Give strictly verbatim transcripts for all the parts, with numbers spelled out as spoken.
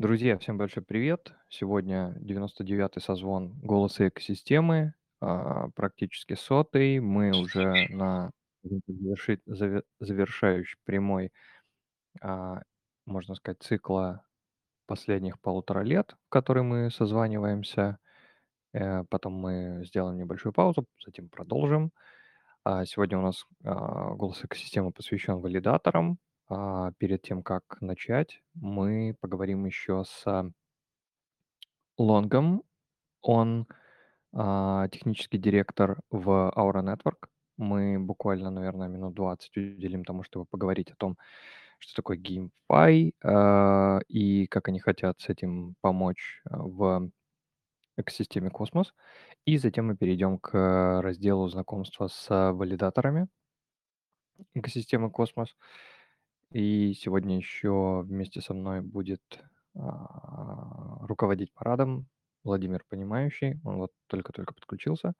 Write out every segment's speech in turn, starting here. Друзья, всем большой привет. Сегодня девяносто девятый созвон «Голоса экосистемы», практически сотый. Мы уже на завершающей прямой, можно сказать, цикла последних полутора лет, в который мы созваниваемся. Потом мы сделаем небольшую паузу, затем продолжим. Сегодня у нас «Голос экосистемы» посвящен валидаторам. Перед тем, как начать, мы поговорим еще с Лонгом. Он а, технический директор в Aura Network. Мы буквально, наверное, минут двадцать уделим тому, чтобы поговорить о том, что такое GameFi а, и как они хотят с этим помочь в экосистеме Cosmos. И затем мы перейдем к разделу знакомства с валидаторами экосистемы Cosmos. И сегодня еще вместе со мной будет а, руководить парадом Владимир Понимающий. Он вот только-только подключился.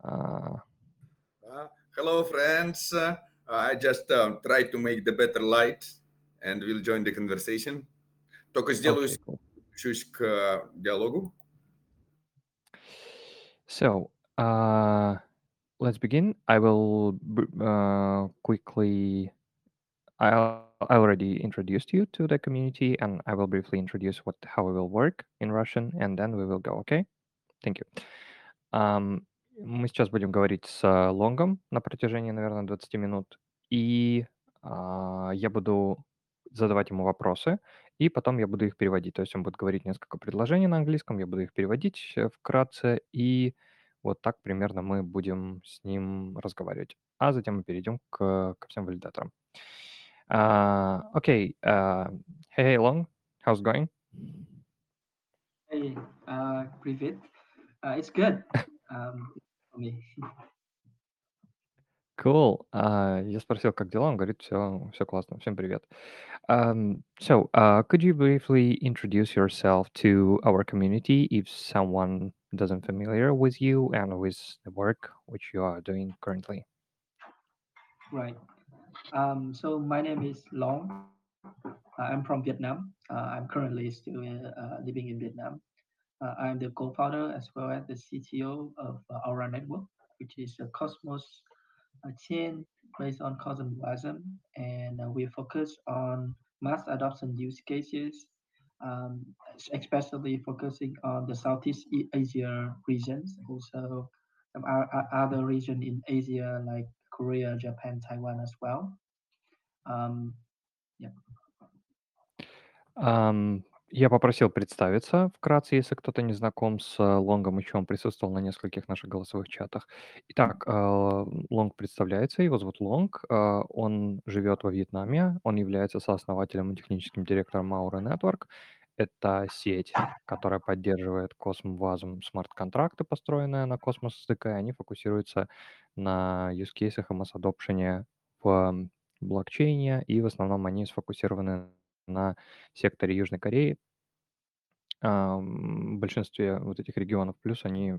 А... Hello, friends. I just uh, try to make the better light and we'll join the conversation. Только сделаю чуть к диалогу. So, uh, let's begin. I will uh, quickly... I already introduced you to the community, and I will briefly introduce what how we will work in Russian, and then we will go, okay? Thank you. Um, мы сейчас будем говорить с Лонгом на протяжении, наверное, двадцати минут, и uh, я буду задавать ему вопросы, и потом я буду их переводить. То есть он будет говорить несколько предложений на английском, я буду их переводить вкратце, и вот так примерно мы будем с ним разговаривать. А затем мы перейдем к, ко всем валидаторам. Uh, okay. Uh, hey, hey, Long. How's it going? Hey, uh, Privet. Uh, it's good. Um, for me. Cool. Uh, я спросил, как дела, он говорит, все, все классно. Всем привет. Um, so, uh, could you briefly introduce yourself to our community if someone doesn't familiar with you and with the work which you are doing currently? Right. Um, so my name is Long. I'm from Vietnam. Uh, I'm currently still uh, living in Vietnam. Uh, I'm the co-founder as well as the C T O of uh, Aura Network, which is a Cosmos a chain based on CosmWasm, and uh, we focus on mass adoption use cases, um, especially focusing on the Southeast Asia regions, also some other region in Asia like Korea, Japan, Taiwan as well. Um, yeah. um, я попросил представиться вкратце, если кто-то не знаком с Лонгом, еще он присутствовал на нескольких наших голосовых чатах. Итак, Лонг представляется, его зовут Лонг, он живет во Вьетнаме, он является сооснователем и техническим директором Aura Network. Это сеть, которая поддерживает CosmWasm смарт-контракты, построенные на Cosmos эс ди кей. Они фокусируются на use cases и масс-адопшене в блокчейне, и в основном они сфокусированы на секторе Южной Кореи. В большинстве вот этих регионов, плюс они,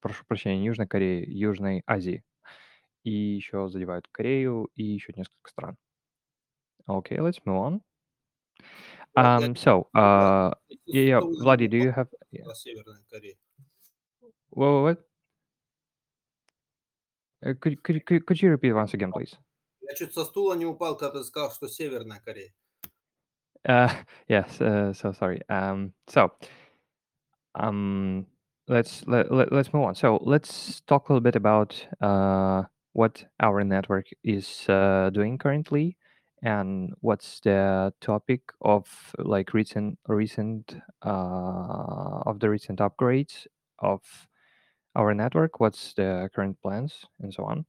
прошу прощения, Южной Кореи, Южной Азии. И еще задевают Корею и еще несколько стран. Okay, let's move on. Um, so, uh, yeah, yeah, Vladi, do you have? Yeah. What? what? Uh, could, could could could you repeat once again, please? Я чуть со стула не упал, когда ты сказал, что Северная Корея. Yes, uh, so sorry. Um, so, um, let's let, let let's move on. So let's talk a little bit about uh what our network is uh, doing currently. And what's the topic of like recent recent uh, of the recent upgrades of our network? What's the current plans and so on?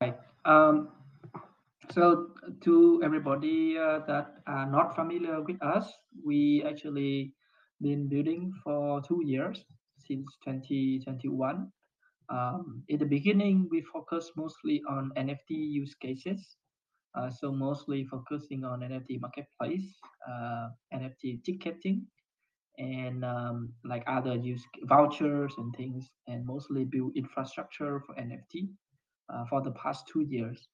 Right. Um, so to everybody uh, that are not familiar with us, we actually been building for two years since twenty twenty-one. Um, in the beginning, we focused mostly on N F T use cases, uh, so mostly focusing on N F T marketplace, uh, N F T ticketing, and um, like other use vouchers and things, and mostly build infrastructure for N F T uh, for the past two years.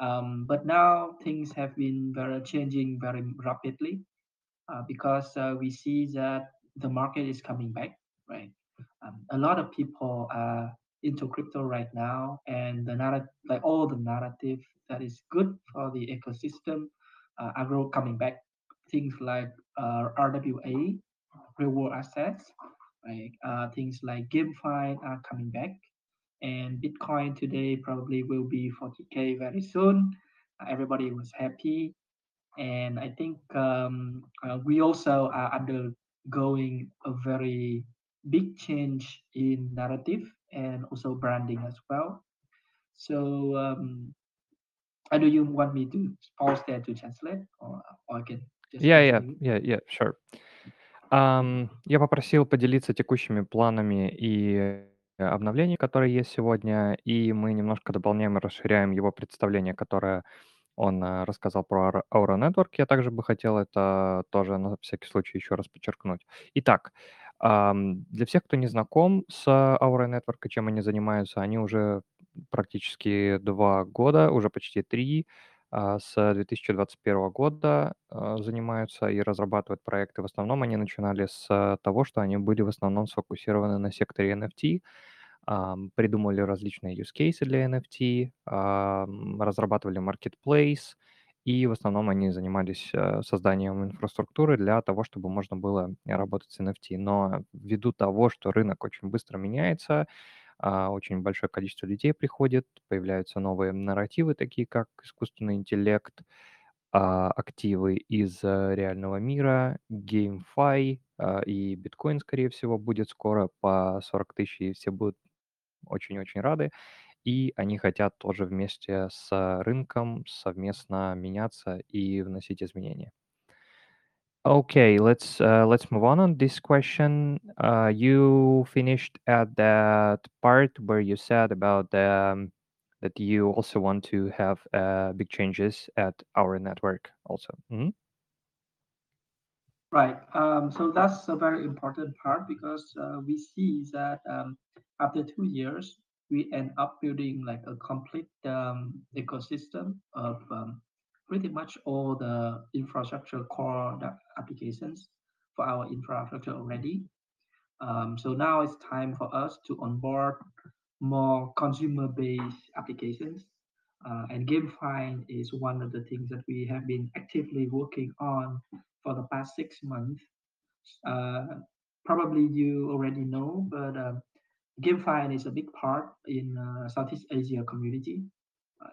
Um, but now things have been very changing very rapidly uh, because uh, we see that the market is coming back, right? Um, a lot of people are into crypto right now, and the narrative, like all the narrative that is good for the ecosystem, uh, are coming back. Things like uh, R W A, real world assets, right? Uh, things like GameFi are coming back. And Bitcoin today probably will be forty K very soon. Everybody was happy. And I think um, uh, we also are undergoing a very big change in narrative and also branding as well. So um, I do you want me to pause there to translate, or, or I can just yeah, yeah, yeah, yeah, sure. Um, я попросил поделиться текущими планами и обновлений, которые есть сегодня, и мы немножко дополняем и расширяем его представление, которое он рассказал про Aura Network. Я также бы хотел это тоже на всякий случай еще раз подчеркнуть. Итак, для всех, кто не знаком с Aura Network и чем они занимаются, они уже практически два года, уже почти три, с две тысячи двадцать первого года занимаются и разрабатывают проекты. В основном они начинали с того, что они были в основном сфокусированы на секторе эн эф ти, придумали различные use cases для эн эф ти, разрабатывали marketplace, и в основном они занимались созданием инфраструктуры для того, чтобы можно было работать с эн эф ти. Но ввиду того, что рынок очень быстро меняется, очень большое количество людей приходит, появляются новые нарративы, такие как искусственный интеллект, активы из реального мира, GameFi, и биткоин, скорее всего, будет скоро по сорок тысяч, и все будут очень-очень рады. И они хотят тоже вместе с рынком совместно меняться и вносить изменения. Okay, let's uh, let's move on on this question. Uh, you finished at that part where you said about um, that you also want to have uh, big changes at Aura Network also. Mm-hmm. Right. Um, so that's a very important part because uh, we see that um, after two years, we end up building like a complete um, ecosystem of um, pretty much all the infrastructure core applications for our infrastructure already. Um, so now it's time for us to onboard more consumer-based applications. Uh, and GameFi is one of the things that we have been actively working on for the past six months. Uh, probably you already know, but uh, GameFi is a big part in uh, Southeast Asia community.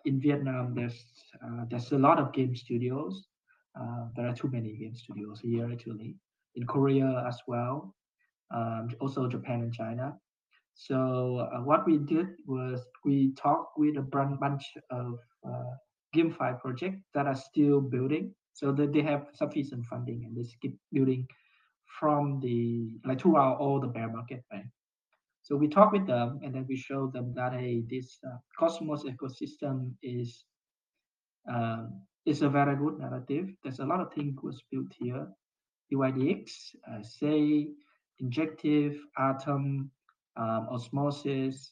In Vietnam, there's uh, there's a lot of game studios. Uh, there are too many game studios here, actually. In Korea as well, um, also Japan and China. So uh, what we did was we talked with a bunch of uh, GameFi projects that are still building, so that they have sufficient funding and they keep building from the like throughout all the bear market, right? So we talk with them, and then we show them that hey, this uh, Cosmos ecosystem is uh, is a very good narrative. There's a lot of things was built here: D Y D X, uh, Sei, Injective, Atom, um, Osmosis.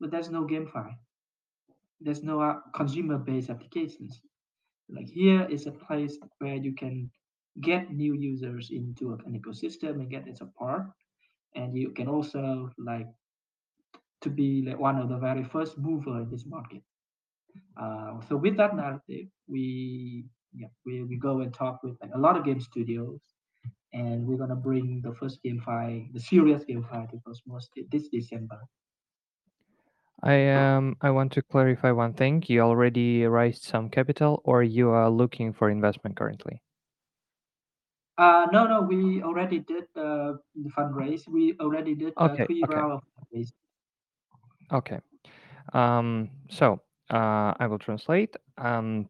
But there's no GameFi. There's no uh, consumer-based applications. Like here is a place where you can get new users into an ecosystem and get their support. And you can also like to be like one of the very first mover in this market. Uh, so with that narrative, we yeah we, we go and talk with like a lot of game studios, and we're gonna bring the first GameFi, the serious GameFi to Cosmos this December. I um I want to clarify one thing. You already raised some capital, or you are looking for investment currently? Uh, no, no, we already did uh, the fundraise. We already did uh, okay, three okay. round of fundraise. Okay. Um, so, uh, I will translate. Um,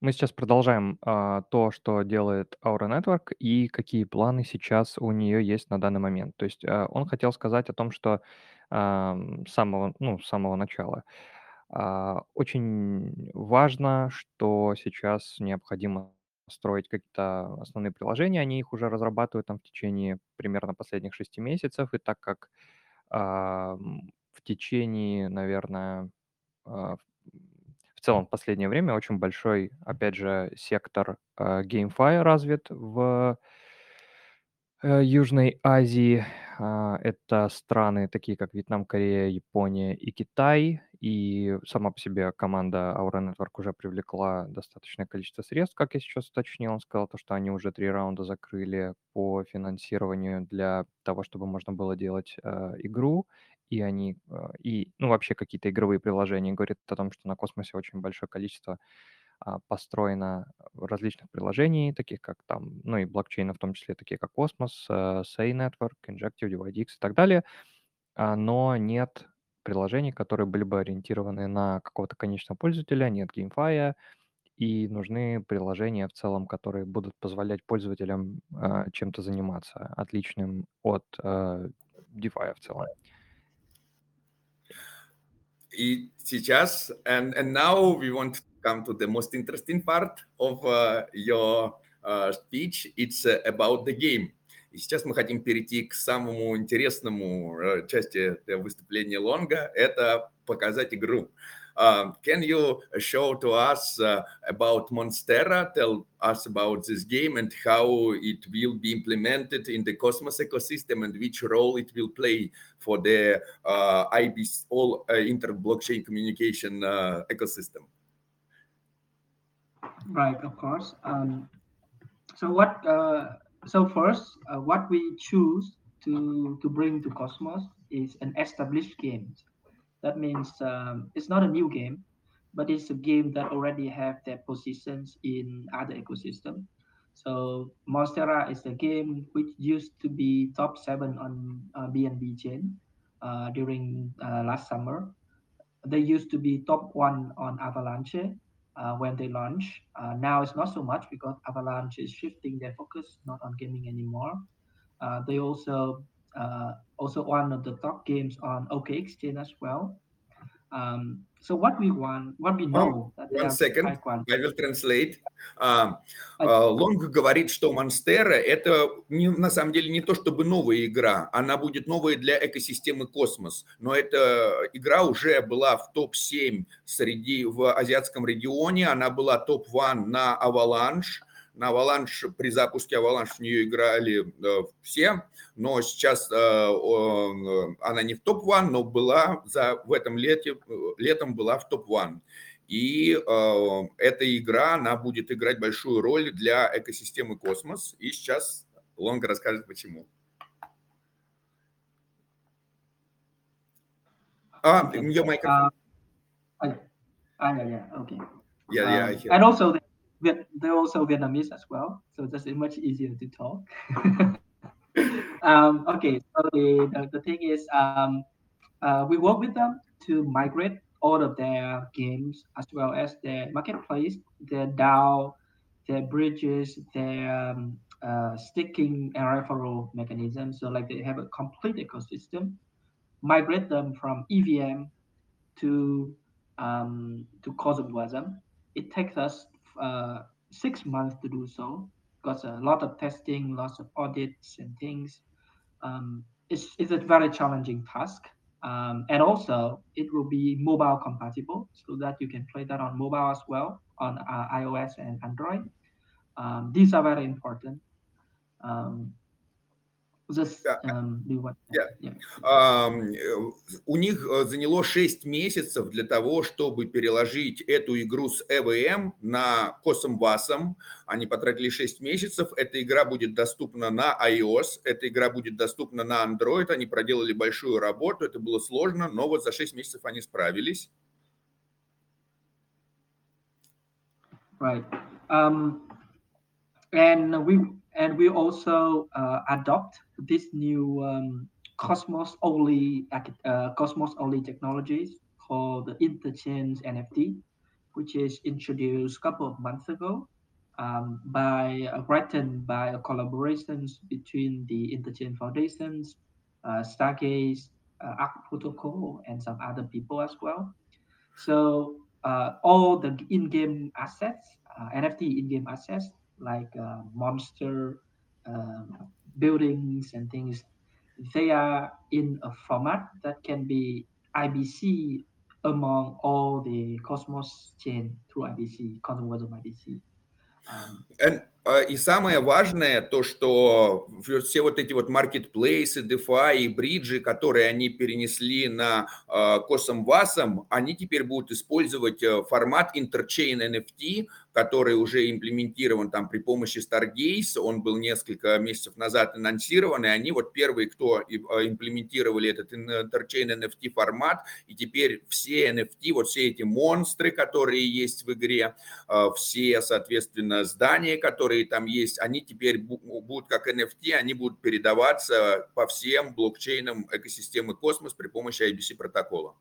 мы сейчас продолжаем uh, то, что делает Aura Network и какие планы сейчас у нее есть на данный момент. То есть uh, он хотел сказать о том, что uh, с самого, ну, с самого начала uh, очень важно, что сейчас необходимо строить какие-то основные приложения, они их уже разрабатывают там в течение примерно последних шести месяцев, и так как э, в течение, наверное, э, в целом в последнее время очень большой, опять же, сектор э, GameFi развит в э, Южной Азии. Э, это страны такие, как Вьетнам, Корея, Япония и Китай. И сама по себе команда Aura Network уже привлекла достаточное количество средств, как я сейчас уточнил. Он сказал, то, что они уже три раунда закрыли по финансированию для того, чтобы можно было делать э, игру. И они, и, ну, вообще какие-то игровые приложения. Говорит о том, что на Космосе очень большое количество а, построено различных приложений, таких как там, ну, и блокчейны в том числе, такие как Cosmos, а, Sei Network, Injective, ди уай ди экс и так далее. А, но нет приложений, которые были бы ориентированы на какого-то конечного пользователя, нет GameFi, и нужны приложения в целом, которые будут позволять пользователям а, чем-то заниматься, отличным от а, DeFi в целом. И сейчас, and, and now we want to come to the most interesting part of uh, your uh, speech. It's uh, about the game. И сейчас мы хотим перейти к самому интересному uh, части выступления Лонга. Это показать игру. Uh, can you show to us uh, about Monstera? Tell us about this game and how it will be implemented in the Cosmos ecosystem and which role it will play for the uh, I B C, all uh, inter-blockchain communication uh, ecosystem. Right, of course. Um, so what? Uh, so first, uh, what we choose to to bring to Cosmos is an established game. That means um, it's not a new game, but it's a game that already have their positions in other ecosystems. So Monstera is a game which used to be top seven on uh, B N B chain uh, during uh, last summer. They used to be top one on Avalanche uh, when they launched. Uh, now it's not so much because Avalanche is shifting their focus, not on gaming anymore. Uh, they also Uh, also one of the top games on O K X chain as well. Um, so what we want, what we know... That one second, I will translate. Uh, uh, Long говорит, что Monstera это не, на самом деле не то чтобы новая игра, она будет новая для экосистемы Космос, но эта игра уже была в топ-семь среди, в азиатском регионе, она была топ-один на Avalanche. На Avalanche, при запуске Avalanche в нее играли э, все, но сейчас э, э, она не в топ-один, но была за, в этом лете, летом была в топ-один. И э, эта игра, она будет играть большую роль для экосистемы Космос. И сейчас Лонг расскажет, почему. А, у меня микрофон. А, да, окей. Я, я, They're also Vietnamese as well, so that's much easier to talk. um, okay, so the, the, the thing is, um, uh, we work with them to migrate all of their games as well as their marketplace, their DAO, their bridges, their um, uh, staking and referral mechanism. So like they have a complete ecosystem, migrate them from E V M to um, to CosmWasm. It takes us Uh, six months to do so because a lot of testing, lots of audits and things. Um, it's, it's a very challenging task. Um, and also it will be mobile compatible so that you can play that on mobile as well on uh, iOS and Android. Um, these are very important. Um, This, um, yeah. Yeah. Um, у них заняло шесть месяцев для того, чтобы переложить эту игру с и ви эм на CosmWasm. Они потратили шесть месяцев. Эта игра будет доступна на iOS, эта игра будет доступна на Android. Они проделали большую работу, это было сложно, но вот за шесть месяцев они справились. Right. Um, and we... And we also uh, adopt this new um, Cosmos only uh, Cosmos only technologies called the Interchain N F T, which is introduced a couple of months ago um, by uh, written by a collaborations between the Interchain Foundations, uh, Stargaze, uh, Arc Protocol, and some other people as well. So uh, all the in-game assets, uh, N F T in-game assets. Like uh, monster uh, buildings and things, they are in a format that can be I B C among all the Cosmos chain through ай би си, CosmWasm ай би си. И самое важное, то, что все вот эти вот маркетплейсы, DeFi и бриджи, которые они перенесли на CosmWasm, они теперь будут использовать формат Interchain эн эф ти, который уже имплементирован там при помощи Stargaze. Он был несколько месяцев назад анонсирован, и они вот первые, кто имплементировали этот Interchain эн эф ти формат. И теперь все эн эф ти, вот все эти монстры, которые есть в игре, все, соответственно, здания, которые там есть, они теперь будут как эн эф ти, они будут передаваться по всем блокчейнам экосистемы Cosmos при помощи ай би си протокола.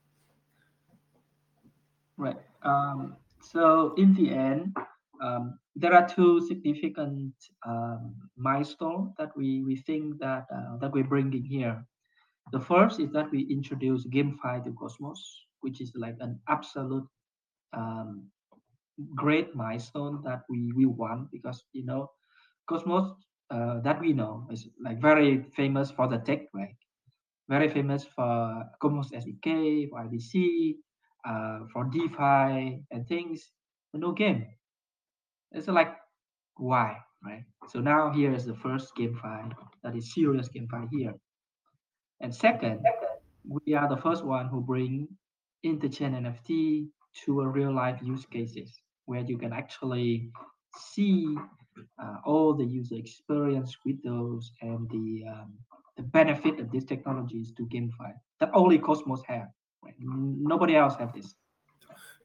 Right. Um... So in the end, um, there are two significant um, milestones that we, we think that uh, that we're bringing here. The first is that we introduce GameFi to Cosmos, which is like an absolute um, great milestone that we, we want, because, you know, Cosmos uh, that we know is like very famous for the tech, right? Very famous for Cosmos эс ди кей, for ай би си, Uh, for DeFi and things, but no game. It's like, why, right? So now here is the first GameFi that is serious GameFi here. And second, we are the first one who bring Interchain эн эф ти to a real life use cases where you can actually see uh, all the user experience with those and the, um, the benefit of these technologies to GameFi that only Cosmos have. Nobody else have this.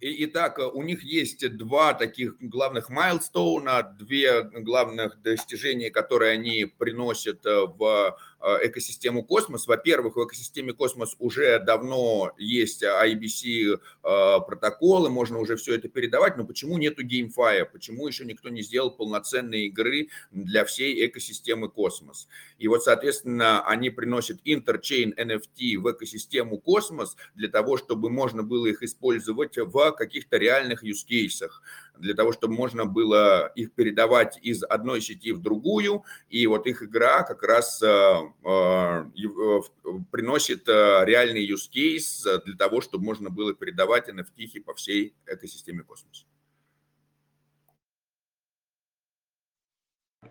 Итак, у них есть два таких главных майлстоуна, две главных достижения, которые они приносят в экосистему Космос. Во-первых, в экосистеме Космос уже давно есть ай би си протоколы, можно уже все это передавать, но почему нету GameFi? Почему еще никто не сделал полноценной игры для всей экосистемы Космос? И вот, соответственно, они приносят Interchain эн эф ти в экосистему Космос для того, чтобы можно было их использовать в каких-то реальных юзкейсах, для того, чтобы можно было их передавать из одной сети в другую, и вот их игра как раз э, э, приносит реальный юзкейс для того, чтобы можно было передавать эн эф ти по всей экосистеме Космоса.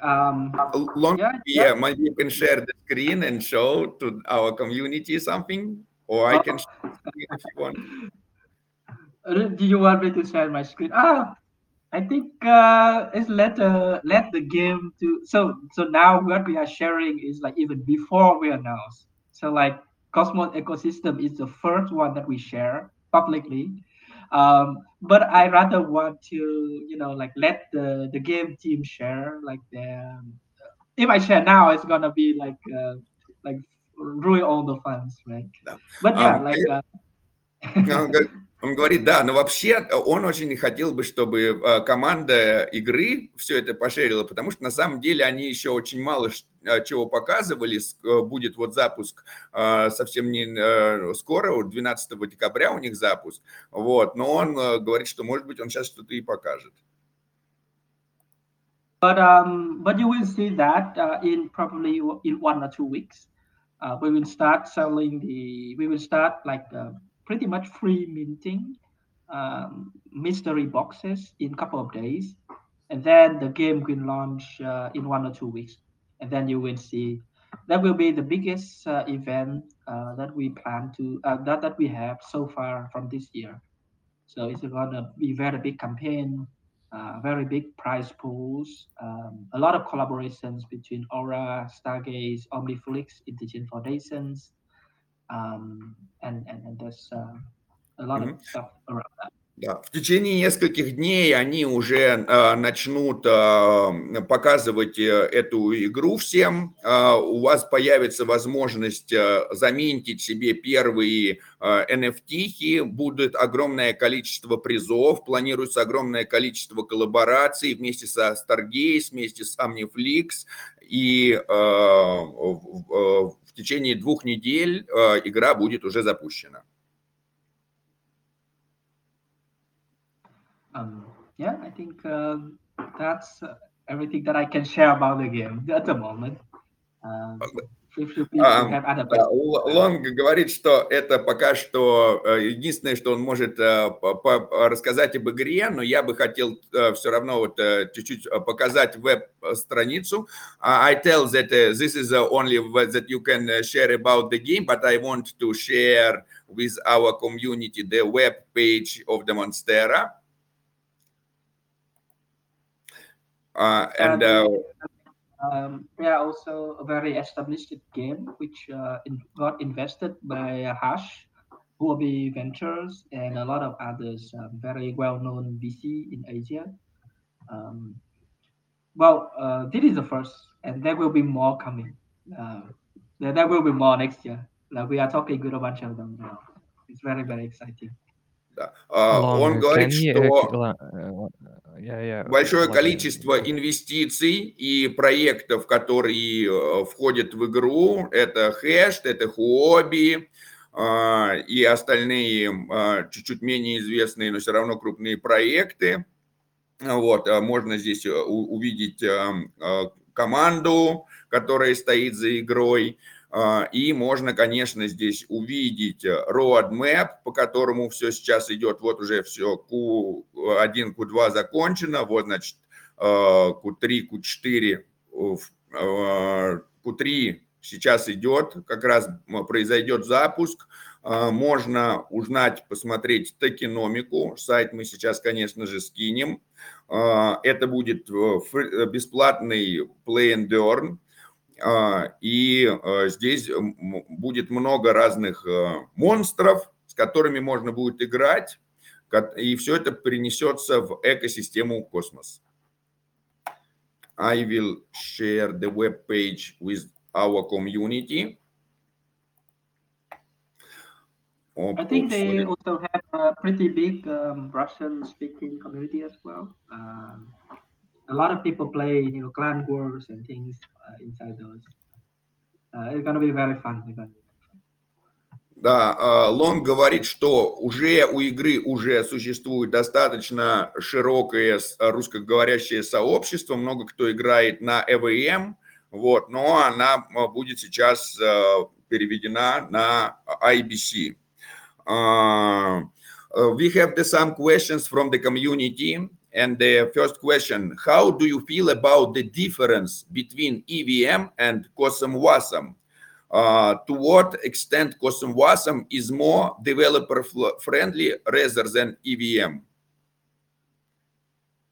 Um, Long, yeah, yeah, maybe you can share the screen and show to our community something, or I can share the screen if you want. Do you want me to share my screen? Ah, I think uh, it's let uh, let the game to so so now what we are sharing is like even before we announce. So like Cosmos ecosystem is the first one that we share publicly, um, but I rather want to, you know, like let the, the game team share like their. If I share now, it's gonna be like uh, like ruin all the funds, right? No. But yeah, um, like. Uh, no, Он говорит, да, но вообще он очень хотел бы, чтобы команда игры все это пошерила, потому что на самом деле они еще очень мало чего показывали. Будет вот запуск совсем не скоро, двенадцатого декабря у них запуск. Вот, но он говорит, что, может быть, он сейчас что-то и покажет. But um, but you will see that uh, in probably in one or two weeks, uh, we will start selling the, we will start like the pretty much free minting um, mystery boxes in a couple of days, and then the game will launch uh, in one or two weeks, and then you will see that will be the biggest uh, event uh, that we plan to uh, that that we have so far from this year. So it's gonna be very big campaign, uh, very big prize pools, um, a lot of collaborations between Aura, Stargaze, Omniflix, Interchain Foundations. Um, and, and, and there's uh, a lot mm-hmm. of stuff around that. Да. В течение нескольких дней они уже э, начнут э, показывать эту игру всем. Э, у вас появится возможность э, заминтить себе первые э, эн эф ти-хи. Будет огромное количество призов, планируется огромное количество коллабораций вместе со Stargaze, вместе с Omniflix. И э, э, в течение двух недель э, игра будет уже запущена. Um, yeah, I think uh, that's everything that I can share about the game at the moment. Um, Лонг говорит, что это пока что единственное, что он может рассказать об игре, но я бы хотел все равно вот чуть-чуть показать веб-страницу. I tell that this is only that you can share about the game, but I want to share with our community the web page of the Monstera. Uh, and uh, um, they are also a very established game, which uh, in, got invested by Hash, Huobi Ventures, and a lot of others, um, very well-known V C in Asia. Um, well, uh, this is the first, and there will be more coming. Uh, there, there will be more next year. Like, we are talking good about bunch of them now. It's very, very exciting. Да. Long, он говорит, они... что yeah, yeah. большое Long. количество инвестиций и проектов, которые входят в игру, это Хэш, это Huobi и остальные чуть-чуть менее известные, но все равно крупные проекты. Вот, можно здесь увидеть команду, которая стоит за игрой. И можно, конечно, здесь увидеть roadmap, по которому все сейчас идет. Вот уже все Q один, Q два закончено. Вот, значит, Q три, Q четыре. Q три сейчас идет, как раз произойдет запуск. Можно узнать, посмотреть токеномику. Сайт мы сейчас, конечно же, скинем. Это будет бесплатный play and earn. И здесь будет много разных монстров, с которыми можно будет играть, и все это перенесется в экосистему Cosmos. I will share the web page with our community. I think they also have a pretty big um, Russian-speaking community as well. Um... A lot of people play, you know, clan wars and things uh, inside those. Uh, it's gonna be very fun. Be fun. Да, Лонг говорит, что уже у игры уже существует достаточно широкое русскоговорящее сообщество, много кто играет на ЭВМ, вот, но она будет сейчас переведена на ай би си. Uh, we have the, some questions from the community. And the first question, how do you feel about the difference between E V M and CosmWasm? Uh, to what extent CosmWasm is more developer-friendly rather than E V M?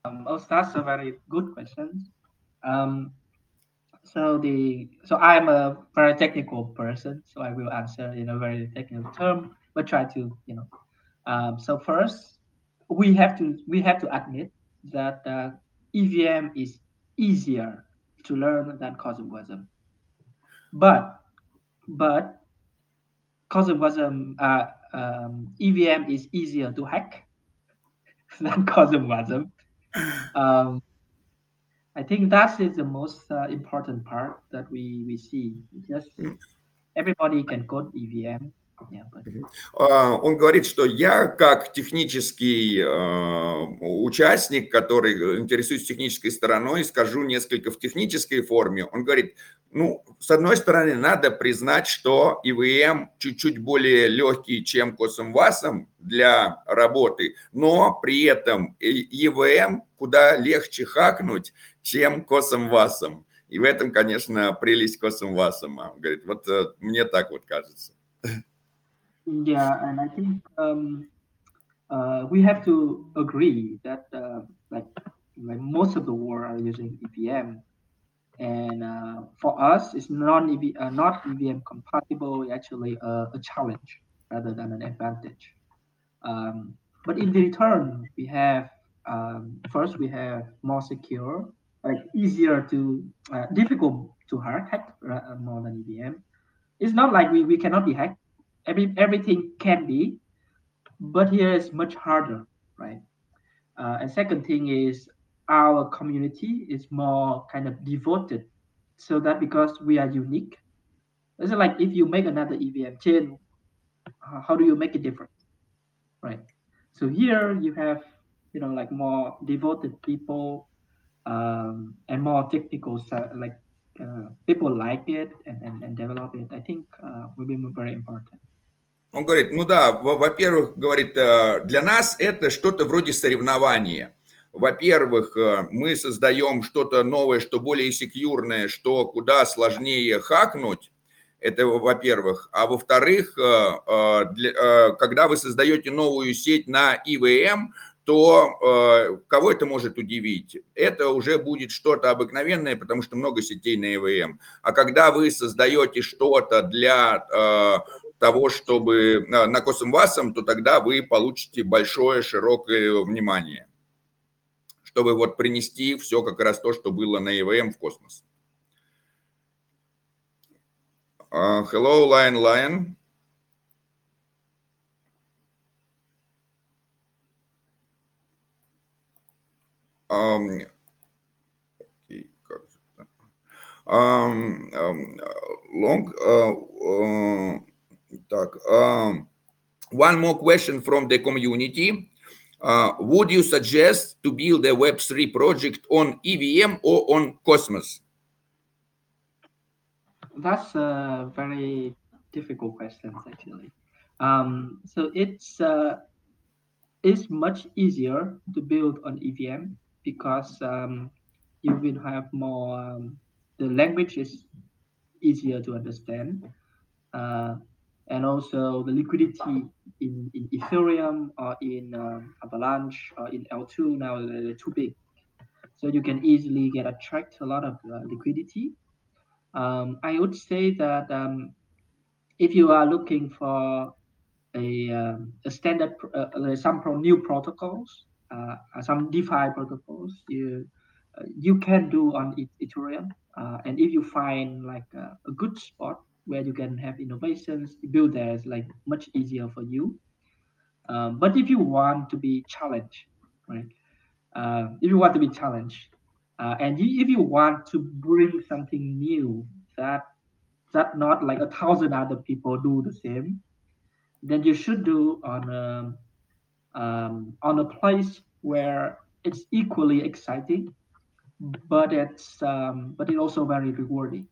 Um, oh, that's a very good question. Um, so the so I'm a very technical person, so I will answer in a very technical term, but try to, you know. Um, so first, we have to we have to admit that uh, E V M is easier to learn than CosmWasm, but but CosmWasm uh, um, E V M is easier to hack than CosmWasm. Um, I think that is the most uh, important part that we we see. Just everybody can code E V M. Он говорит, что я, как технический участник, который интересуется технической стороной, скажу несколько в технической форме. Он говорит, ну, с одной стороны, надо признать, что и ви эм чуть-чуть более легкий, чем CosmWasm для работы, но при этом и ви эм куда легче хакнуть, чем CosmWasm. И в этом, конечно, прелесть CosmWasm. Он говорит, вот мне так вот кажется. Yeah, and I think um, uh, we have to agree that uh, like, like most of the world are using E V M, and uh, for us, it's non E V, uh, not E V M compatible. Actually, uh, a challenge rather than an advantage. Um, but in return, we have um, first we have more secure, like easier to uh, difficult to hack uh, more than E V M. It's not like we, we cannot be hacked. Every, everything can be, but here is much harder, right? Uh, and second thing is our community is more kind of devoted, so that because we are unique, it's like if you make another E V M chain, how do you make it different, right? So here you have, you know, like more devoted people um, and more technical, like uh, people like it and, and, and develop it, I think uh, will be very important. Он говорит, ну да, во-первых, говорит, для нас это что-то вроде соревнования. Во-первых, мы создаем что-то новое, что более секьюрное, что куда сложнее хакнуть, это во-первых. А во-вторых, для, когда вы создаете новую сеть на ай ви эм, то кого это может удивить? Это уже будет что-то обыкновенное, потому что много сетей на ай ви эм. А когда вы создаете что-то для... того, чтобы на CosmWasm, то тогда вы получите большое, широкое внимание, чтобы вот принести все как раз то, что было на и ви эм в космос. Uh, hello, Lion Lion. Um, okay, um, um, long... Uh, uh, Так, um, one more question from the community. Uh, would you suggest to build a веб три project on и ви эм or on Cosmos? That's a very difficult question, actually. Um, so it's uh, it's much easier to build on и ви эм because um, you will have more. Um, the language is easier to understand. Uh, And also the liquidity in, in Ethereum or in um, Avalanche or in эл два now they're too big. So you can easily get attract a lot of uh, liquidity. Um, I would say that um, if you are looking for a, um, a standard, uh, some pro new protocols, uh, some DeFi protocols, you uh, you can do on Ethereum. Uh, and if you find like a, a good spot, where you can have innovations, build there is like much easier for you. Um, but if you want to be challenged, right? Uh, if you want to be challenged, uh, and you, if you want to bring something new that that not like a thousand other people do the same, then you should do on a, um, on a place where it's equally exciting, but it's um, but it's also very rewarding.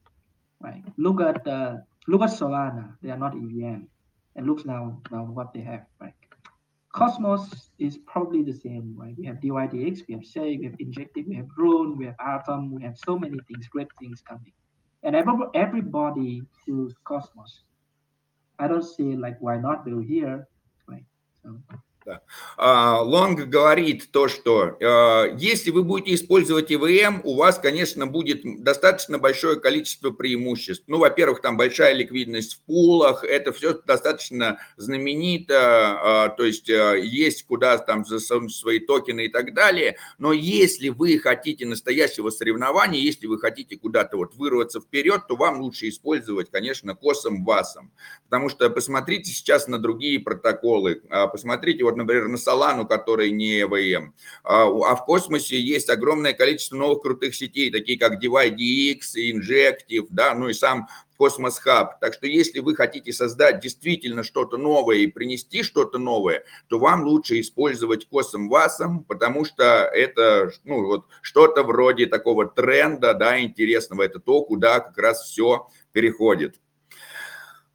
Right. Look at uh, look at Solana. They are not и ви эм, and look now now what they have. Right. Cosmos is probably the same. Right. We have ди уай ди экс, we have Sei, we have Injective, we have Bro_n_Bro, we have Atom, we have so many things, great things coming, and everybody uses Cosmos. I don't see like why not build here. Right. So. Лонг uh, говорит то, что uh, если вы будете использовать и ви эм, у вас, конечно, будет достаточно большое количество преимуществ. Ну, во-первых, там большая ликвидность в пулах, это все достаточно знаменито, uh, то есть uh, есть куда там за свои токены и так далее. Но если вы хотите настоящего соревнования, если вы хотите куда-то вот вырваться вперед, то вам лучше использовать, конечно, CosmWasm. Потому что посмотрите сейчас на другие протоколы, посмотрите вот например, на Solana, который не и ви эм. А в космосе есть огромное количество новых крутых сетей, такие как ди уай ди экс, Injective, да, ну и сам Cosmos Hub. Так что если вы хотите создать действительно что-то новое и принести что-то новое, то вам лучше использовать CosmWasm, потому что это ну, вот, что-то вроде такого тренда, да, интересного. Это то, куда как раз все переходит.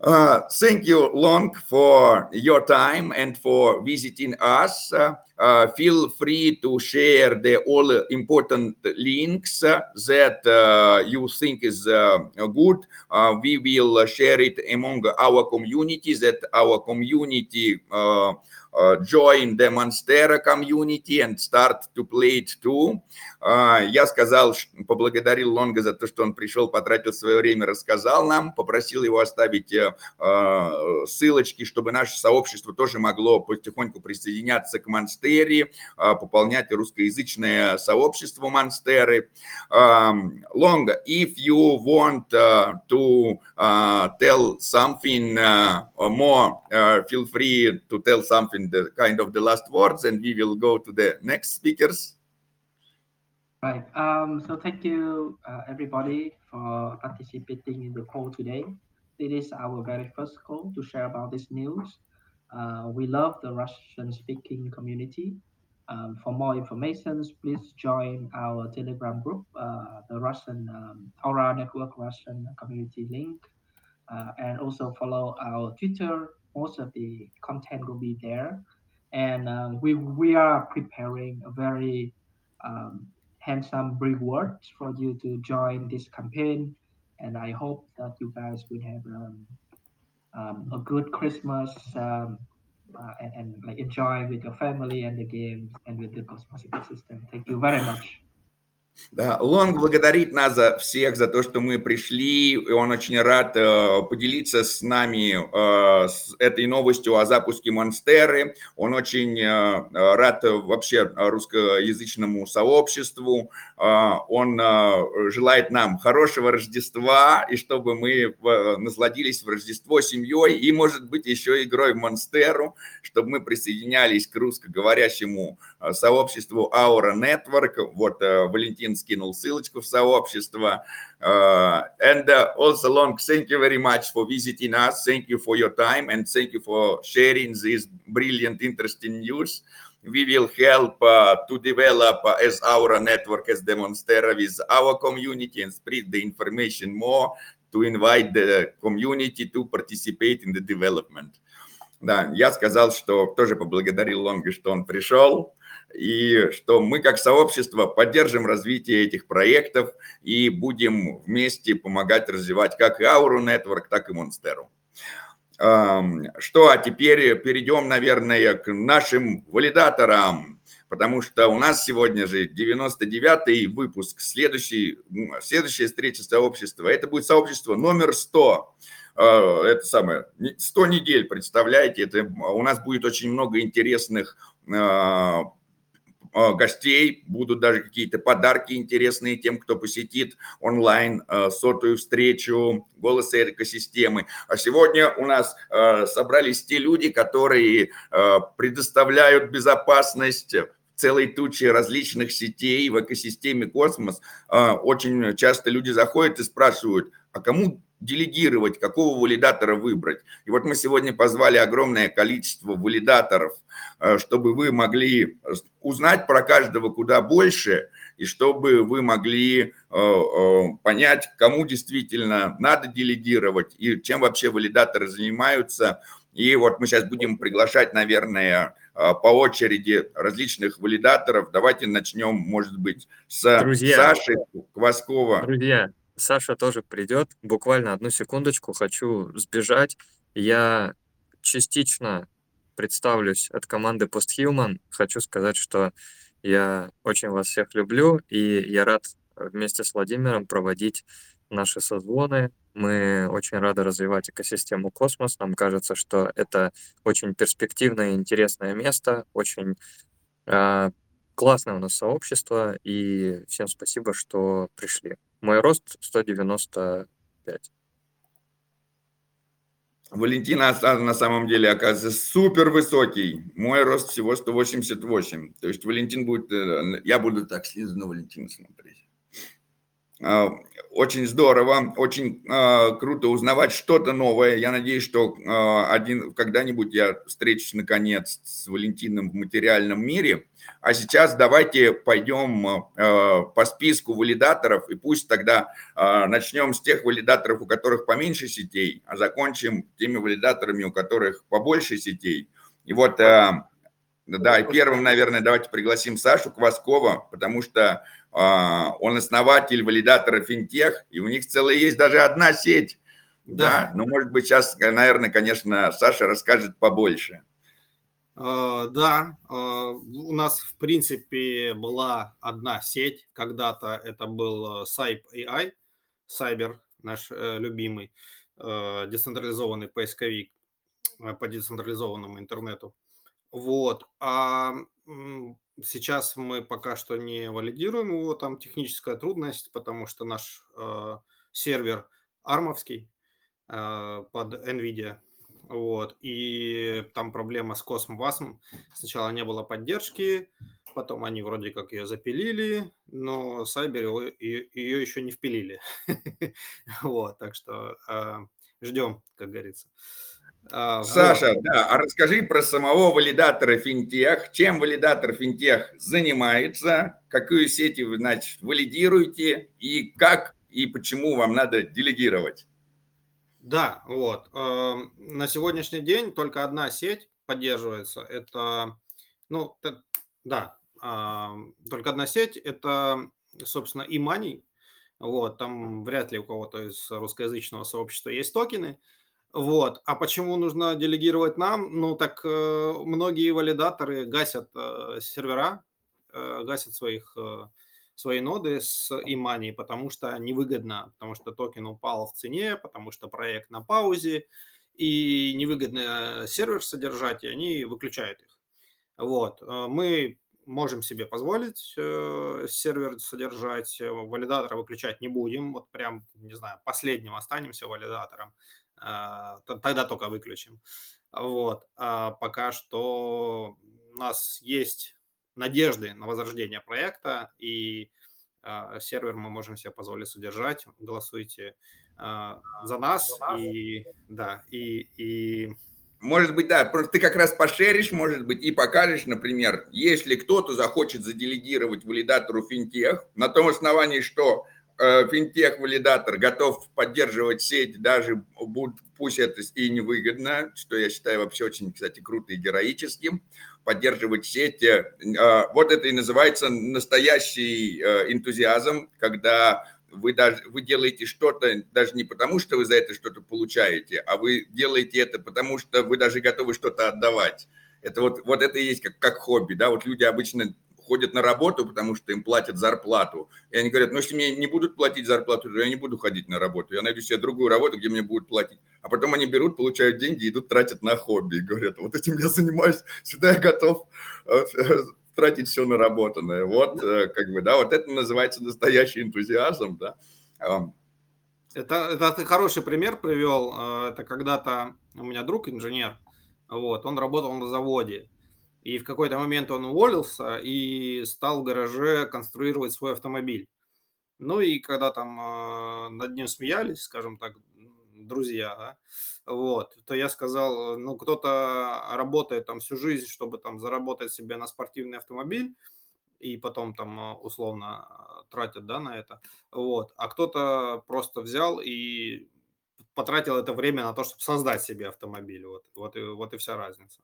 Uh, thank you, Long, for your time and for visiting us. Uh, uh, feel free to share the all important links uh, that uh, you think is uh, good. Uh, we will share it among our communities, that our community uh, uh, join the Monstera community and start to play it too. Uh, я сказал, поблагодарил Лонга за то, что он пришел, потратил свое время, рассказал нам, попросил его оставить uh, ссылочки, чтобы наше сообщество тоже могло потихоньку присоединяться к Монстере, uh, пополнять русскоязычное сообщество Монстеры. Лонга, um, if you want uh, to uh, tell something uh, more, uh, feel free to tell something, the kind of the last words, and we will go to the next speakers. Right. Um, so thank you, uh, everybody, for participating in the call today. It is our very first call to share about this news. Uh, we love the Russian-speaking community, Um, for more information, please join our Telegram group, uh, the Russian um, Aura Network Russian community link, uh, and also follow our Twitter. Most of the content will be there, and uh, we we are preparing a very um, handsome reward for you to join this campaign. And I hope that you guys will have um, um, a good Christmas um, uh, and, and like enjoy with your family and the games and with the Cosmos ecosystem. Thank you very much. Да, Лонг благодарит нас за всех за то, что мы пришли, и он очень рад э, поделиться с нами э, с этой новостью о запуске Монстеры. Он очень э, рад вообще русскоязычному сообществу. Э, он э, желает нам хорошего Рождества, и чтобы мы э, насладились в Рождество семьей и, может быть, еще игрой в Монстеру, чтобы мы присоединялись к русскоговорящему э, сообществу Aura Network. Вот, э, Валентин скинул ссылочку в сообщество. Uh, and uh, also, Long, thank you very much for visiting us. Thank you for your time and thank you for sharing this brilliant, interesting news. We will help uh, to develop uh, as our network, as Monstera, with our community and spread the information more to invite the community to participate in the development. Да, я сказал, что тоже поблагодарил Лонга, что он пришел, и что мы как сообщество поддержим развитие этих проектов и будем вместе помогать развивать как и Aura Network, так и Monstera. Что, а теперь перейдем, наверное, к нашим валидаторам, потому что у нас сегодня же девяносто девятый выпуск, следующий, следующая встреча сообщества, это будет сообщество номер сто. Это самое, сто недель, представляете, это, у нас будет очень много интересных э, гостей, будут даже какие-то подарки интересные тем, кто посетит онлайн э, сотую встречу «Голосы экосистемы». А сегодня у нас э, собрались те люди, которые э, предоставляют безопасность целой тучи различных сетей в экосистеме «Космос». Э, очень часто люди заходят и спрашивают, а кому делегировать, какого валидатора выбрать. И вот мы сегодня позвали огромное количество валидаторов, чтобы вы могли узнать про каждого куда больше, и чтобы вы могли понять, кому действительно надо делегировать, и чем вообще валидаторы занимаются. И вот мы сейчас будем приглашать, наверное, по очереди различных валидаторов. Давайте начнем, может быть, с Друзья. Саши Кваскова. Друзья. Саша тоже придет. Буквально одну секундочку, хочу сбежать. Я частично представлюсь от команды PostHuman. Хочу сказать, что я очень вас всех люблю, и я рад вместе с Владимиром проводить наши созвоны. Мы очень рады развивать экосистему «Космос». Нам кажется, что это очень перспективное и интересное место, очень э, классное у нас сообщество, и всем спасибо, что пришли. Мой рост сто девяносто пять. Валентина на самом деле оказывается супер высокий. Мой рост всего сто восемьдесят восемь. То есть Валентин будет... Я буду так снизу на Валентина смотреть. Очень здорово, очень э, круто узнавать что-то новое. Я надеюсь, что э, один, когда-нибудь я встречусь, наконец, с Валентином в материальном мире. А сейчас давайте пойдем э, по списку валидаторов, и пусть тогда э, начнем с тех валидаторов, у которых поменьше сетей, а закончим теми валидаторами, у которых побольше сетей. И вот... Э, Да, и первым, наверное, давайте пригласим Сашу Кваскова, потому что э, он основатель валидатора Финтех, и у них целая есть даже одна сеть. Да. да. Но, может быть, сейчас, наверное, конечно, Саша расскажет побольше. Э, да, э, у нас, в принципе, была одна сеть. Когда-то это был Cyber, Cyber, наш э, любимый э, децентрализованный поисковик э, по децентрализованному интернету. Вот, а сейчас мы пока что не валидируем его, там техническая трудность, потому что наш э, сервер армовский э, под NVIDIA, вот, и там проблема с CosmWasm, сначала не было поддержки, потом они вроде как ее запилили, но Cyber ее, ее еще не впилили, вот, так что ждем, как говорится. А, Саша, вот. Да, а расскажи про самого валидатора Fintech. Чем валидатор Fintech занимается, какую сеть вы, значит, валидируете и как и почему вам надо делегировать? Да, вот. На сегодняшний день только одна сеть поддерживается. Это, ну, это, да, только одна сеть. Это, собственно, e-money. Вот, там вряд ли у кого-то из русскоязычного сообщества есть токены. Вот. А почему нужно делегировать нам? Ну, так э, многие валидаторы гасят э, сервера, э, гасят своих, э, свои ноды с e-money, потому что невыгодно, потому что токен упал в цене, потому что проект на паузе, и невыгодно сервер содержать, и они выключают их. Вот. Мы можем себе позволить э, сервер содержать, валидатора выключать не будем, вот прям, не знаю, последним останемся валидатором. Тогда только выключим. Вот. А пока что у нас есть надежды на возрождение проекта, и сервер мы можем себе позволить содержать. Голосуйте за нас. И, да, и, и... Может быть, да, просто ты как раз пошеришь, может быть, и покажешь, например, если кто-то захочет заделегировать валидатору Fintech на том основании, что... Финтех-валидатор готов поддерживать сеть, даже пусть это и невыгодно, что я считаю вообще очень, кстати, круто и героическим, поддерживать сеть. Вот это и называется настоящий энтузиазм, когда вы, даже, вы делаете что-то даже не потому, что вы за это что-то получаете, а вы делаете это потому, что вы даже готовы что-то отдавать. Это вот, вот это и есть как, как хобби, да, вот люди обычно... ходят на работу, потому что им платят зарплату. И они говорят, ну, если мне не будут платить зарплату, то я не буду ходить на работу. Я найду себе другую работу, где мне будут платить. А потом они берут, получают деньги, идут, тратят на хобби. И говорят, вот этим я занимаюсь, сюда я готов тратить все наработанное. Вот, как бы, да, вот это называется настоящий энтузиазм, да. Это, это ты хороший пример привел. Это когда-то у меня друг инженер, вот, он работал на заводе. И в какой-то момент он уволился и стал в гараже конструировать свой автомобиль. Ну и когда там над ним смеялись, скажем так, друзья, да, вот, то я сказал, ну кто-то работает там всю жизнь, чтобы там заработать себе на спортивный автомобиль и потом там условно тратят, да, на это. Вот, а кто-то просто взял и потратил это время на то, чтобы создать себе автомобиль. Вот, вот, и, вот и вся разница.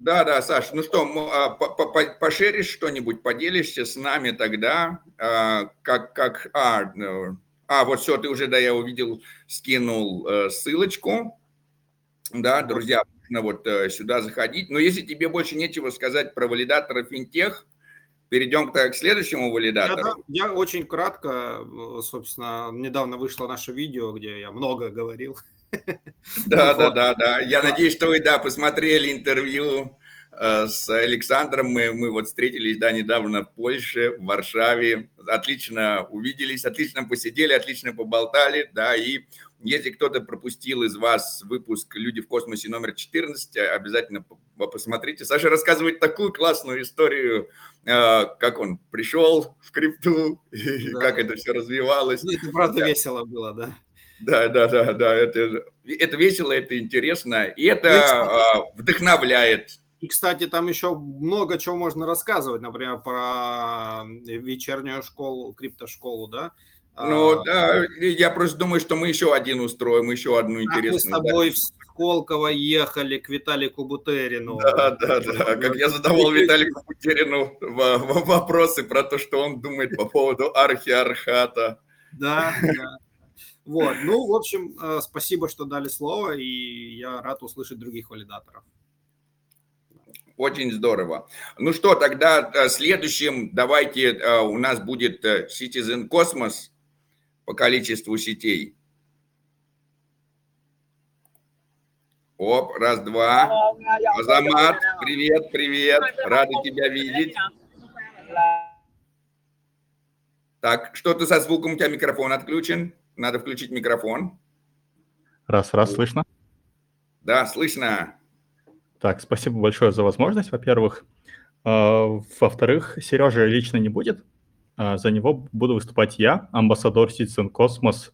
Да, да, Саш, ну что, пошеришь что-нибудь, поделишься с нами тогда, как, как, а, а, вот все, ты уже, да, я увидел, скинул ссылочку, да, друзья, можно вот сюда заходить, но если тебе больше нечего сказать про валидатора Fintech, перейдем к следующему валидатору. Я, я очень кратко, собственно, недавно вышло наше видео, где я много говорил. Да, да, да, да. Я надеюсь, что вы, да, посмотрели интервью с Александром. Мы, мы вот встретились, да, недавно в Польше, в Варшаве. Отлично увиделись, отлично посидели, отлично поболтали, да. И если кто-то пропустил из вас выпуск «Люди в космосе» номер четырнадцать, обязательно посмотрите. Саша рассказывает такую классную историю, как он пришел в крипту, да. Как это все развивалось. Ну, это правда, да. Весело было, да. Да, да, да, да, это, это весело, это интересно, и это э, вдохновляет. И, кстати, там еще много чего можно рассказывать, например, про вечернюю школу, криптошколу, да? Ну, а, да, я просто думаю, что мы еще один устроим, еще одну интересную. Мы с тобой да. в Сколково ехали к Виталику Бутерину. Да, да, да, как я задавал Виталику Бутерину вопросы про то, что он думает по поводу архиархата. Да, да. Вот, ну, в общем, спасибо, что дали слово, и я рад услышать других валидаторов. Очень здорово. Ну что, тогда следующим давайте у нас будет Citizen Cosmos по количеству сетей. Оп, раз, два. Азамат, привет, привет. Рада тебя видеть. Так, что-то со звуком, у тебя микрофон отключен. Надо включить микрофон. Раз, раз, слышно? Да, слышно. Так, спасибо большое за возможность, во-первых. Во-вторых, Сережи лично не будет. За него буду выступать я, амбассадор Citizen Cosmos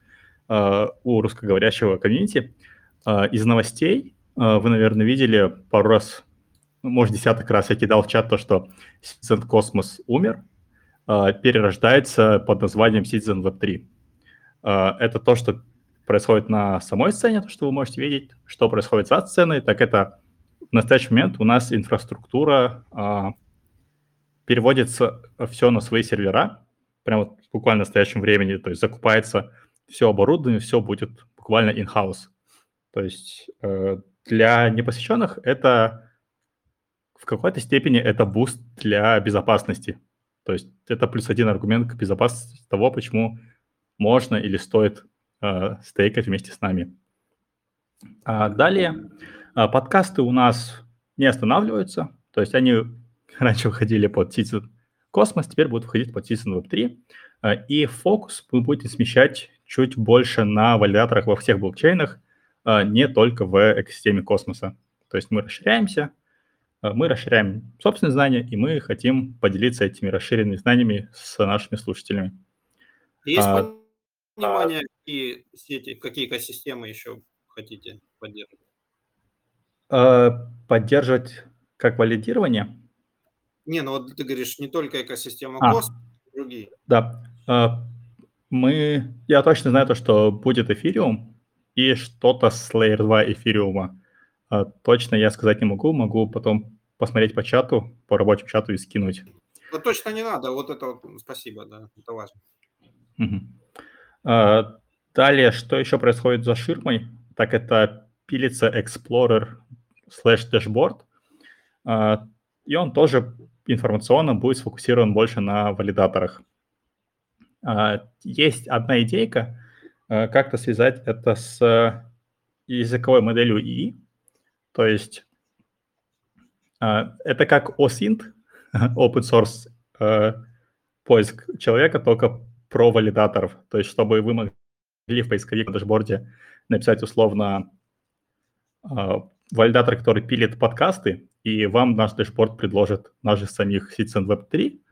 э, у русскоговорящего комьюнити. Э, из новостей э, вы, наверное, видели пару раз, может, десяток раз я кидал в чат то, что Citizen Cosmos умер, э, перерождается под названием Citizen веб три. Э, это то, что происходит на самой сцене, то, что вы можете видеть, что происходит за сценой, так это в настоящий момент у нас инфраструктура э, переводится все на свои сервера, прямо вот буквально в настоящем времени, то есть закупается все оборудование, все будет буквально in-house. То есть э, для непосвященных это в какой-то степени это буст для безопасности. То есть это плюс один аргумент к безопасности того, почему можно или стоит э, стейкать вместе с нами. А далее э, подкасты у нас не останавливаются, то есть они раньше выходили под Citizen Cosmos, теперь будут выходить под Citizen веб три. И фокус мы будем смещать чуть больше на валидаторах во всех блокчейнах, не только в экосистеме космоса. То есть мы расширяемся, мы расширяем собственные знания, и мы хотим поделиться этими расширенными знаниями с нашими слушателями. Есть а, понимание, какие сети, какие экосистемы еще хотите поддерживать? Поддерживать как валидирование? Не, ну вот ты говоришь, не только экосистема а, Космос, но и другие. Да. Мы, я точно знаю то, что будет эфириум и что-то с лейер два эфириума. Точно я сказать не могу, могу потом посмотреть по чату, по рабочему чату и скинуть. Да точно не надо, вот это вот, спасибо, да, это важно. Угу. Далее, что еще происходит за ширмой, так это пилится Explorer slash Dashboard, и он тоже информационно будет сфокусирован больше на валидаторах. Есть одна идейка, как-то связать это с языковой моделью ИИ. То есть это как осинт, open source поиск человека, только про валидаторов. То есть чтобы вы могли в поисковик на дашборде написать условно валидатор, который пилит подкасты, и вам наш дашборд предложит нас же самих Citizen веб три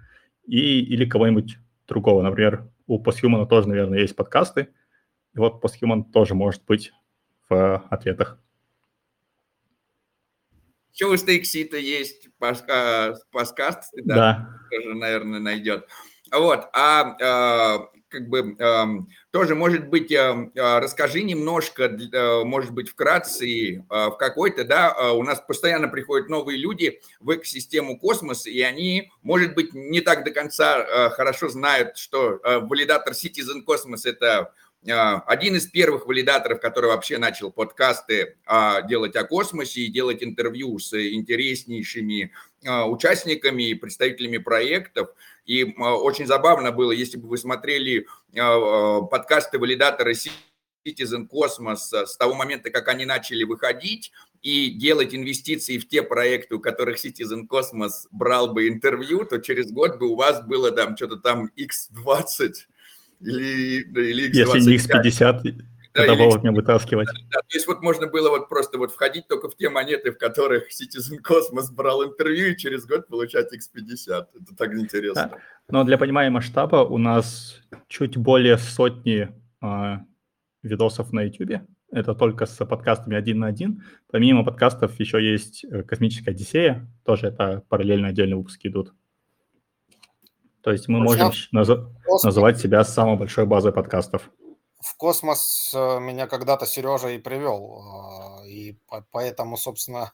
и, или кого-нибудь другого. Например, у PostHuman тоже, наверное, есть подкасты. И вот PostHuman тоже может быть в ответах. Еще у Стейксита есть подкаст, да, да, тоже, наверное, найдет. Вот, а как бы тоже, может быть, расскажи немножко, может быть, вкратце, в какой-то, да, у нас постоянно приходят новые люди в экосистему космоса, и они, может быть, не так до конца хорошо знают, что валидатор Citizen Cosmos – это один из первых валидаторов, который вообще начал подкасты делать о космосе и делать интервью с интереснейшими участниками и представителями проектов. И очень забавно было, если бы вы смотрели подкасты валидатора Citizen Cosmos с того момента, как они начали выходить и делать инвестиции в те проекты, у которых Citizen Cosmos брал бы интервью, то через год бы у вас было там что-то там икс двадцать. Или, или икс двадцать пять. Если не икс пятьдесят, да, тогда было мне вытаскивать. Да, да. То есть вот можно было вот просто вот входить только в те монеты, в которых Citizen Cosmos брал интервью, и через год получать икс пятьдесят. Это так интересно. Да. Но для понимания масштаба у нас чуть более сотни э, видосов на YouTube. Это только с подкастами один на один. Помимо подкастов еще есть «Космическая Одиссея». Тоже это параллельно отдельные выпуски идут. То есть мы можем наз... космос... называть себя самой большой базой подкастов. В космос меня когда-то Сережа и привел. И поэтому, собственно,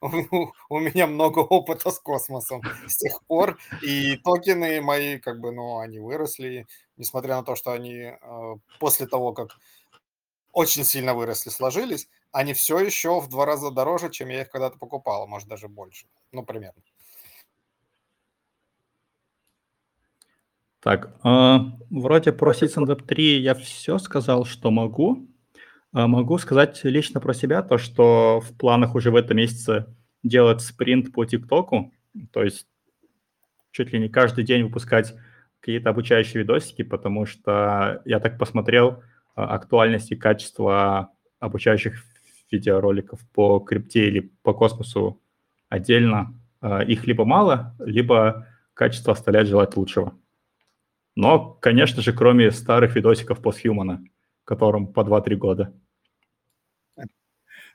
у меня много опыта с космосом с тех пор. И токены мои, как бы, ну, они выросли. Несмотря на то, что они после того, как очень сильно выросли, сложились, они все еще в два раза дороже, чем я их когда-то покупал. Может, даже больше. Ну, примерно. Так, э, вроде про Citizen веб три я все сказал, что могу. Э, могу сказать лично про себя то, что в планах уже в этом месяце делать спринт по ТикТоку, то есть чуть ли не каждый день выпускать какие-то обучающие видосики, потому что я так посмотрел э, актуальность и качество обучающих видеороликов по крипте или по космосу отдельно. Э, их либо мало, либо качество оставляет желать лучшего. Но, конечно же, кроме старых видосиков PostHuman, которым по два-три года.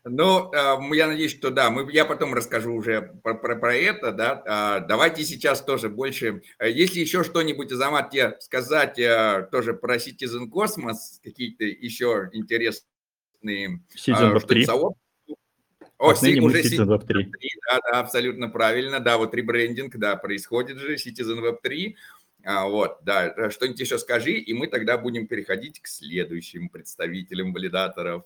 Ну, я надеюсь, что да, мы, я потом расскажу уже про, про, про это, да, давайте сейчас тоже больше, если еще что-нибудь, Азамат, тебе сказать тоже про Citizen Cosmos, какие-то еще интересные сообщества. О, Отныне уже Citizen Web три. Да, да, абсолютно правильно, да, вот ребрендинг, да, происходит же, Citizen Web три, вот, да, что-нибудь еще скажи, и мы тогда будем переходить к следующим представителям валидаторов.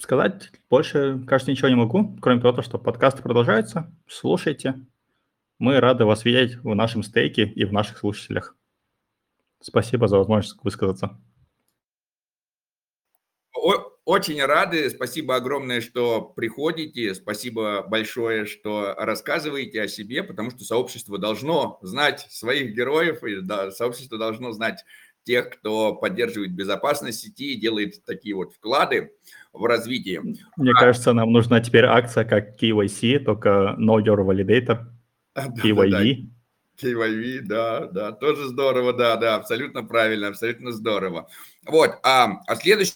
Сказать больше, кажется, ничего не могу, кроме того, что подкасты продолжаются. Слушайте. Мы рады вас видеть в нашем стейке и в наших слушателях. Спасибо за возможность высказаться. Очень рады. Спасибо огромное, что приходите. Спасибо большое, что рассказываете о себе, потому что сообщество должно знать своих героев, и сообщество должно знать тех, кто поддерживает безопасность сети и делает такие вот вклады в развитие. Мне а... кажется, нам нужна теперь акция как кей уай си, только Know Your Validator, кей уай ви. кей уай ви, да, да, тоже здорово, да, да, абсолютно правильно, абсолютно здорово. Вот, а, а следующий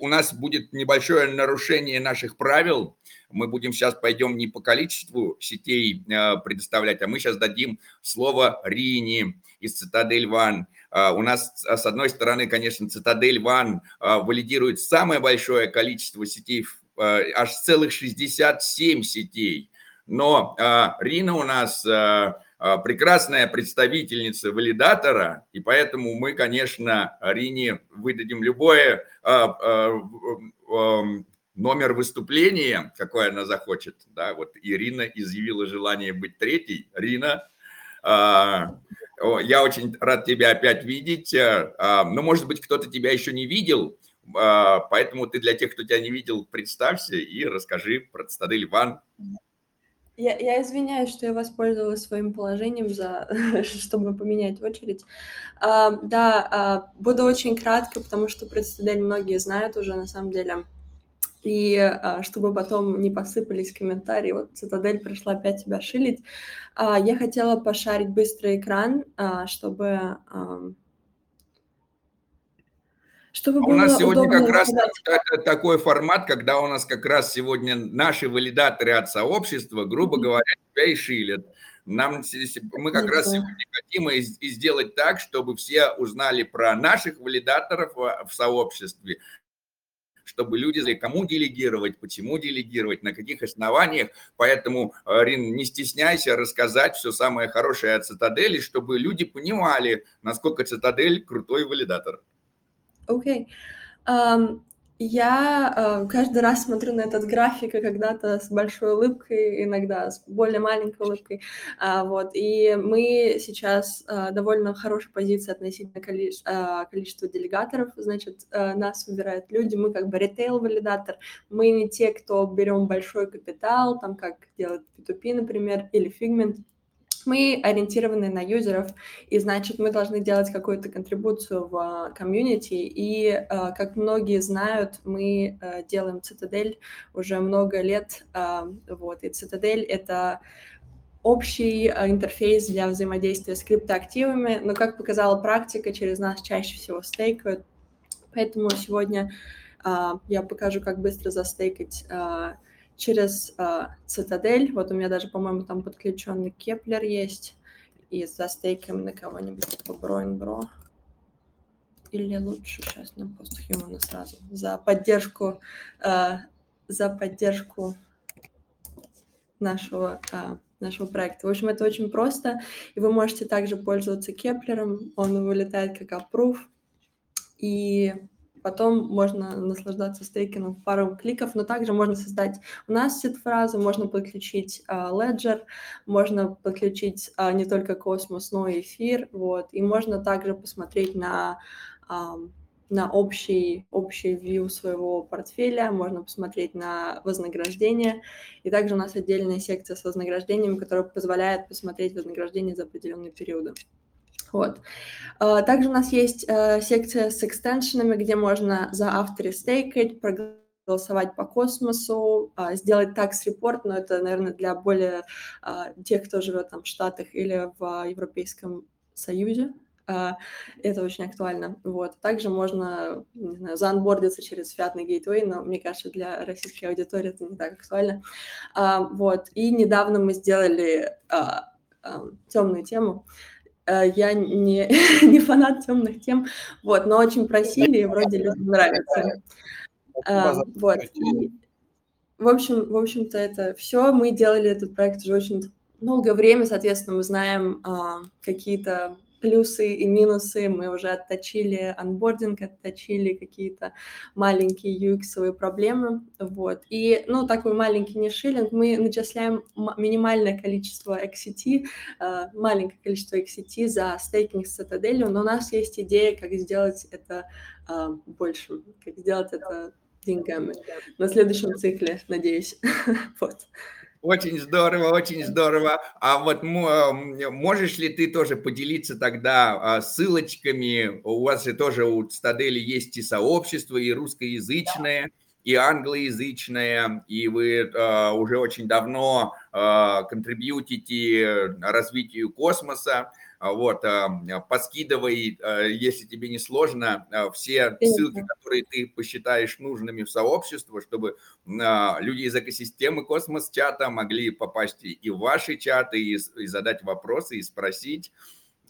у нас будет небольшое нарушение наших правил. Мы будем сейчас пойдем не по количеству сетей э, предоставлять, а мы сейчас дадим слово Рине из Citadel One. У нас, с одной стороны, конечно, Citadel One валидирует самое большое количество сетей, аж целых шестьдесят семь сетей. Но Рина у нас прекрасная представительница валидатора, и поэтому мы, конечно, Рине выдадим любой номер выступления, какой она захочет. Да, вот Ирина изъявила желание быть третьей. Рина. Я очень рад тебя опять видеть, но, может быть, кто-то тебя еще не видел, поэтому ты для тех, кто тебя не видел, представься и расскажи про Citadel One. Я, я извиняюсь, что я воспользовалась своим положением, за, чтобы поменять очередь. А, да, а, буду очень кратко, потому что про Citadel многие знают уже на самом деле. И чтобы потом не посыпались комментарии, вот Citadel пришла опять тебя шилить, я хотела пошарить быстрый экран, чтобы, чтобы а было у нас сегодня как раз такой формат, когда у нас как раз сегодня наши валидаторы от сообщества, грубо говоря, тебя и шилят. Нам, мы как раз сегодня хотим и, и сделать так, чтобы все узнали про наших валидаторов в сообществе, чтобы люди знали, кому делегировать, почему делегировать, на каких основаниях. Поэтому, Рин, не стесняйся рассказать все самое хорошее о Citadel, чтобы люди понимали, насколько Citadel крутой валидатор. Окей. Okay. Um, я uh, каждый раз смотрю на этот график, и когда-то с большой улыбкой, иногда с более маленькой улыбкой. Uh, вот. И мы сейчас uh, довольно в хорошей позиции относительно коли- uh, количества делегаторов. Значит, uh, нас выбирают люди, мы как бы ритейл-валидатор. Мы не те, кто берем большой капитал, там как делает пи ту пи, например, или Figment. Мы ориентированы на юзеров, и, значит, мы должны делать какую-то контрибуцию в комьюнити, и, как многие знают, мы делаем Citadel уже много лет, вот, и Citadel — это общий интерфейс для взаимодействия с криптоактивами, но, как показала практика, через нас чаще всего стейкают, поэтому сегодня я покажу, как быстро застейкать через uh, Citadel. Вот у меня даже, по-моему, там подключенный Кеплер есть. И застейкаем на кого-нибудь типа Бро энд Бро. Или лучше сейчас на PostHuman сразу. За поддержку, uh, за поддержку нашего, uh, нашего проекта. В общем, это очень просто. И вы можете также пользоваться Кеплером. Он вылетает как approve. И потом можно наслаждаться стейкингом пару кликов, но также можно создать у нас сид-фразы, можно подключить uh, Ledger, можно подключить uh, не только космос, но и эфир, вот, и можно также посмотреть на, uh, на общий, общий view своего портфеля, можно посмотреть на вознаграждение, и также у нас отдельная секция с вознаграждением, которая позволяет посмотреть вознаграждение за определенные периоды. Вот. Также у нас есть секция с экстеншенами, где можно заавтористейкать, проголосовать по космосу, сделать такс-репорт, но это, наверное, для более тех, кто живет там в Штатах или в Европейском Союзе. Это очень актуально. Вот. Также можно, не знаю, заанбордиться через фиатный гейтвей, но, мне кажется, для российской аудитории это не так актуально. Вот. И недавно мы сделали темную тему. Я не, не фанат темных тем, вот, но очень просили, и вроде людям нравится. Вот. И, в общем, в общем-то, это все. Мы делали этот проект уже очень долгое время, соответственно, мы знаем какие-то плюсы и минусы, мы уже отточили онбординг, отточили какие-то маленькие ю экс-овые проблемы, вот, и, ну, такой маленький нешиллинг, мы начисляем минимальное количество икс си ти, маленькое количество икс си ти за стейкинг с Citadel, но у нас есть идея, как сделать это больше, как сделать это деньгами на следующем цикле, надеюсь, вот. Очень здорово, очень здорово. А вот можешь ли ты тоже поделиться тогда ссылочками? У вас же тоже у Citadel есть и сообщество, и русскоязычное, и англоязычное, и вы уже очень давно контрибьютите развитию космоса. Вот, поскидывай, если тебе не сложно, все ссылки, которые ты посчитаешь нужными в сообщество, чтобы люди из экосистемы космос-чата могли попасть и в ваши чаты, и, и задать вопросы, и спросить.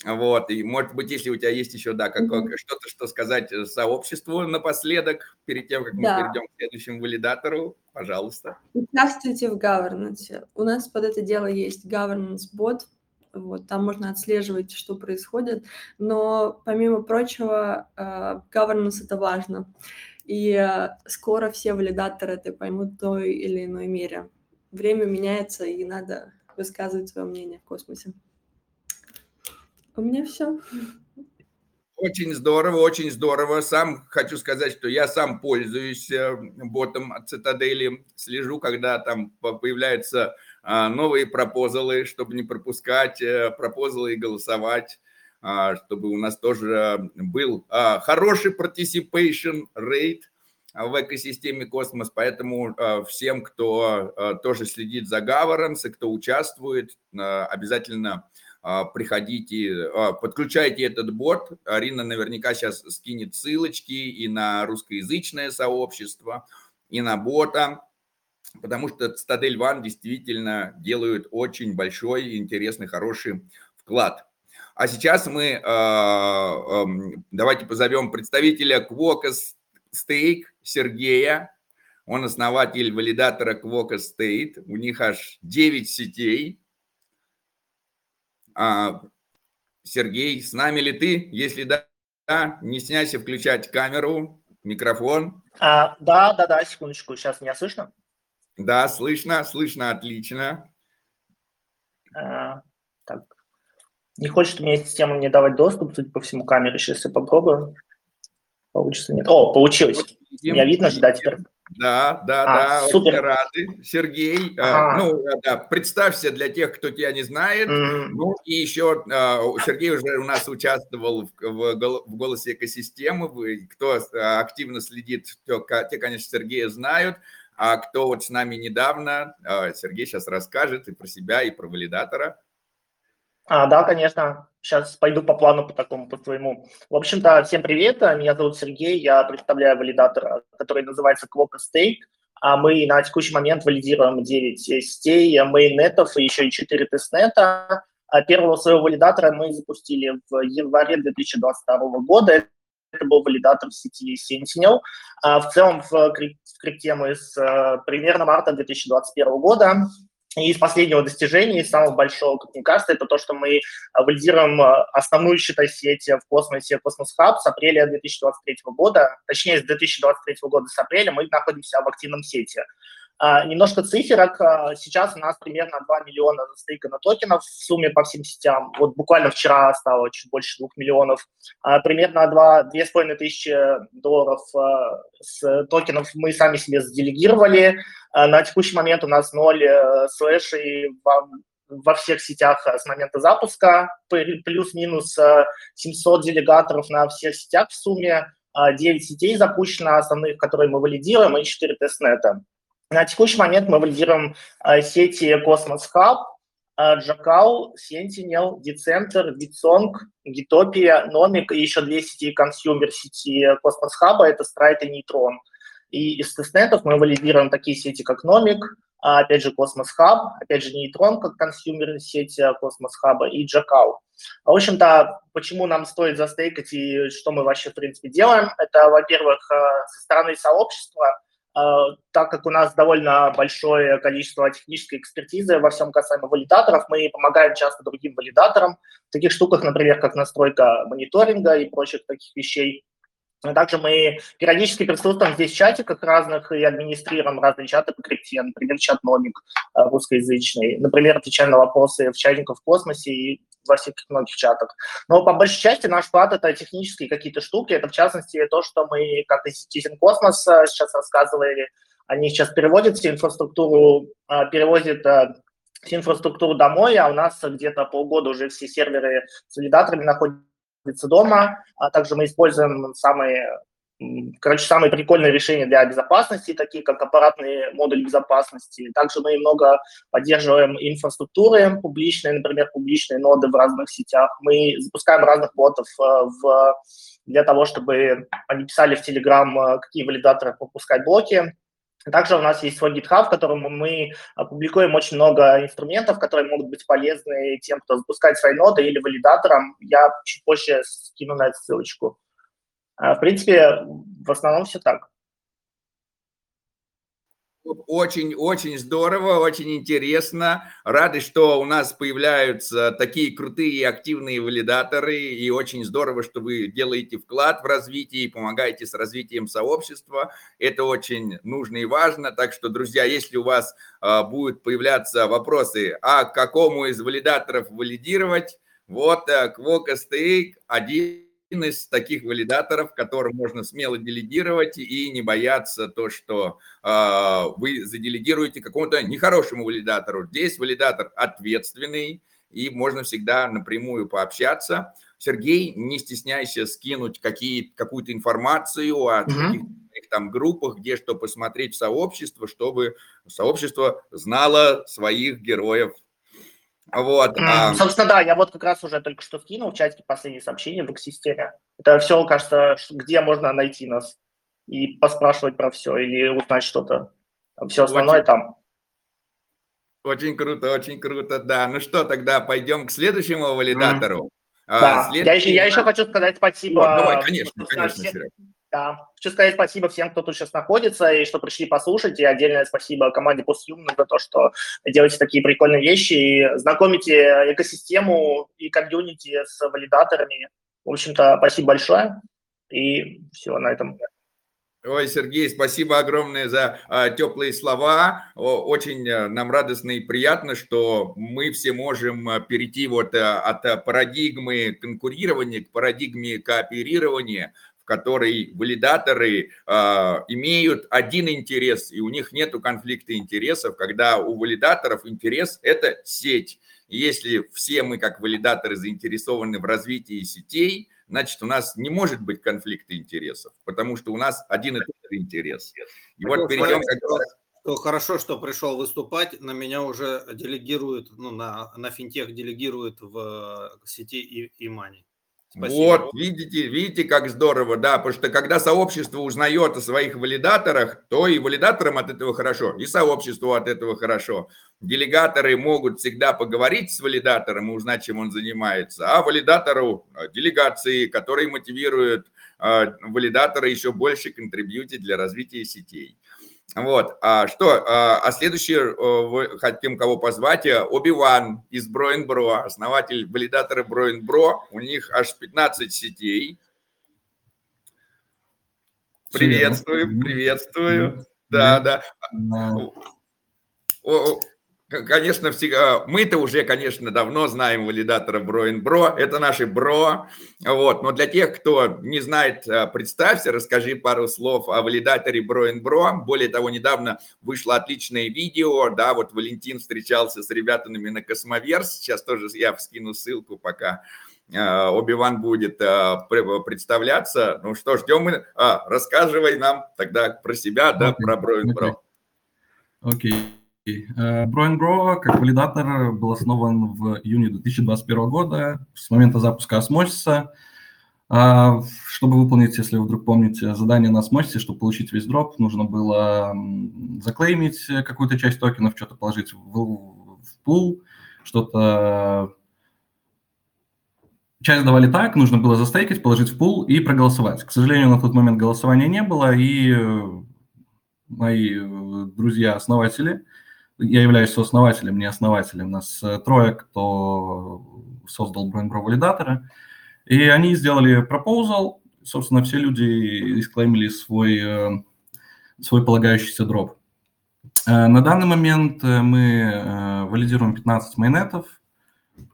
Вот, и, может быть, если у тебя есть еще, да, как, mm-hmm. что-то, что сказать сообществу напоследок, перед тем, как да. мы перейдем к следующему валидатору, пожалуйста. Участвуйте в governance. У нас под это дело есть governance-бот. Вот, там можно отслеживать, что происходит, но, помимо прочего, governance – это важно, и скоро все валидаторы это поймут в той или иной мере. Время меняется, и надо высказывать свое мнение в космосе. У меня все. Очень здорово, очень здорово. Сам хочу сказать, что я сам пользуюсь ботом от Citadel, слежу, когда там появляются новые пропозалы, чтобы не пропускать пропозалы и голосовать, чтобы у нас тоже был хороший participation rate в экосистеме Космос. Поэтому всем, кто тоже следит за governance и кто участвует, обязательно приходите, подключайте этот бот. Арина наверняка сейчас скинет ссылочки и на русскоязычное сообщество, и на бота, потому что Citadel One действительно делают очень большой, интересный, хороший вклад. А сейчас мы давайте позовем представителя QuokkaStake Сергея. Он основатель валидатора QuokkaStake. У них аж девять сетей. Сергей, с нами ли ты? Если да, не стесняйся включать камеру, микрофон. А, да, да, да, секундочку, сейчас меня слышно? Да, слышно, слышно, отлично. А, так. Не хочет мне система не давать доступ, судя по всему, камере. Сейчас я попробую. Получится, нет? О, получилось. Вот, меня видно, да, теперь? Да, да, а, да, супер. Очень рады. Сергей, а. ну, да, представься для тех, кто тебя не знает. Mm. Ну, и еще Сергей уже у нас участвовал в «Голосе экосистемы». Кто активно следит, те, конечно, Сергея знают. А кто вот с нами недавно, Сергей сейчас расскажет и про себя, и про валидатора. А, да, конечно. Сейчас пойду по плану, по такому, по своему. В общем-то, всем привет. Меня зовут Сергей. Я представляю валидатора, который называется QuokkaStake. А мы на текущий момент валидируем девять сетей, мейннетов и еще и четыре тестнета. А первого своего валидатора мы запустили в январе две тысячи двадцать второго года. Это был валидатор сети Sentinel. А в целом в крипте мы с примерно марта две тысячи двадцать первого года. И из последнего достижения, из самого большого, как мне кажется, это то, что мы валидируем основную счетосеть в космосе Cosmos Hub с апреля две тысячи двадцать третьего года. Точнее, с две тысячи двадцать третьего года, с апреля, мы находимся в активном сети. Немножко циферок. Сейчас у нас примерно два миллиона застейкано токенов в сумме по всем сетям. Вот буквально вчера стало чуть больше двух миллионов. Примерно две тысячи пятьсот долларов с токенов мы сами себе заделегировали. На текущий момент у нас ноль слэшей во, во всех сетях с момента запуска. Плюс-минус семьсот делегаторов на всех сетях в сумме. девять сетей запущено, основных, которые мы валидируем, и четыре тестнета. На текущий момент мы валидируем сети Cosmos Hub, Jackal, Sentinel, Decenter, Bitsong, Gitopia, Nomic и еще две сети консюмер сети Cosmos Hub, это Stride и Neutron. И из тестнетов мы валидируем такие сети, как Nomic, опять же Cosmos Hub, опять же Neutron как консюмер сеть Cosmos Hub и Jackal. В общем-то, почему нам стоит застейкать и что мы вообще в принципе делаем, это, во-первых, со стороны сообщества, так как у нас довольно большое количество технической экспертизы во всем касаемо валидаторов, мы помогаем часто другим валидаторам в таких штуках, например, как настройка мониторинга и прочих таких вещей. Также мы периодически присутствуем здесь в чатиках разных и администрируем разные чаты по крипте, например, чат Nomic русскоязычный, например, отвечаем на вопросы в чатниках в космосе и во всех многих чатах. Но по большей части наш вклад – это технические какие-то штуки, это в частности то, что мы, как и Citizen Cosmos сейчас рассказывали, они сейчас переводят всю инфраструктуру, перевозят всю инфраструктуру домой, а у нас где-то полгода уже все серверы с валидаторами находятся дома, а также мы используем самые, короче, самые прикольные решения для безопасности, такие как аппаратные модули безопасности. Также мы много поддерживаем инфраструктуры публичные, например, публичные ноды в разных сетях. Мы запускаем разных ботов в, для того, чтобы они писали в Telegram, какие валидаторы пропускать блоки. Также у нас есть свой GitHub, в котором мы публикуем очень много инструментов, которые могут быть полезны тем, кто запускает свои ноды или валидаторам. Я чуть позже скину на эту ссылочку. В принципе, в основном все так. Очень-очень здорово, очень интересно. Рады, что у нас появляются такие крутые и активные валидаторы. И очень здорово, что вы делаете вклад в развитие и помогаете с развитием сообщества. Это очень нужно и важно. Так что, друзья, если у вас а, будут появляться вопросы, а к какому из валидаторов валидировать, вот QuokkaStake один из таких валидаторов, которым можно смело делегировать и не бояться то, что э, вы заделегируете какому-то нехорошему валидатору. Здесь валидатор ответственный, и можно всегда напрямую пообщаться. Сергей, не стесняйся скинуть какие, какую-то информацию о каких-то там группах, где что посмотреть в сообщество, чтобы сообщество знало своих героев. Вот, а... Собственно, да, я вот как раз уже только что вкинул в чатике последние сообщения в экосистеме. Это все, кажется, где можно найти нас и поспрашивать про все или узнать что-то. Все основное очень, там. Очень круто, очень круто, да. Ну что, тогда пойдем к следующему валидатору. Mm-hmm. а, да. следующий... я, еще, я еще хочу сказать спасибо. О, давай, конечно, конечно, Серега. Да. Хочу сказать спасибо всем, кто тут сейчас находится и что пришли послушать. И отдельное спасибо команде PostHuman за то, что делаете такие прикольные вещи и знакомите экосистему и комьюнити с валидаторами. В общем-то, спасибо большое. И все, на этом. Ой, Сергей, спасибо огромное за а, теплые слова. О, очень а, нам радостно и приятно, что мы все можем а, перейти вот а, от парадигмы конкурирования к парадигме кооперирования, в которой валидаторы э, имеют один интерес, и у них нет конфликта интересов, когда у валидаторов интерес – это сеть. И если все мы, как валидаторы, заинтересованы в развитии сетей, значит, у нас не может быть конфликта интересов, потому что у нас один и тот же интерес. И вот перейдем как раз... То хорошо, что пришел выступать, на меня уже делегируют, ну, на, на финтех делегируют в сети и, и мани. Спасибо. Вот, видите, видите, как здорово, да, потому что когда сообщество узнает о своих валидаторах, то и валидаторам от этого хорошо, и сообществу от этого хорошо. Делегаторы могут всегда поговорить с валидатором и узнать, чем он занимается, а валидатору делегации, которые мотивируют валидатора еще больше контрибьютить для развития сетей. Вот, а что, а следующий, хотим кого позвать, Оби-Ван из Бро энд Бро, основатель валидатора Бро энд Бро, у них аж пятнадцать сетей. Приветствую, приветствую, да, да. Конечно, всегда, мы-то уже, конечно, давно знаем валидатора Бро энд Бро, это наши бро, вот, но для тех, кто не знает, представься, расскажи пару слов о валидаторе Бро энд Бро, более того, недавно вышло отличное видео, да, вот Валентин встречался с ребятами на Космоверс, сейчас тоже я вскину ссылку, пока Оби-Ван будет представляться, ну что, ждем мы, а, рассказывай нам тогда про себя, да, про Бро энд Бро. Окей. бро энд бро как валидатор был основан в июне две тысячи двадцать первого года с момента запуска Osmosis. Чтобы выполнить, если вы вдруг помните, задание на Osmosis, чтобы получить весь дроп, нужно было заклеймить какую-то часть токенов, что-то положить в, в пул, что-то... Часть давали так, нужно было застейкать, положить в пул и проголосовать. К сожалению, на тот момент голосования не было, и мои друзья-основатели, я являюсь сооснователем, не основателем, нас трое, кто создал бро энд бро валидатора, и они сделали пропозал, собственно, все люди исклеймили свой, свой полагающийся дроп. На данный момент мы валидируем пятнадцать майнетов.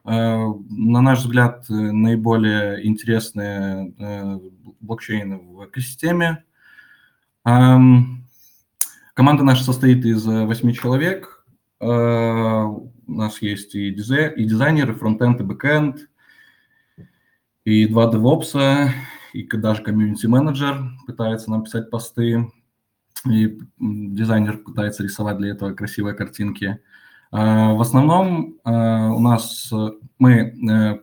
На наш взгляд, наиболее интересные блокчейны в экосистеме. Команда наша состоит из восьми человек. У нас есть и дизайнеры, и фронтенд, и бэкенд, и два девопса, и даже комьюнити-менеджер пытается нам писать посты, и дизайнер пытается рисовать для этого красивые картинки. В основном у нас мы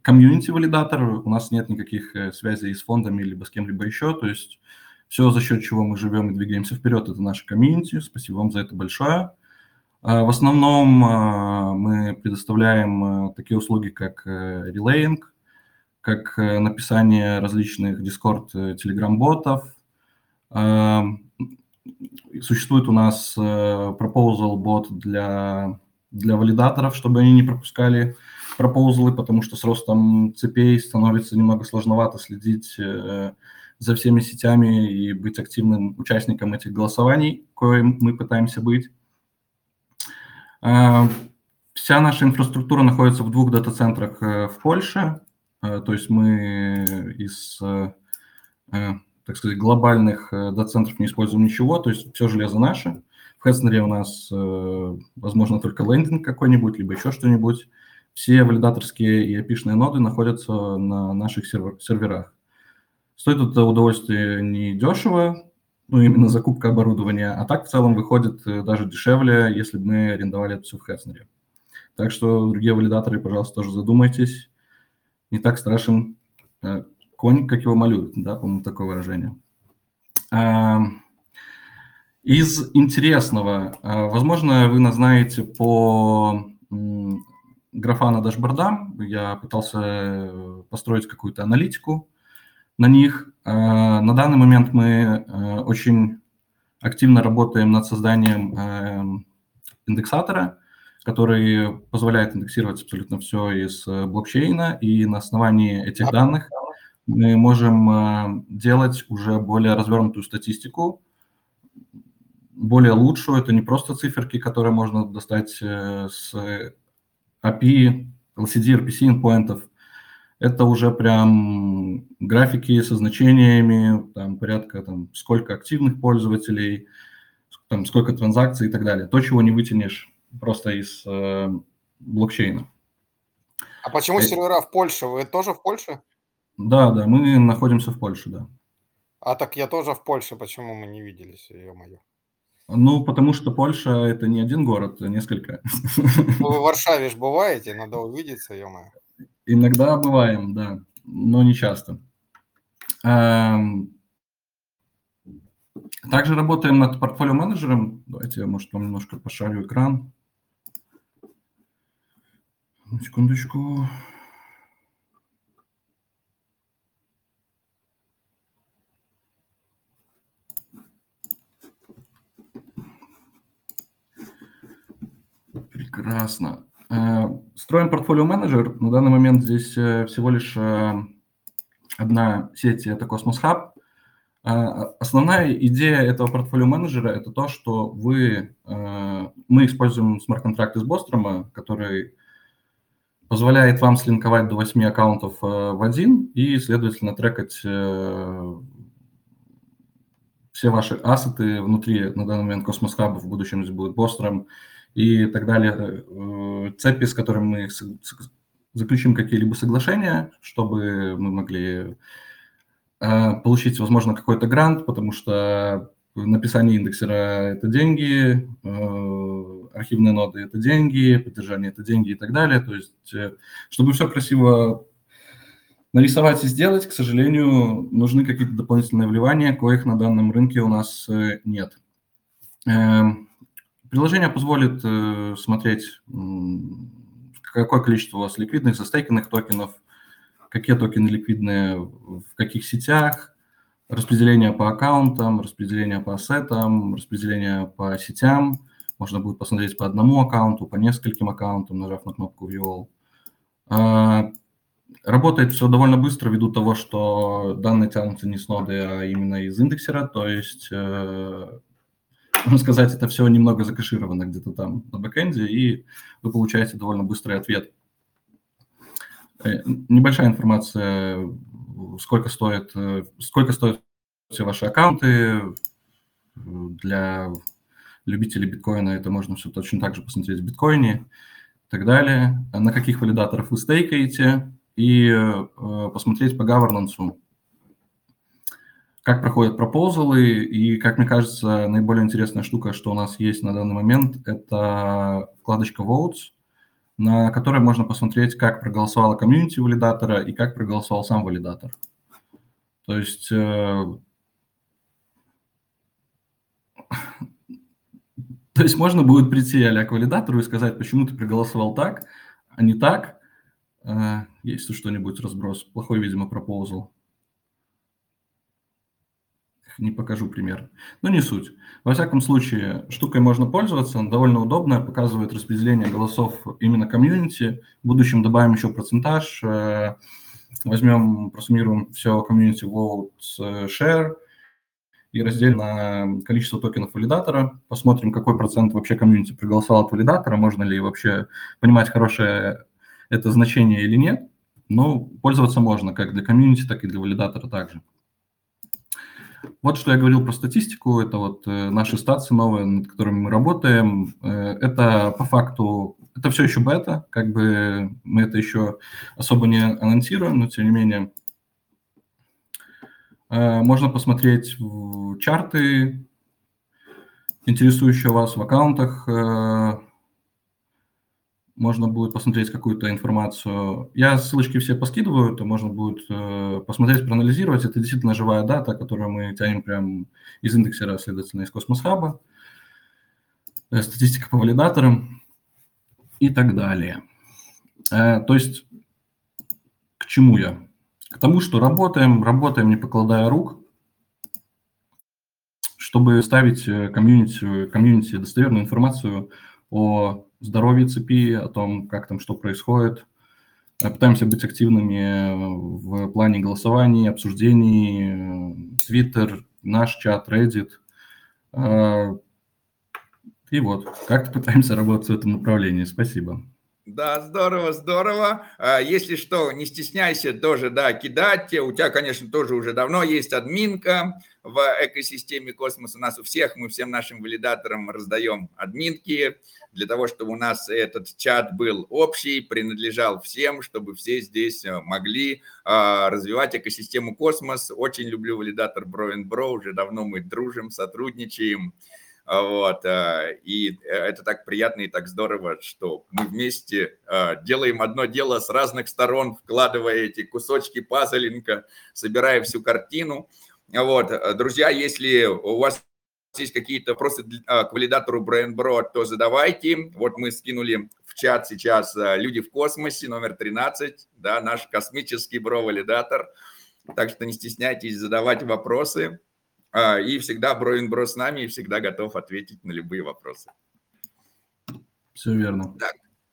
комьюнити-валидатор, у нас нет никаких связей с фондами либо с кем-либо еще, то есть все, за счет чего мы живем и двигаемся вперед, это наше комьюнити, спасибо вам за это большое. В основном мы предоставляем такие услуги, как релейинг, как написание различных Discord-телеграм-ботов. Существует у нас пропозал-бот для, для валидаторов, чтобы они не пропускали пропозалы, потому что с ростом цепей становится немного сложновато следить за всеми сетями и быть активным участником этих голосований, коим мы пытаемся быть. Вся наша инфраструктура находится в двух дата-центрах в Польше, то есть мы из, так сказать, глобальных дата-центров не используем ничего, то есть все железо наше. В Хедснере у нас, возможно, только лендинг какой-нибудь, либо еще что-нибудь. Все валидаторские и эй пи ай-шные ноды находятся на наших серверах. Стоит это удовольствие не дешево, ну, именно закупка оборудования, а так в целом выходит даже дешевле, если бы мы арендовали это все в Хедснере. Так что, другие валидаторы, пожалуйста, тоже задумайтесь. Не так страшен э, конь, как его малюют, да, по-моему, такое выражение. Э, из интересного, э, возможно, вы нас знаете по э, графана дашбордам. Я пытался построить какую-то аналитику на них. На данный момент мы очень активно работаем над созданием индексатора, который позволяет индексировать абсолютно все из блокчейна, и на основании этих данных мы можем делать уже более развернутую статистику, более лучшую. Это не просто циферки, которые можно достать с эй пи ай, эл си ди, эр пи си, endpoint'ов. Это уже прям графики со значениями, там порядка, там, сколько активных пользователей, там, сколько транзакций и так далее. То, чего не вытянешь просто из э, блокчейна. А почему сервера в Польше? Вы тоже в Польше? Да, да, мы находимся в Польше, да. А так я тоже в Польше, почему мы не виделись, ё-моё? Ну, потому что Польша – это не один город, а несколько. Вы в Варшаве же бываете, надо увидеться, ё-моё. Иногда бываем, да, но не часто. Также работаем над портфолио-менеджером. Давайте я, может, вам немножко пошарю экран. Секундочку. Прекрасно. Строим портфолио-менеджер. На данный момент здесь всего лишь одна сеть – это Cosmos Hub. Основная идея этого портфолио-менеджера – это то, что вы, мы используем смарт-контракт из Бострома, который позволяет вам слинковать до восьми аккаунтов в один и, следовательно, трекать все ваши ассеты внутри, на данный момент, Cosmos Hub, в будущем здесь будет Bostrom, и так далее, цепи, с которыми мы заключим какие-либо соглашения, чтобы мы могли получить, возможно, какой-то грант, потому что написание индексера – это деньги, архивные ноды – это деньги, поддержание – это деньги и так далее. То есть, чтобы все красиво нарисовать и сделать, к сожалению, нужны какие-то дополнительные вливания, коих на данном рынке у нас нет. Приложение позволит смотреть, какое количество у вас ликвидных, застейканных токенов, какие токены ликвидные, в каких сетях, распределение по аккаунтам, распределение по ассетам, распределение по сетям. Можно будет посмотреть по одному аккаунту, по нескольким аккаунтам, нажав на кнопку View All. Работает все довольно быстро ввиду того, что данные тянутся не с ноды, а именно из индексера. То есть, можно сказать, это все немного закэшировано где-то там на бэкэнде, и вы получаете довольно быстрый ответ. Небольшая информация, сколько стоит, сколько стоят все ваши аккаунты. Для любителей биткоина это можно все точно так же посмотреть в биткоине и так далее. На каких валидаторов вы стейкаете и посмотреть по governance, как проходят пропозалы. И, как мне кажется, наиболее интересная штука, что у нас есть на данный момент, это вкладочка Votes, на которой можно посмотреть, как проголосовала комьюнити валидатора и как проголосовал сам валидатор. То есть э, то есть можно будет прийти а-ля к валидатору и сказать, почему ты проголосовал так, а не так. Э, есть тут что-нибудь разброс? Плохой, видимо, пропозал. Не покажу пример. Но не суть. Во всяком случае, штукой можно пользоваться, она довольно удобная, показывает распределение голосов именно комьюнити. В будущем добавим еще процентаж, возьмем, просуммируем все комьюнити vote share и разделим на количество токенов валидатора, посмотрим, какой процент вообще комьюнити проголосовал от валидатора, можно ли вообще понимать, хорошее это значение или нет. Но пользоваться можно как для комьюнити, так и для валидатора также. Вот что я говорил про статистику, это вот наши статсы новые, над которыми мы работаем. Это по факту, это все еще бета, как бы мы это еще особо не анонсируем, но тем не менее. Можно посмотреть чарты, интересующие вас в аккаунтах. Можно будет посмотреть какую-то информацию. Я ссылочки все поскидываю, то можно будет э, посмотреть, проанализировать. Это действительно живая дата, которую мы тянем прямо из индексера, следовательно, из Cosmos Hub. Э, статистика по валидаторам и так далее. Э, то есть, к чему я? К тому, что работаем, работаем, не покладая рук, чтобы ставить комьюнити, комьюнити достоверную информацию о здоровье цепи, о том, как там что происходит. Пытаемся быть активными в плане голосований, обсуждений, Twitter, наш чат, Reddit. И вот, как-то пытаемся работать в этом направлении. Спасибо. Да, здорово, здорово. Если что, не стесняйся тоже, да, кидать. У тебя, конечно, тоже уже давно есть админка в экосистеме космоса. У нас у всех, мы всем нашим валидаторам раздаем админки для того, чтобы у нас этот чат был общий, принадлежал всем, чтобы все здесь могли развивать экосистему космос. Очень люблю валидатор Bro энд Bro. Уже давно мы дружим, сотрудничаем. Вот, и это так приятно и так здорово, что мы вместе делаем одно дело с разных сторон, вкладывая эти кусочки пазлинга, собирая всю картину. Вот, друзья, если у вас есть какие-то вопросы к валидатору Bro энд Bro, то задавайте. Вот мы скинули в чат сейчас «Люди в космосе» номер тринадцать, да, наш космический Bro-валидатор. Так что не стесняйтесь задавать вопросы. И всегда Bro энд Bro с нами, и всегда готов ответить на любые вопросы. Все верно.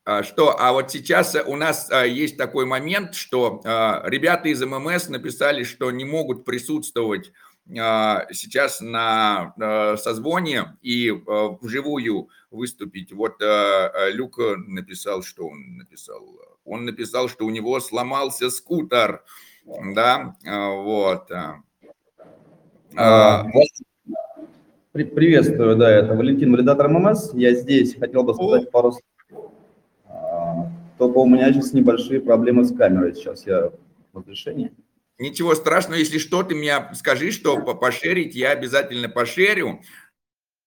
Так, что, а вот сейчас у нас есть такой момент, что ребята из эм эм эс написали, что не могут присутствовать сейчас на созвоне и вживую выступить. Вот Люк написал, что он написал. Он написал, что у него сломался скутер. Да, вот. А... Приветствую, да, это Валентин, валидатор эм эм эс. Я здесь хотел бы сказать О. пару слов. Только у меня сейчас небольшие проблемы с камерой. Сейчас я в разрешении. Ничего страшного, если что, ты меня скажи, что пошерить, я обязательно пошерю.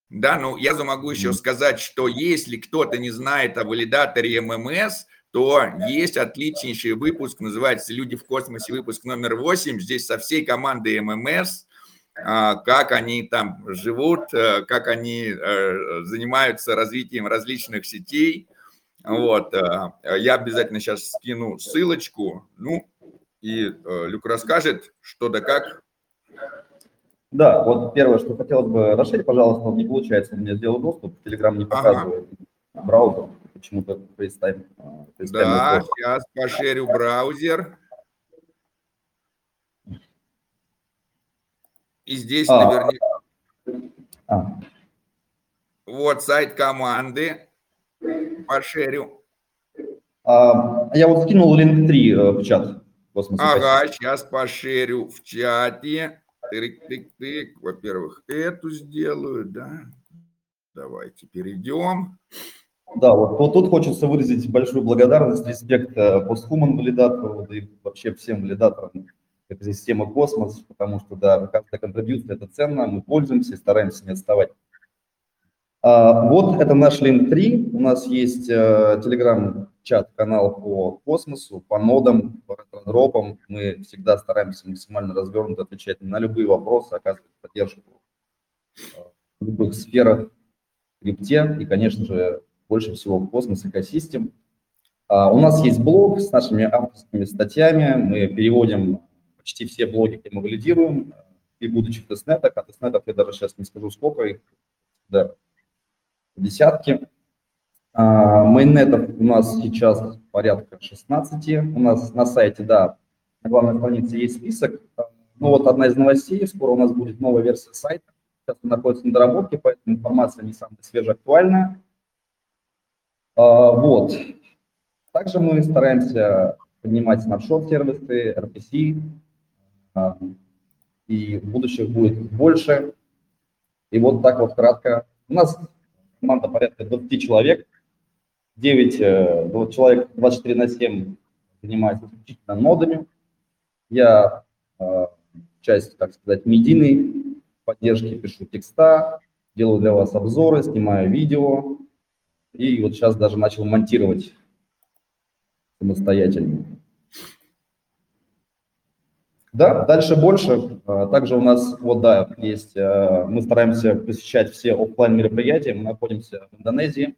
Да, ну я могу еще сказать, что если кто-то не знает о валидаторе эм эм эс, то есть отличнейший выпуск, называется «Люди в космосе», выпуск номер восемь. Здесь со всей командой эм эм эс, как они там живут, как они занимаются развитием различных сетей. Вот, я обязательно сейчас скину ссылочку, ну, и Люк расскажет, что да как. Да, вот первое, что хотелось бы расширить, пожалуйста, вот не получается, у меня сделал доступ, Telegram не показывает, ага. Браузер, почему-то FaceTime. Да, сейчас пошерю браузер. И здесь а, наверняка а. Вот сайт команды, пошерю. А, я вот скинул линк три в чат. Космос. Ага, сейчас пошерю в чате. Тык-тык-тык. Во-первых, эту сделаю, да. Давайте перейдем. Да, вот, вот тут хочется выразить большую благодарность, респект PostHuman валидатору, да и вообще всем валидаторам экосистемы Космос, потому что, да, каждая контрибьюция – это ценно, мы пользуемся и стараемся не отставать. А, вот это наш линк три. У нас есть телеграм-чат, канал по Космосу, по нодам, по дропам. Мы всегда стараемся максимально развернуто отвечать на любые вопросы, оказывать поддержку в любых сферах, в крипте и, конечно же, больше всего в Космос экосистем. А у нас есть блог с нашими авторскими статьями. Мы переводим почти все блоги, где мы валидируем, и будучи в тестнетах, а тестнетов я даже сейчас не скажу, сколько их, да, десятки. А, мейннетов у нас сейчас порядка шестнадцати. У нас на сайте, да, на главной странице есть список. Ну вот одна из новостей, скоро у нас будет новая версия сайта. Сейчас он находится на доработке, поэтому информация не самая свежая, актуальная. Вот. Также мы стараемся поднимать снапшот-сервисы, эр пи си, и в будущем будет больше. И вот так вот кратко. У нас команда порядка двадцати человек. девять человек двадцать четыре на семь занимается исключительно нодами. Я часть, так сказать, медийной поддержки, пишу текста, делаю для вас обзоры, снимаю видео. И вот сейчас даже начал монтировать самостоятельно. Да, дальше больше. Также у нас, вот да, есть, мы стараемся посещать все офлайн мероприятия. Мы находимся в Индонезии,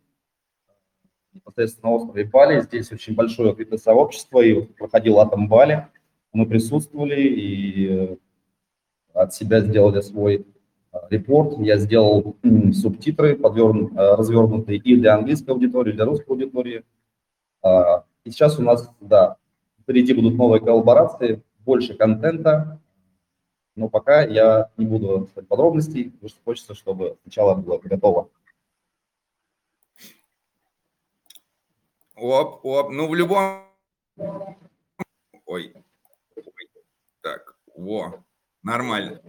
непосредственно на острове Бали. Здесь очень большое крипто-сообщество, и проходил Атом Бали. Мы присутствовали и от себя сделали свой репорт, я сделал субтитры, подверн, развернутые и для английской аудитории, и для русской аудитории. И сейчас у нас, да, впереди будут новые коллаборации, больше контента, но пока я не буду рассказывать подробностей, потому что хочется, чтобы сначала было готово. Оп, оп, ну в любом... Ой, так, во, нормально.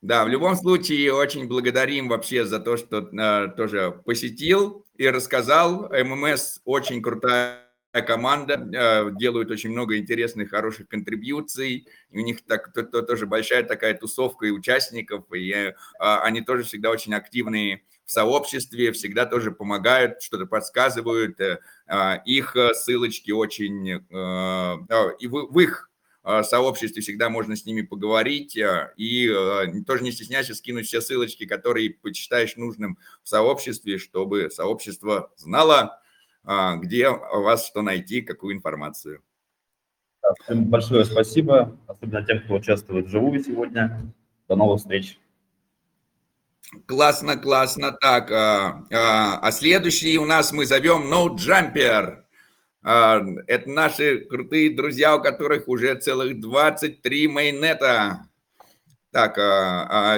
Да, в любом случае очень благодарим вообще за то, что э, тоже посетил и рассказал. ММС очень крутая команда, э, делают очень много интересных, хороших контрибьюций. И у них так, то, то, тоже большая такая тусовка и участников, и э, они тоже всегда очень активные в сообществе, всегда тоже помогают, что-то подсказывают. Э, э, их ссылочки очень... Э, э, и в, в их... сообществе всегда можно с ними поговорить, и тоже не стесняйся скинуть все ссылочки, которые почитаешь нужным в сообществе, чтобы сообщество знало, где вас что найти, какую информацию. Всем большое спасибо, особенно тем, кто участвует вживую сегодня. До новых встреч. Классно, классно. Так, а следующий у нас мы зовем NodeJumper. Это наши крутые друзья, у которых уже целых двадцать три мейннета. Так,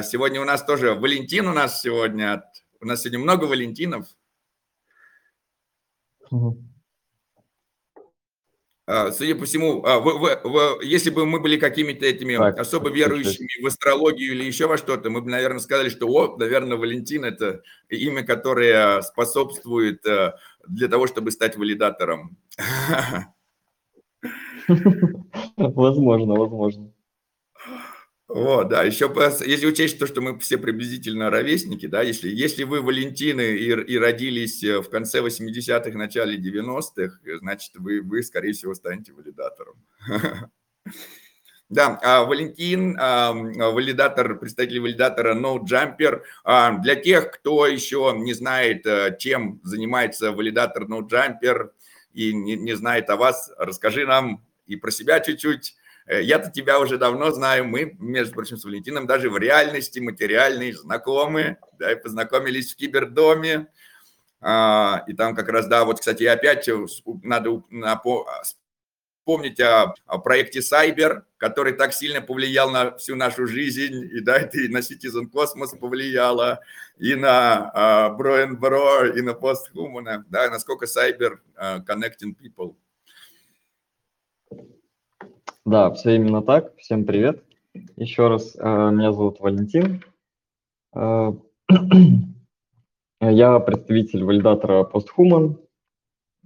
сегодня у нас тоже Валентин у нас сегодня. У нас сегодня много Валентинов. Угу. Судя по всему, вы, вы, вы, если бы мы были какими-то этими так, особо верующими так, в астрологию или еще во что-то, мы бы, наверное, сказали, что, о, наверное, Валентин – это имя, которое способствует для того, чтобы стать валидатором. Возможно, возможно. Вот, да, еще если учесть то, что мы все приблизительно ровесники, да, если, если вы Валентины и, и родились в конце восьмидесятых, начале девяностых, значит, вы, вы, скорее всего, станете валидатором. Да, Валентин, валидатор, представитель валидатора NodeJumper. Для тех, кто еще не знает, чем занимается валидатор NodeJumper и не, не знает о вас, расскажи нам и про себя чуть-чуть. Я-то тебя уже давно знаю, мы, между прочим, с Валентином даже в реальности материальной знакомы, да, и познакомились в Кибердоме, а, и там как раз, да, вот, кстати, опять надо вспомнить о, о проекте Cyber, который так сильно повлиял на всю нашу жизнь, и, да, и на Citizen Cosmos повлияло, и на а, Bro and Bro, и на PostHuman, да, насколько Cyber uh, connecting people. Да, все именно так. Всем привет. Еще раз, меня зовут Валентин. Я представитель валидатора PostHuman.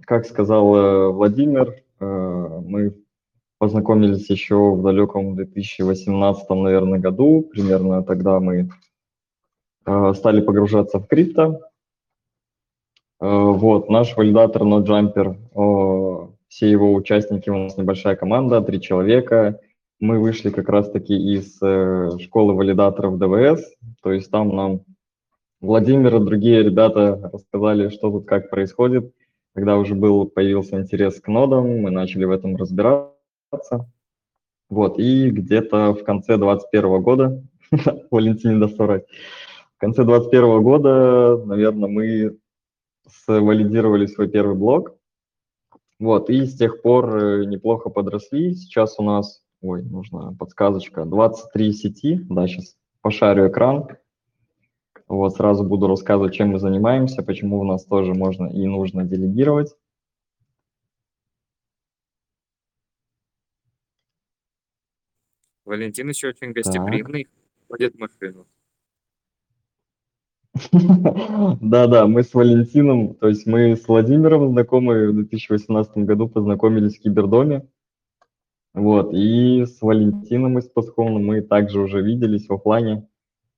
Как сказал Владимир, мы познакомились еще в далеком две тысячи восемнадцатом, наверное, году. Примерно тогда мы стали погружаться в крипто. Вот, наш валидатор NodeJumper. Все его участники, у нас небольшая команда, три человека. Мы вышли как раз-таки из э, школы валидаторов ДВС, то есть там нам Владимир и другие ребята рассказали, что тут как происходит. Когда уже был, появился интерес к нодам, мы начали в этом разбираться. Вот, и где-то в конце двадцать первого года, Валентине даст соврать, в конце двадцать первого года, наверное, мы свалидировали свой первый блок. Вот, и с тех пор неплохо подросли. Сейчас у нас, ой, нужна подсказочка, двадцать три сети. Да, сейчас пошарю экран. Вот, сразу буду рассказывать, чем мы занимаемся, почему у нас тоже можно и нужно делегировать. Валентин еще очень гостеприимный, водит машину. Да-да, мы с Валентином, то есть мы с Владимиром знакомы, в две тысячи восемнадцатом году познакомились в Кибердоме. Вот, и с Валентином из PostHuman мы также уже виделись в офлайне,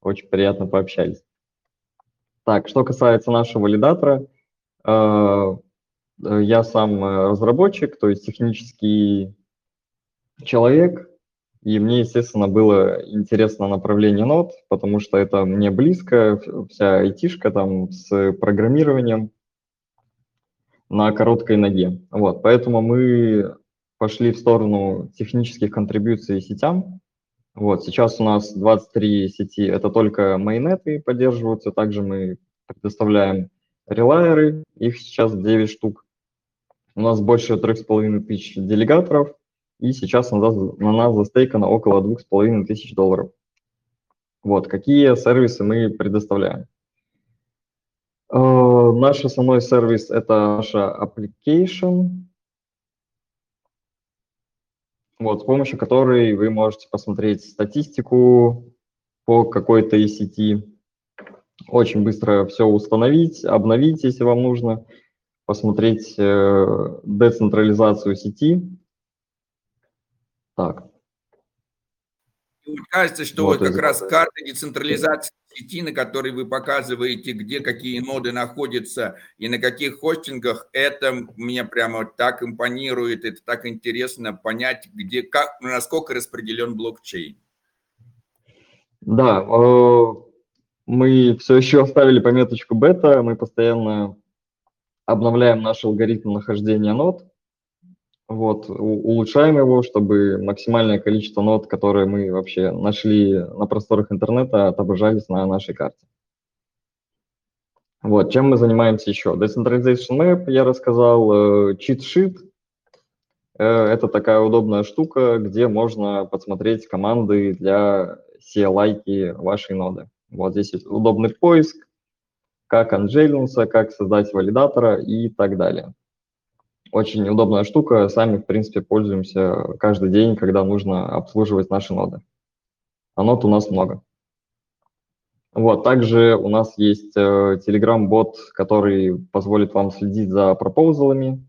очень приятно пообщались. Так, что касается нашего валидатора, я сам разработчик, то есть технический человек. И мне, естественно, было интересно направление нод, потому что это мне близко, вся айтишка там с программированием на короткой ноге. Вот, поэтому мы пошли в сторону технических контрибьюций сетям. Вот, сейчас у нас двадцать три сети, это только майнеты поддерживаются, также мы предоставляем релайеры, их сейчас девять штук. У нас больше три с половиной тысячи делегаторов. И сейчас на нас, на нас застейкано около две тысячи пятьсот долларов. Вот, какие сервисы мы предоставляем. Э, наш основной сервис – это наша application, вот, с помощью которой вы можете посмотреть статистику по какой-то из сети. Очень быстро все установить, обновить, если вам нужно, посмотреть э, децентрализацию сети. Так. Кажется, что вот, вот как это... раз карта децентрализации сети, на которой вы показываете, где какие ноды находятся и на каких хостингах, это мне прямо так импонирует, это так интересно понять, где, как, насколько распределен блокчейн. Да, мы все еще оставили пометочку бета, мы постоянно обновляем наш алгоритм нахождения нод. Вот, улучшаем его, чтобы максимальное количество нод, которые мы вообще нашли на просторах интернета, отображались на нашей карте. Вот, чем мы занимаемся еще? Decentralization Map, я рассказал, чит-шит. Это такая удобная штука, где можно подсмотреть команды для си эл ай-ки вашей ноды. Вот здесь есть удобный поиск, как анжелиться, как создать валидатора и так далее. Очень удобная штука, сами, в принципе, пользуемся каждый день, когда нужно обслуживать наши ноды. А нод у нас много. Вот, также у нас есть э, Telegram-бот, который позволит вам следить за пропозалами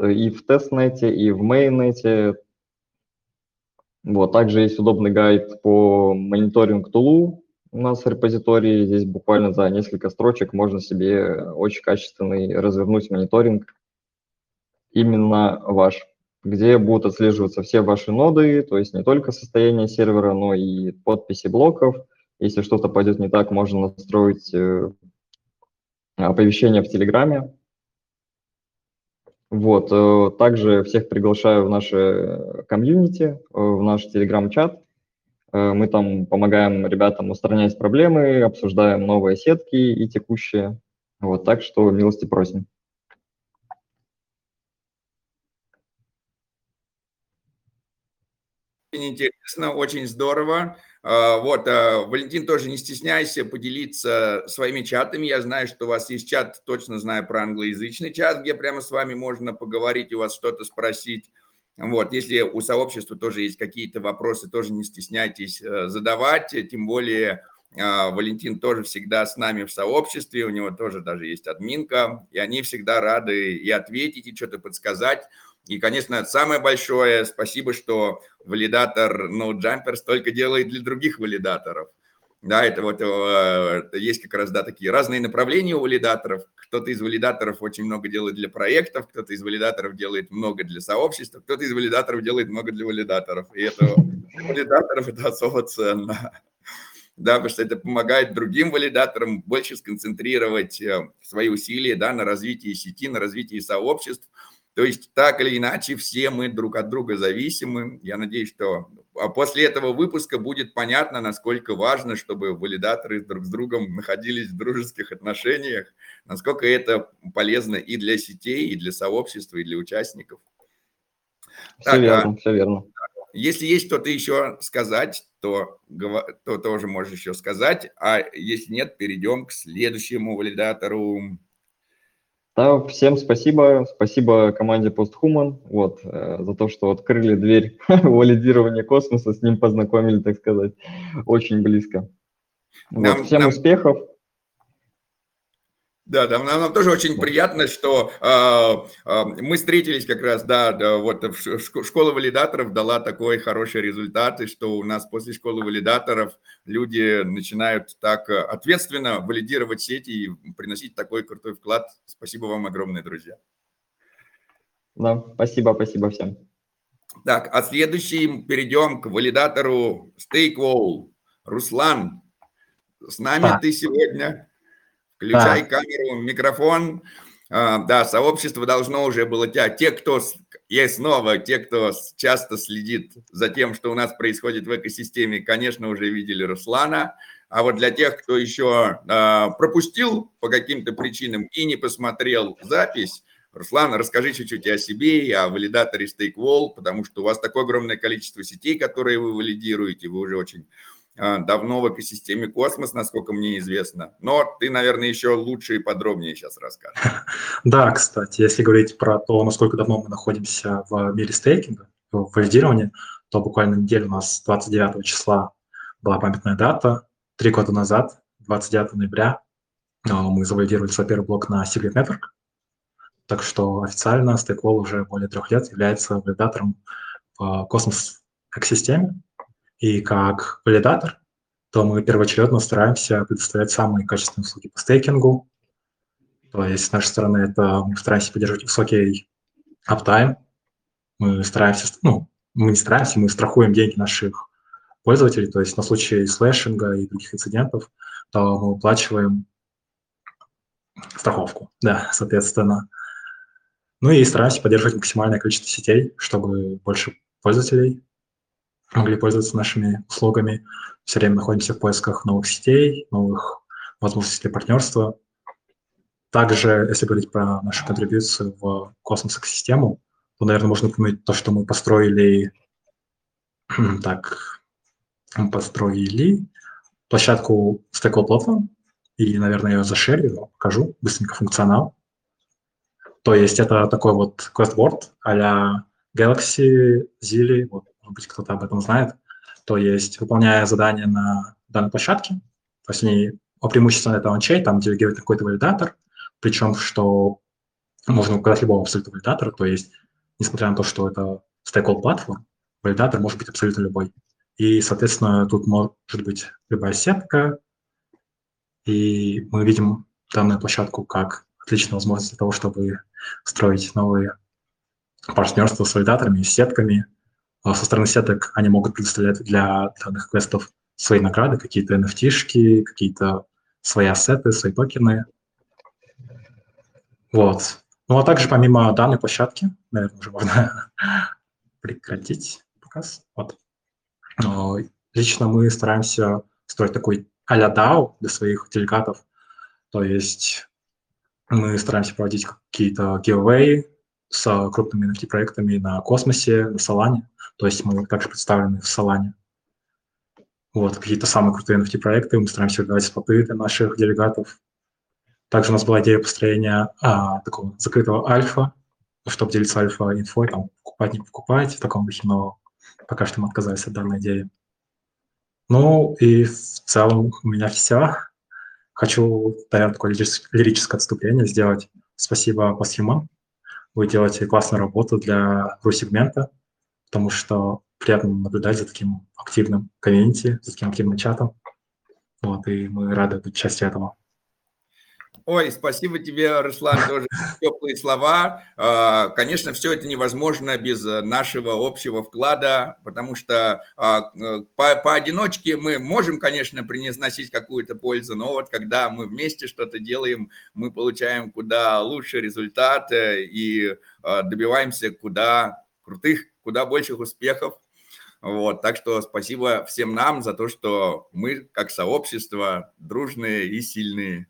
и в тестнете, и в мейннете. Вот, также есть удобный гайд по мониторингу тулу у нас в репозитории. Здесь буквально за несколько строчек можно себе очень качественный развернуть мониторинг, именно ваш, где будут отслеживаться все ваши ноды, то есть не только состояние сервера, но и подписи блоков. Если что-то пойдет не так, можно настроить оповещение в Телеграме. Вот, также всех приглашаю в наше комьюнити, в наш Телеграм-чат. Мы там помогаем ребятам устранять проблемы, обсуждаем новые сетки и текущие. Вот, так что милости просим. Интересно, очень здорово. Вот, Валентин, тоже не стесняйся поделиться своими чатами. Я знаю, что у вас есть чат, точно знаю про англоязычный чат, где прямо с вами можно поговорить, у вас что-то спросить. Вот, если у сообщества тоже есть какие-то вопросы, тоже не стесняйтесь задавать. Тем более, Валентин тоже всегда с нами в сообществе, у него тоже даже есть админка, и они всегда рады и ответить, и что-то подсказать. И, конечно, самое большое спасибо, что валидатор NodeJumper столько делает для других валидаторов. Да, это вот есть как раз, да, такие разные направления у валидаторов. Кто-то из валидаторов очень много делает для проектов, кто-то из валидаторов делает много для сообщества, кто-то из валидаторов делает много для валидаторов. И это валидаторов это особо ценно. Да, потому что это помогает другим валидаторам больше сконцентрировать свои усилия, да, на развитии сети, на развитии сообществ. То есть так или иначе все мы друг от друга зависимы. Я надеюсь, что после этого выпуска будет понятно, насколько важно, чтобы валидаторы друг с другом находились в дружеских отношениях, насколько это полезно и для сетей, и для сообщества, и для участников. Все так, верно, а, все верно. Если есть что-то еще сказать, то, то тоже можешь еще сказать. А если нет, перейдем к следующему валидатору. Да, всем спасибо. Спасибо команде PostHuman вот, э, за то, что открыли дверь валидирования космоса, с ним познакомили, так сказать, очень близко. Вот, нам, всем нам... успехов. Да, да, нам, нам тоже очень приятно, что э, э, мы встретились как раз, да, да вот школа валидаторов дала такой хороший результат, и что у нас после школы валидаторов люди начинают так ответственно валидировать сети и приносить такой крутой вклад. Спасибо вам огромное, друзья. Да, спасибо, спасибо всем. Так, а следующим перейдем к валидатору StakeWolle. Руслан, с нами да. Ты сегодня... Включай да. камеру, микрофон. А, да, сообщество должно уже было... Те, те, кто... И снова те, кто часто следит за тем, что у нас происходит в экосистеме, конечно, уже видели Руслана. А вот для тех, кто еще а, пропустил по каким-то причинам и не посмотрел запись, Руслан, расскажи чуть-чуть и о себе, и о валидаторе StakeWolle, потому что у вас такое огромное количество сетей, которые вы валидируете, вы уже очень... давно в экосистеме Космос, насколько мне известно. Но ты, наверное, еще лучше и подробнее сейчас расскажешь. Да, кстати, если говорить про то, насколько давно мы находимся в мире стейкинга, в валидировании, то буквально неделю у нас двадцать девятого числа была памятная дата. Три года назад, двадцать девятого ноября, мы завалидировали свой первый блок на Citizen Web три. Так что официально StakeWolle уже более трех лет является валидатором в Космос-экосистеме. И как валидатор, то мы первоочередно стараемся предоставлять самые качественные услуги по стейкингу. То есть, с нашей стороны, это мы стараемся поддерживать высокий аптайм. Мы стараемся, ну, мы не стараемся, мы страхуем деньги наших пользователей. То есть, на случай слэшинга и других инцидентов, то мы выплачиваем страховку, да, соответственно. Ну и стараемся поддерживать максимальное количество сетей, чтобы больше пользователей могли пользоваться нашими услугами. Все время находимся в поисках новых сетей, новых возможностей для партнерства. Также, если говорить про нашу контрибьюцию в космос-экосистему, то, наверное, можно упомянуть то, что мы построили, так, мы построили площадку StakeWolle Platform, и, наверное, я ее зашерю, покажу быстренько функционал. То есть это такой вот квестборд а-ля Galaxy, Zilli, вот, может быть, кто-то об этом знает, то есть, выполняя задания на данной площадке, то есть они преимущественно это ончейн, там делегирует какой-то валидатор, причем, что можно указать любого абсолютно валидатора, то есть, несмотря на то, что это StakeWolle платформа, валидатор может быть абсолютно любой. И, соответственно, тут может быть любая сетка, и мы видим данную площадку как отличную возможность для того, чтобы строить новые партнерства с валидаторами, с сетками. Со стороны сеток они могут предоставлять для данных квестов свои награды, какие-то эн эф ти-шки, какие-то свои ассеты, свои токены. Вот. Ну, а также помимо данной площадки, наверное, уже можно прекратить показ. Вот. Лично мы стараемся строить такой а-ля дао для своих делегатов. То есть мы стараемся проводить какие-то giveaway с крупными эн эф ти-проектами на Космосе, на Solana. То есть мы также представлены в Solana. Вот, какие-то самые крутые эн эф ти-проекты. Мы стараемся выдавать споты для наших делегатов. Также у нас была идея построения а, такого закрытого альфа, чтобы делиться альфа-инфой, там, покупать, не покупать, в таком духе, но пока что мы отказались от данной идеи. Ну и в целом у меня все. Хочу, наверное, такое лирическое отступление сделать. Спасибо PostHuman. Вы делаете классную работу для ру-сегмента, потому что приятно наблюдать за таким активным комьюнити, за таким активным чатом. Вот, и мы рады быть частью этого. Ой, спасибо тебе, Руслан, тоже теплые слова. Конечно, все это невозможно без нашего общего вклада, потому что по поодиночке мы можем, конечно, приносить какую-то пользу, но вот когда мы вместе что-то делаем, мы получаем куда лучше результаты и добиваемся куда крутых, куда больших успехов. Вот, так что спасибо всем нам за то, что мы как сообщество дружные и сильные.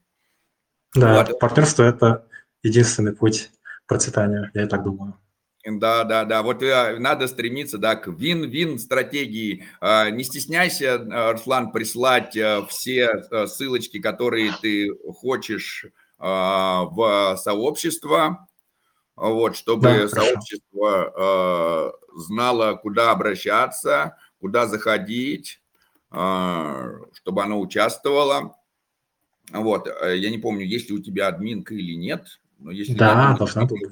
Да, вот. Партнерство – это единственный путь процветания, я и так думаю. Да, да, да. Вот надо стремиться, да, к вин-вин стратегии. Не стесняйся, Руслан, прислать все ссылочки, которые ты хочешь в сообщество, вот, чтобы да, сообщество знало, куда обращаться, куда заходить, чтобы оно участвовало. Вот, я не помню, есть ли у тебя админка или нет. Но если да, админка, должна быть.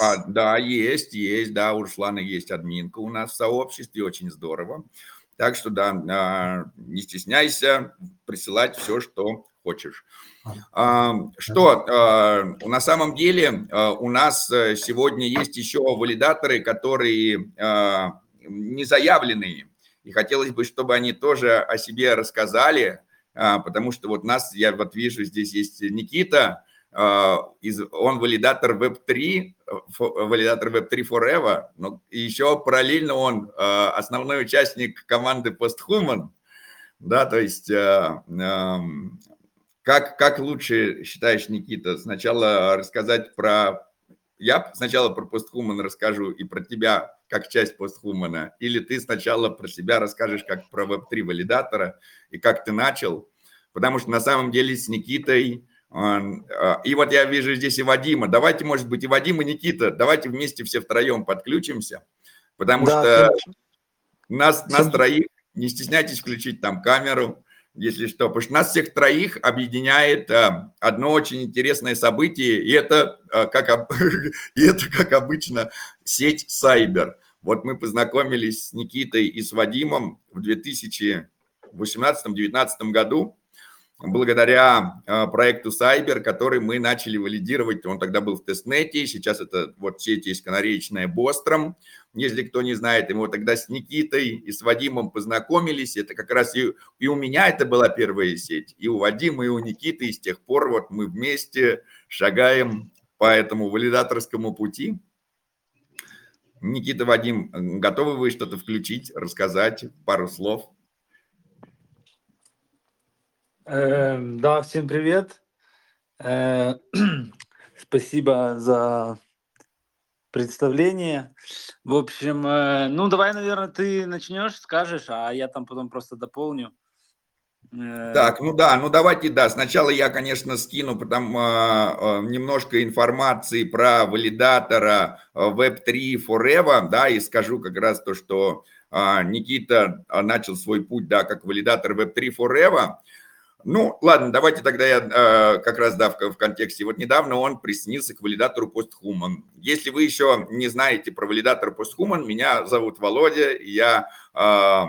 А, да, есть, есть, да, у Руслана есть админка у нас в сообществе, очень здорово. Так что, да, не стесняйся присылать все, что хочешь. Что, на самом деле у нас сегодня есть еще валидаторы, которые не заявленные, и хотелось бы, чтобы они тоже о себе рассказали. Потому что вот нас, я вот вижу, здесь есть Никита, он валидатор веб три, валидатор веб три Forever, но еще параллельно он основной участник команды PostHuman, да, то есть как, как лучше считаешь, Никита, сначала рассказать про, я сначала про PostHuman расскажу и про тебя как часть PostHuman, или ты сначала про себя расскажешь как про веб три валидатора и как ты начал, потому что на самом деле с Никитой, и вот я вижу здесь и Вадима, давайте, может быть, и Вадим, и Никита, давайте вместе все втроем подключимся, потому да, что конечно. нас, нас троих, не стесняйтесь включить там камеру, если что, потому что нас всех троих объединяет а, одно очень интересное событие, и это, а, как, об... и это как обычно, сеть Cyber. Вот мы познакомились с Никитой и с Вадимом в две тысячи восемнадцатом — две тысячи девятнадцатом году, благодаря а, проекту Cyber, который мы начали валидировать. Он тогда был в тестнете, сейчас это вот сеть есть канареечная Бостром. Если кто не знает, мы тогда с Никитой и с Вадимом познакомились. Это как раз и, и у меня это была первая сеть, и у Вадима, и у Никиты. И с тех пор вот мы вместе шагаем по этому валидаторскому пути. Никита, Вадим, готовы вы что-то включить, рассказать пару слов? Э, да, всем привет. Э, спасибо за... представление. В общем, ну давай, наверное, ты начнешь, скажешь, а я там потом просто дополню. Так, ну да, ну давайте, да, сначала я, конечно, скину потом немножко информации про валидатора веб три Forever, да, и скажу как раз то, что Никита начал свой путь, да, как валидатор веб три Forever. Ну, ладно, давайте тогда я э, как раз, да, в, в контексте. Вот недавно он присоединился к валидатору PostHuman. Если вы еще не знаете про валидатор PostHuman, меня зовут Володя, и я э,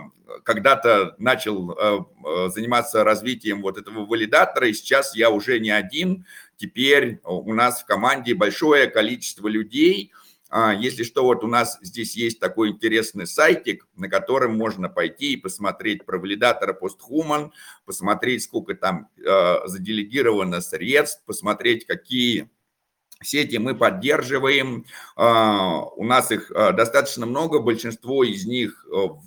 когда-то начал э, заниматься развитием вот этого валидатора, и сейчас я уже не один. Теперь у нас в команде большое количество людей. Если что, вот у нас здесь есть такой интересный сайтик, на котором можно пойти и посмотреть про валидатора PostHuman, посмотреть, сколько там э, заделегировано средств, посмотреть, какие сети мы поддерживаем. Э, у нас их э, достаточно много, большинство из них в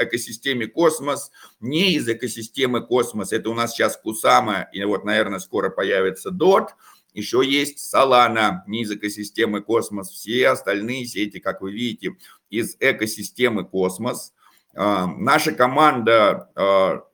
э, экосистеме Cosmos, не из экосистемы Cosmos. Это у нас сейчас Кусама, и вот, наверное, скоро появится Dot. Еще есть Solana, не из экосистемы Cosmos. Все остальные сети, как вы видите, из экосистемы Cosmos. Наша команда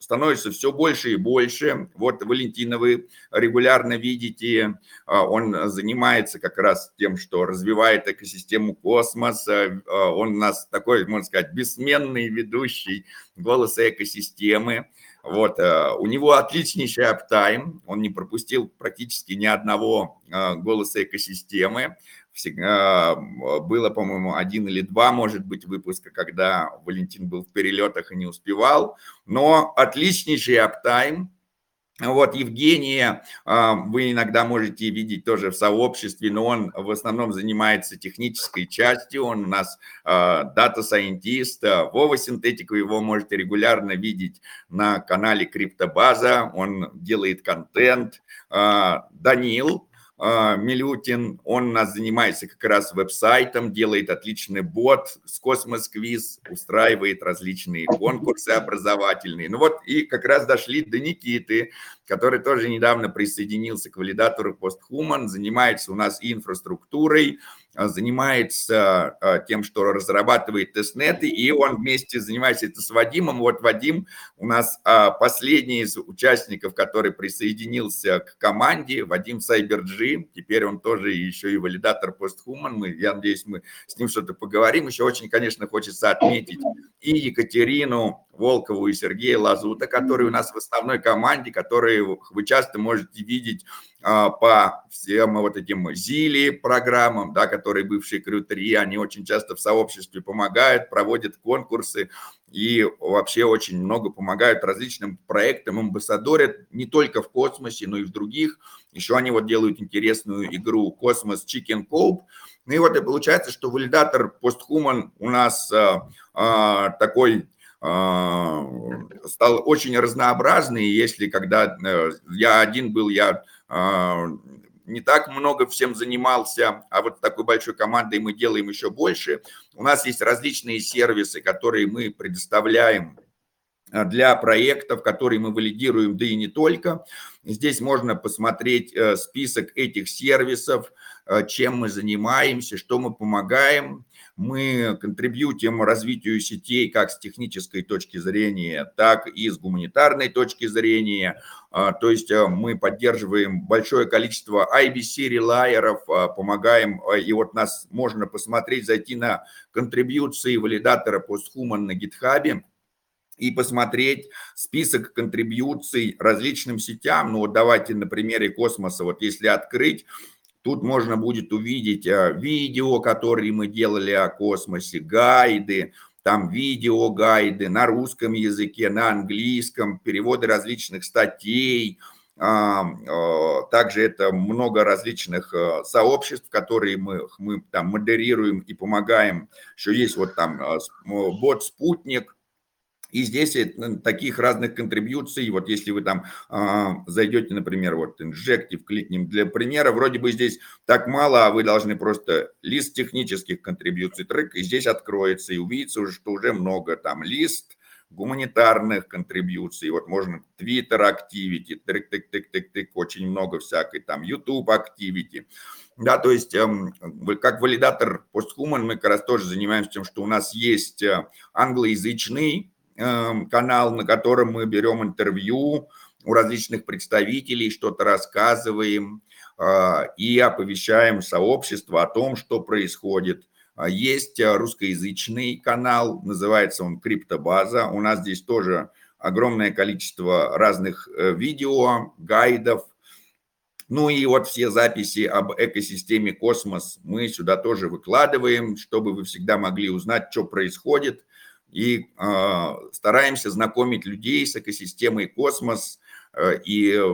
становится все больше и больше. Вот Валентина вы регулярно видите. Он занимается как раз тем, что развивает экосистему Космоса. Он у нас такой, можно сказать, бессменный ведущий голоса экосистемы. Вот, у него отличнейший аптайм, он не пропустил практически ни одного голоса экосистемы. Всегда было, по-моему, один или два, может быть, выпуска, когда Валентин был в перелетах и не успевал, но отличнейший аптайм. Вот, Евгения, вы иногда можете видеть тоже в сообществе, но он в основном занимается технической частью, он у нас дата-сайентист, Вова Синтетику, его можете регулярно видеть на канале Криптобаза, он делает контент. Данил Милютин, он у нас занимается как раз веб-сайтом, делает отличный бот с Космос-квиз, устраивает различные конкурсы образовательные. Ну вот и как раз дошли до Никиты, который тоже недавно присоединился к валидатору PostHuman, занимается у нас инфраструктурой, занимается тем, что разрабатывает тестнеты, и он вместе занимается это с Вадимом. Вот Вадим у нас последний из участников, который присоединился к команде, Вадим CyberG, теперь он тоже еще и валидатор PostHuman. Мы, я надеюсь, мы с ним что-то поговорим. Еще очень, конечно, хочется отметить и Екатерину Волкову, и Сергея Лазута, которые у нас в основной команде, которые вы часто можете видеть по всем вот этим Зили программам, да, которые бывшие крю три, они очень часто в сообществе помогают, проводят конкурсы и вообще очень много помогают различным проектам, амбассадорят не только в Космосе, но и в других. Еще они вот делают интересную игру «Космос Chicken Coop». Ну и вот и получается, что валидатор PostHuman у нас а, а, такой... стал очень разнообразный. Если когда я один был, я не так много всем занимался, а вот такой большой командой мы делаем еще больше. У нас есть различные сервисы, которые мы предоставляем для проектов, которые мы валидируем, да и не только. Здесь можно посмотреть список этих сервисов, чем мы занимаемся, что мы помогаем. Мы контрибьютим развитию сетей как с технической точки зрения, так и с гуманитарной точки зрения. То есть мы поддерживаем большое количество ай би си релайеров, помогаем. И вот нас можно посмотреть, зайти на контрибьюции валидатора PostHuman на GitHub и посмотреть список контрибьюций различным сетям. Ну вот давайте на примере Космоса, вот если открыть, тут можно будет увидеть видео, которые мы делали о космосе, гайды, там видеогайды на русском языке, на английском, переводы различных статей. Также это много различных сообществ, которые мы, мы там модерируем и помогаем. Еще есть вот там бот-спутник. И здесь таких разных контрибьюций, вот если вы там э, зайдете, например, вот Injective, кликнем для примера, вроде бы здесь так мало, а вы должны просто лист технических контрибьюций, трек, и здесь откроется и увидится уже, что уже много, там лист гуманитарных контрибьюций, вот можно Twitter activity, тык-тык-тык-тык-тык, очень много всякой, там YouTube activity. Да, то есть как валидатор PostHuman мы как раз тоже занимаемся тем, что у нас есть англоязычный канал, на котором мы берем интервью у различных представителей, что-то рассказываем и оповещаем сообщество о том, что происходит. Есть русскоязычный канал, называется он «Криптобаза». У нас здесь тоже огромное количество разных видео, гайдов. Ну и вот все записи об экосистеме Космос мы сюда тоже выкладываем, чтобы вы всегда могли узнать, что происходит. И э, стараемся знакомить людей с экосистемой Космос э, и э,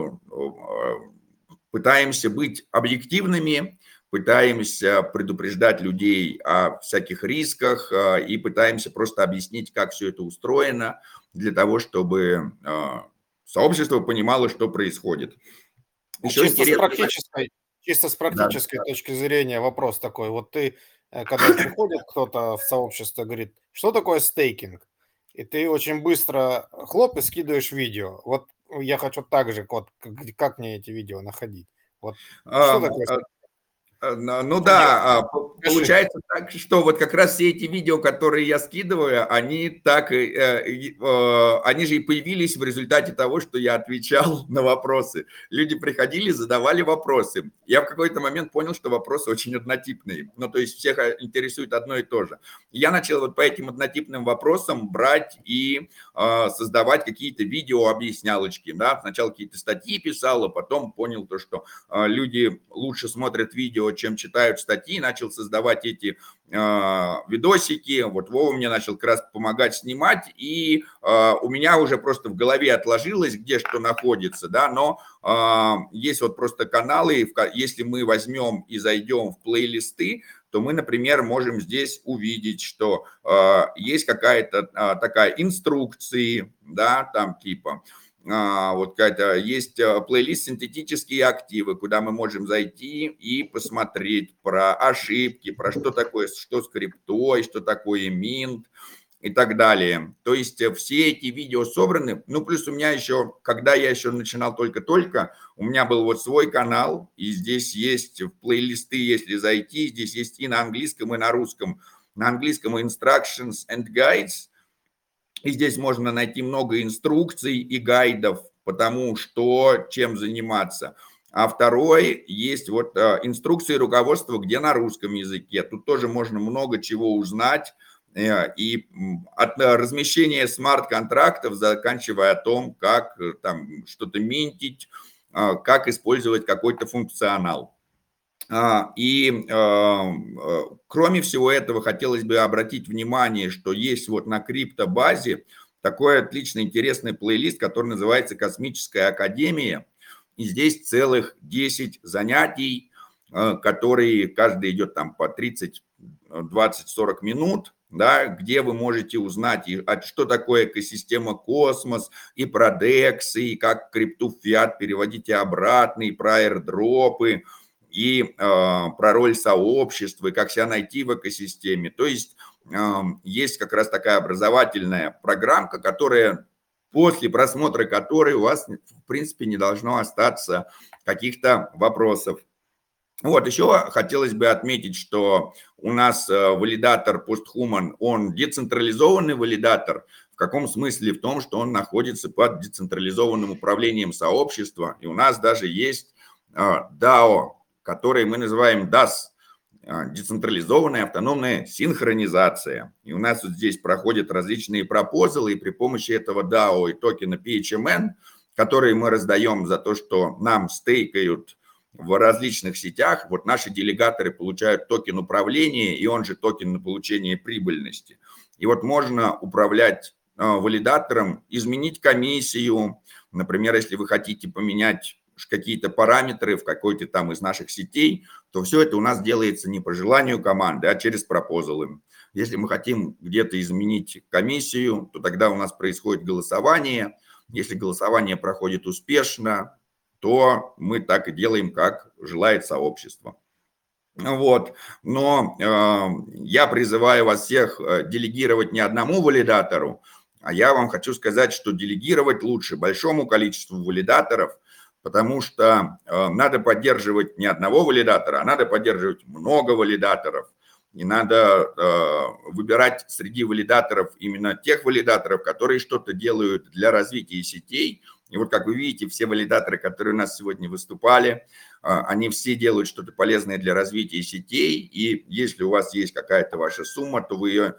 пытаемся быть объективными, пытаемся предупреждать людей о всяких рисках э, и пытаемся просто объяснить, как все это устроено, для того, чтобы э, сообщество понимало, что происходит. Еще чисто, интересно... с практической, чисто с практической да, точки да. зрения вопрос такой. Вот ты, когда приходит кто-то в сообщество, говорит, что такое стейкинг? И ты очень быстро хлоп и скидываешь видео. Вот я хочу так же, вот, как мне эти видео находить? Вот, что а, такое стейкинг? Ну да, получается так, что вот как раз все эти видео, которые я скидываю, они так, они же и появились в результате того, что я отвечал на вопросы. Люди приходили, задавали вопросы. Я в какой-то момент понял, что вопросы очень однотипные. Ну то есть всех интересует одно и то же. Я начал вот по этим однотипным вопросам брать и создавать какие-то видео объяснялочки. Да? Сначала какие-то статьи писал, а потом понял то, что люди лучше смотрят видео, чем читают статьи, начал создавать эти э, видосики. Вот Вова мне начал как раз помогать снимать, и э, у меня уже просто в голове отложилось, где что находится, да, но э, есть вот просто каналы, если мы возьмем и зайдем в плейлисты, то мы, например, можем здесь увидеть, что э, есть какая-то э, такая инструкция, да, там типа... Вот какая-то есть плейлист «Синтетические активы», куда мы можем зайти и посмотреть про ошибки, про что такое, что с криптой, что такое минт и так далее. То есть все эти видео собраны. Ну, плюс у меня еще, когда я еще начинал только-только, у меня был вот свой канал, и здесь есть плейлисты, если зайти, здесь есть и на английском, и на русском. На английском «Instructions and Guides». И здесь можно найти много инструкций и гайдов по тому, что, чем заниматься. А второй есть вот инструкции и руководство, где на русском языке. Тут тоже можно много чего узнать. И от размещения смарт-контрактов, заканчивая о том, как там что-то минтить, как использовать какой-то функционал. И кроме всего этого хотелось бы обратить внимание, что есть вот на криптобазе такой отлично интересный плейлист, который называется «Космическая академия». И здесь целых десять занятий, которые каждый идет там по тридцать, двадцать, сорок минут, да, где вы можете узнать, и, что такое экосистема Космос, и про дексы, и как крипту в фиат переводить и обратно, и про аирдропы, и э, про роль сообщества, и как себя найти в экосистеме. То есть э, есть как раз такая образовательная программка, которая, после просмотра которой у вас, в принципе, не должно остаться каких-то вопросов. Вот, еще хотелось бы отметить, что у нас валидатор PostHuman, он децентрализованный валидатор. В каком смысле? В том, что он находится под децентрализованным управлением сообщества, и у нас даже есть э, дао, которые мы называем дас, децентрализованная автономная синхронизация. И у нас вот здесь проходят различные пропозалы, и при помощи этого дао и токена пи эйч эм эн, которые мы раздаем за то, что нам стейкают в различных сетях, вот наши делегаторы получают токен управления, и он же токен на получение прибыльности. И вот можно управлять валидатором, изменить комиссию, например, если вы хотите поменять какие-то параметры в какой-то там из наших сетей, то все это у нас делается не по желанию команды, а через пропозалы. Если мы хотим где-то изменить комиссию, то тогда у нас происходит голосование. Если голосование проходит успешно, то мы так и делаем, как желает сообщество. Вот. Но э, я призываю вас всех делегировать не одному валидатору, а я вам хочу сказать, что делегировать лучше большому количеству валидаторов, потому что э, надо поддерживать не одного валидатора, а надо поддерживать много валидаторов. И надо э, выбирать среди валидаторов именно тех валидаторов, которые что-то делают для развития сетей. И вот, как вы видите, все валидаторы, которые у нас сегодня выступали, э, они все делают что-то полезное для развития сетей. И если у вас есть какая-то ваша сумма, то вы ее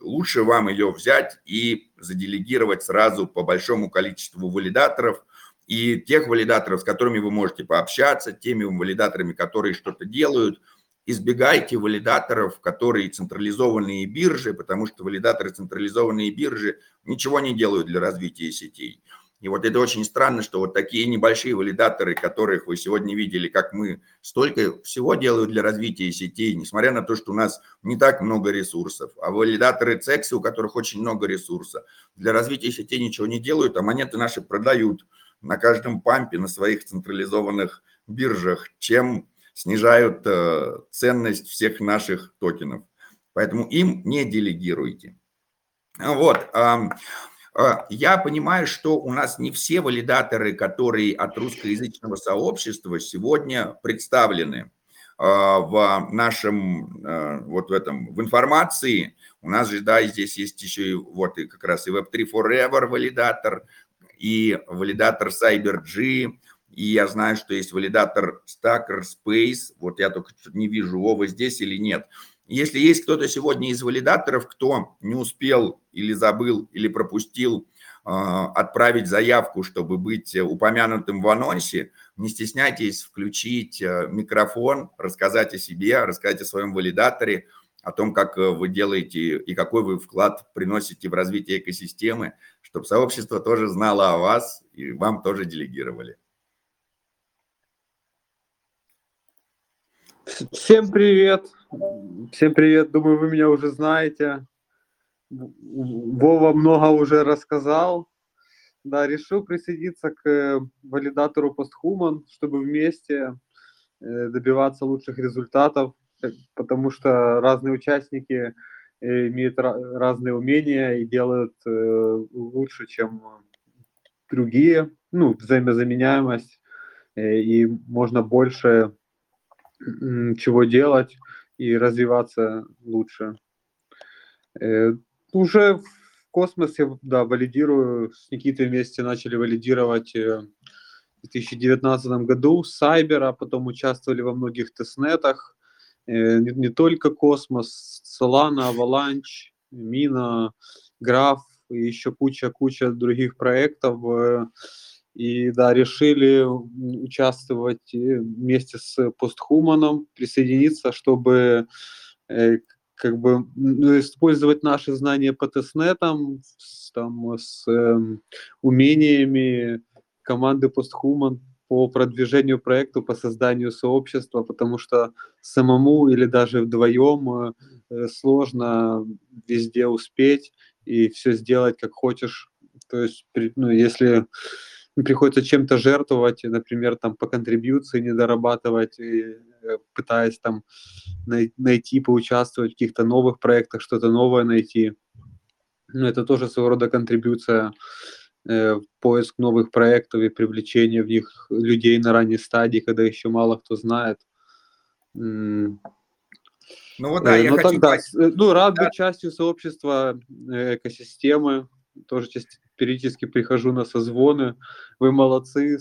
лучше вам ее взять и заделегировать сразу по большому количеству валидаторов, и тех валидаторов, с которыми вы можете пообщаться, теми валидаторами, которые что-то делают. Избегайте валидаторов, которые централизованные биржи, потому что валидаторы централизованные биржи ничего не делают для развития сетей. И вот это очень странно, что вот такие небольшие валидаторы, которых вы сегодня видели, как мы, столько всего делают для развития сетей, несмотря на то, что у нас не так много ресурсов. А валидаторы Цекси, у которых очень много ресурсов, для развития сетей ничего не делают, а монеты наши продают на каждом пампе на своих централизованных биржах, чем снижают э, ценность всех наших токенов. Поэтому им не делегируйте. Вот. Э, Я понимаю, что у нас не все валидаторы, которые от русскоязычного сообщества сегодня представлены в нашем, вот в этом, в информации. У нас же, да, здесь есть еще и вот и как раз и веб три Forever валидатор, и валидатор CyberG, и я знаю, что есть валидатор Stacker Space. Вот я только не вижу, Вова здесь или нет. Если есть кто-то сегодня из валидаторов, кто не успел или забыл, или пропустил э, отправить заявку, чтобы быть упомянутым в анонсе, не стесняйтесь включить микрофон, рассказать о себе, рассказать о своем валидаторе, о том, как вы делаете и какой вы вклад приносите в развитие экосистемы, чтобы сообщество тоже знало о вас и вам тоже делегировали. Всем привет. Всем привет. Думаю, вы меня уже знаете. Вова много уже рассказал. Да, решил присоединиться к валидатору PostHuman, чтобы вместе добиваться лучших результатов, потому что разные участники имеют разные умения и делают лучше, чем другие. Ну, взаимозаменяемость. И можно больше чего делать и развиваться лучше. Э, уже в космосе, да, валидирую, с Никитой вместе начали валидировать в две тысячи девятнадцатом году Сайбера, потом участвовали во многих тестнетах, э, не, не только Космос, Solana, Avalanche, Мина, Граф и еще куча-куча других проектов. Э, И да, решили участвовать вместе с PostHuman, присоединиться, чтобы э, как бы, ну, использовать наши знания по тестнетам с, там, с э, умениями команды PostHuman по продвижению проекта, по созданию сообщества, потому что самому или даже вдвоем э, сложно везде успеть и все сделать как хочешь. То есть, ну, если приходится чем-то жертвовать, например, там по контрибьюции не дорабатывать, и, пытаясь там най- найти, поучаствовать в каких-то новых проектах, что-то новое найти. Ну, это тоже своего рода контрибьюция, э, поиск новых проектов и привлечение в них людей на ранней стадии, когда еще мало кто знает. М- ну вот да, э, я ну, хочу... Так, да, ну, рад быть да. частью сообщества, э, экосистемы, тоже часть. Периодически прихожу на созвоны. Вы молодцы.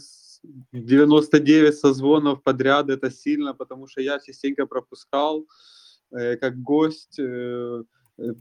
девяносто девять созвонов подряд, это сильно, потому что я частенько пропускал э, как гость. Э,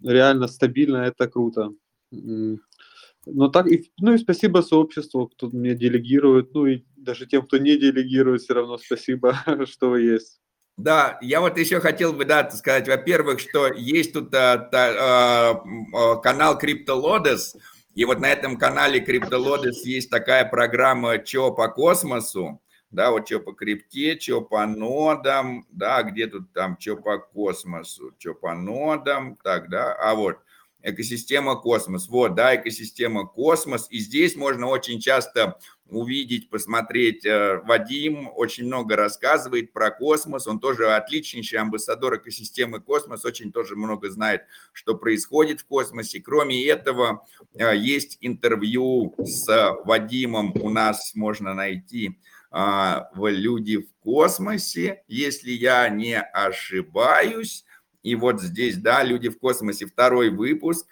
реально стабильно, это круто. Но так, и, ну и спасибо сообществу, кто мне делегирует. Ну и даже тем, кто не делегирует, все равно спасибо, что вы есть. Да, я вот еще хотел бы, да, сказать, во-первых, что есть тут а, а, а, канал CryptoLodes. И вот на этом канале CryptoLodes есть такая программа «Че по космосу», да, вот «Че по крипте», «Че по нодам», да, где тут там «Че по космосу», «Че по нодам», так, да, а вот «Экосистема космос», вот, да, «Экосистема космос», и здесь можно очень часто увидеть, посмотреть, Вадим очень много рассказывает про космос, он тоже отличнейший амбассадор экосистемы космос, очень тоже много знает, что происходит в космосе. Кроме этого, есть интервью с Вадимом, у нас можно найти в «Люди в космосе», если я не ошибаюсь, и вот здесь, да, «Люди в космосе», второй выпуск,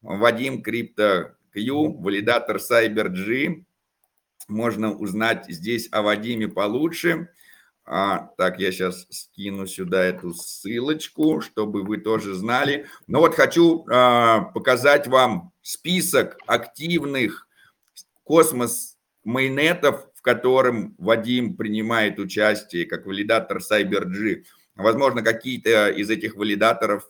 Вадим Крипто Q, валидатор CyberG. Можно узнать здесь о Вадиме получше. А, так, я сейчас скину сюда эту ссылочку, чтобы вы тоже знали. Ну вот хочу а, показать вам список активных Cosmos мейнетов, в котором Вадим принимает участие как валидатор CyberG. Возможно, какие-то из этих валидаторов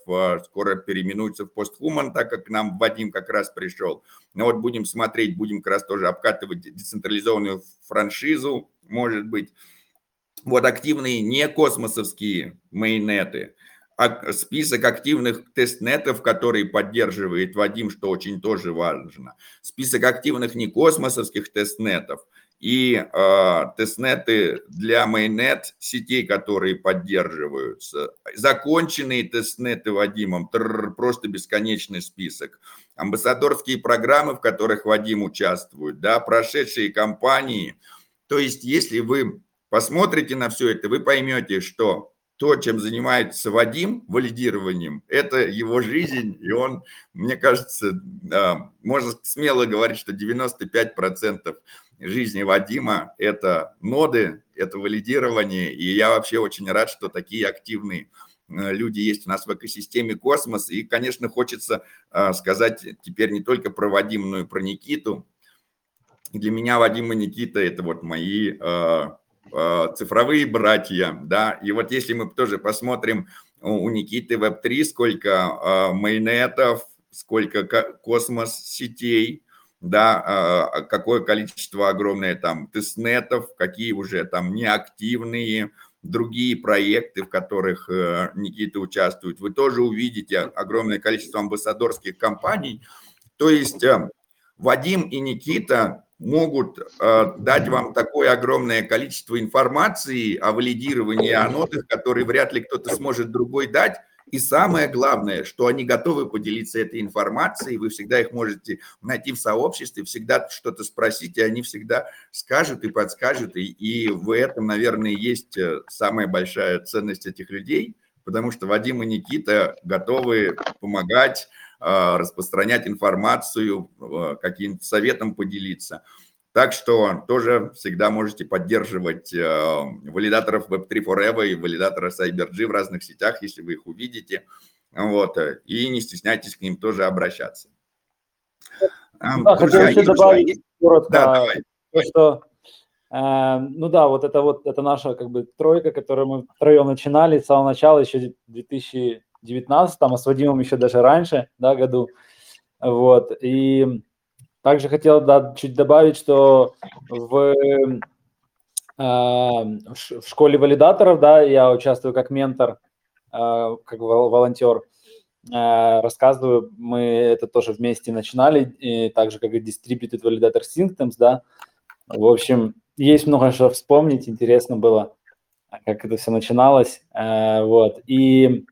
скоро переименуются в PostHuman, так как к нам Вадим как раз пришел. Но вот будем смотреть, будем как раз тоже обкатывать децентрализованную франшизу, может быть. Вот активные не космосовские мейнеты, а список активных тестнетов, которые поддерживает Вадим, что очень тоже важно. Список активных не космосовских тестнетов. И э, тестнеты для мейнет сетей, которые поддерживаются. Законченные тестнеты Вадимом, тррр, просто бесконечный список. Амбассадорские программы, в которых Вадим участвует, да, прошедшие кампании. То есть, если вы посмотрите на все это, вы поймете, что то, чем занимается Вадим, валидированием, это его жизнь. И он, мне кажется, э, можно смело говорить, что девяносто пять процентов жизни Вадима – это ноды, это валидирование, и я вообще очень рад, что такие активные люди есть у нас в экосистеме Космос, и, конечно, хочется сказать теперь не только про Вадима, но и про Никиту. Для меня Вадим и Никита – это вот мои цифровые братья, да, и вот если мы тоже посмотрим у Никиты веб три, сколько мейнетов, сколько Космос-сетей, да, какое количество огромное там тестнетов, какие уже там неактивные, другие проекты, в которых Никита участвует. Вы тоже увидите огромное количество амбассадорских компаний. То есть Вадим и Никита могут дать вам такое огромное количество информации о валидировании, о нодах, которые вряд ли кто-то сможет другой дать. И самое главное, что они готовы поделиться этой информацией, вы всегда их можете найти в сообществе, всегда что-то спросить, и они всегда скажут и подскажут, и, и в этом, наверное, есть самая большая ценность этих людей, потому что Вадим и Никита готовы помогать, распространять информацию, каким-то советом поделиться. Так что тоже всегда можете поддерживать э, валидаторов веб три Forever и валидатора CyberG в разных сетях, если вы их увидите. Вот, и не стесняйтесь к ним тоже обращаться. Да, хотел еще добавить коротко, да, давай. Что, э, ну да, вот это вот это наша как бы тройка, которую мы втроем начинали с самого начала, еще в две тысячи девятнадцатом, а с Вадимом еще даже раньше, да, году. Вот, и... Также хотел да, чуть добавить, что в, э, в школе валидаторов, да, я участвую как ментор, э, как волонтер, э, рассказываю, мы это тоже вместе начинали, и так же, как и Distributed Validator Systems, да. В общем, есть много что вспомнить, интересно было, как это все начиналось, э, вот. И,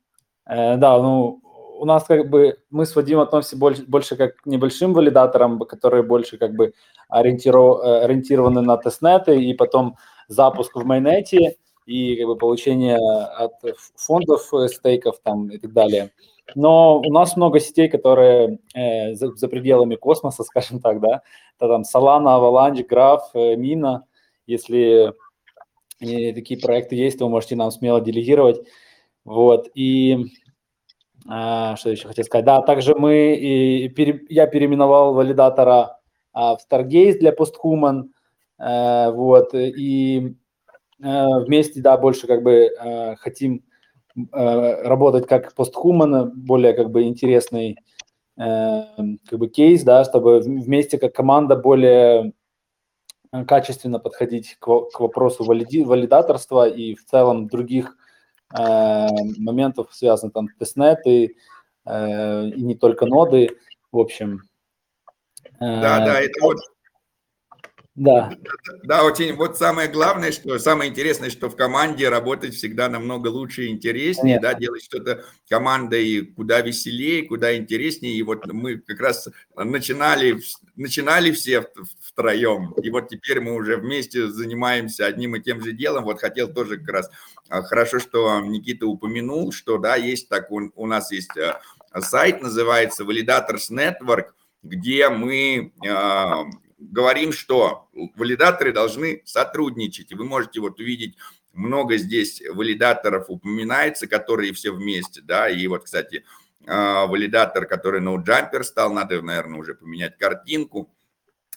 э, да, ну... У нас как бы мы с Вадимом относимся больше, больше как к небольшим валидаторам, которые больше как бы ориентиров, ориентированы на тестнеты и потом запуск в майнете и как бы получение от фондов, стейков там и так далее. Но у нас много сетей, которые э, за, за пределами космоса, скажем так, да. Это там Solana, Avalanche, Graph, Mina. Если такие проекты есть, то вы можете нам смело делегировать. Вот, и... Что еще хотел сказать? Да, также мы, и пере, я переименовал валидатора а, в Stargaze для PostHuman, а, вот, и а, вместе, да, больше как бы а, хотим а, работать как PostHuman, более как бы интересный а, как бы кейс, да, чтобы вместе как команда более качественно подходить к, к вопросу валиди, валидаторства и в целом других моментов, связанных там тестнеты э, и не только ноды, в общем. Э, да, да, это вот. Да. Да, да, очень. Вот самое главное, что самое интересное, что в команде работать всегда намного лучше и интереснее, да, делать что-то командой куда веселее, куда интереснее. И вот мы как раз начинали, начинали все втроем, и вот теперь мы уже вместе занимаемся одним и тем же делом. Вот хотел тоже как раз хорошо, что Никита упомянул, что да, есть так у, у нас есть сайт, называется Validators Network, где мы э, говорим, что валидаторы должны сотрудничать. И вы можете вот увидеть много здесь валидаторов упоминается, которые все вместе, да, и вот, кстати, валидатор, который NodeJumper стал, надо, наверное, уже поменять картинку.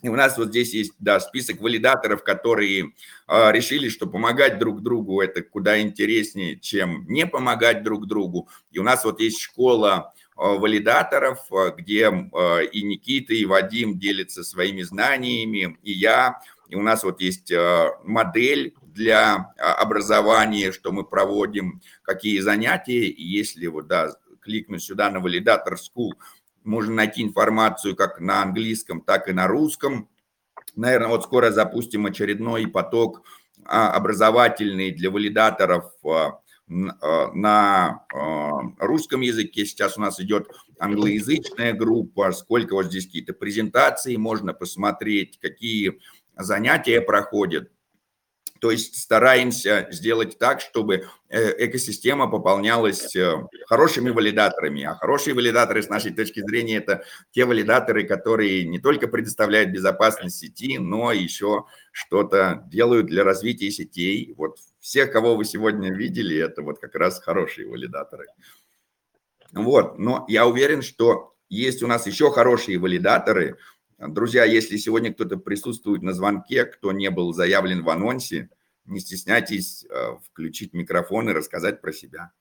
И у нас вот здесь есть, да, список валидаторов, которые э, решили, что помогать друг другу это куда интереснее, чем не помогать друг другу. И у нас вот есть школа э, валидаторов, где э, и Никита, и Вадим делятся своими знаниями, и я. И у нас вот есть э, модель для образования, что мы проводим, какие занятия. И если вот, да, кликнуть сюда на валидатор School, можно найти информацию как на английском, так и на русском. Наверное, вот скоро запустим очередной поток образовательный для валидаторов на русском языке. Сейчас у нас идет англоязычная группа. Сколько вот здесь какие-то презентации, можно посмотреть, какие занятия проходят. То есть стараемся сделать так, чтобы экосистема пополнялась хорошими валидаторами. А хорошие валидаторы, с нашей точки зрения, это те валидаторы, которые не только предоставляют безопасность сети, но еще что-то делают для развития сетей. Вот все, кого вы сегодня видели, это вот как раз хорошие валидаторы. Вот, но я уверен, что есть у нас еще хорошие валидаторы. Друзья, если сегодня кто-то присутствует на звонке, кто не был заявлен в анонсе, не стесняйтесь включить микрофон и рассказать про себя.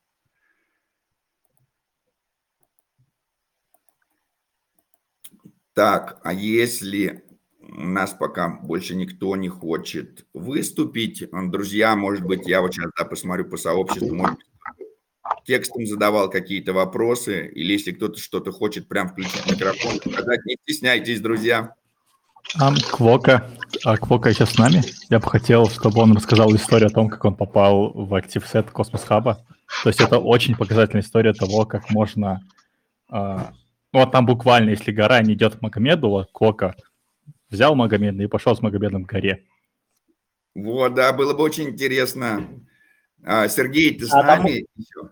Так, а если у нас пока больше никто не хочет выступить, друзья, может быть, я вот сейчас, да, посмотрю по сообществу, может быть, текстом задавал какие-то вопросы, или если кто-то что-то хочет, прям включить микрофон, сказать, не стесняйтесь, друзья. А, Квока, а Квока еще с нами. Я бы хотел, чтобы он рассказал историю о том, как он попал в ActiveSet Cosmos Hub. То есть это очень показательная история того, как можно... А, ну, вот там буквально, если гора не идет к Магомеду, Квока взял Магомеда и пошел с Магомедом к горе. Вот, да, было бы очень интересно. А, Сергей, ты с а нами там...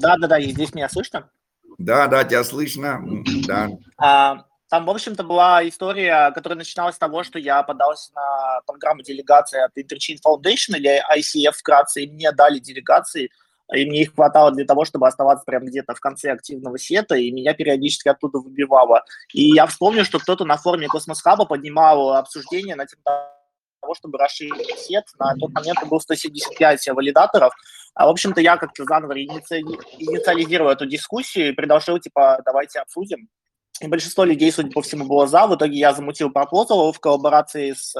Да, да, да, здесь меня слышно? Да, да, тебя слышно, да. А, там, в общем-то, была история, которая начиналась с того, что я подался на программу делегации от Interchain Foundation, или ай си эф вкратце, и мне дали делегации, и мне их хватало для того, чтобы оставаться прямо где-то в конце активного сета, и меня периодически оттуда выбивало. И я вспомнил, что кто-то на форуме Космос Хаба поднимал обсуждение на тему того, чтобы расширить сет. На тот момент был сто семьдесят пять валидаторов. А, в общем-то, я как-то заново инициализировал эту дискуссию и предложил, типа, давайте обсудим. И большинство людей, судя по всему, было за. В итоге я замутил пропозал в коллаборации с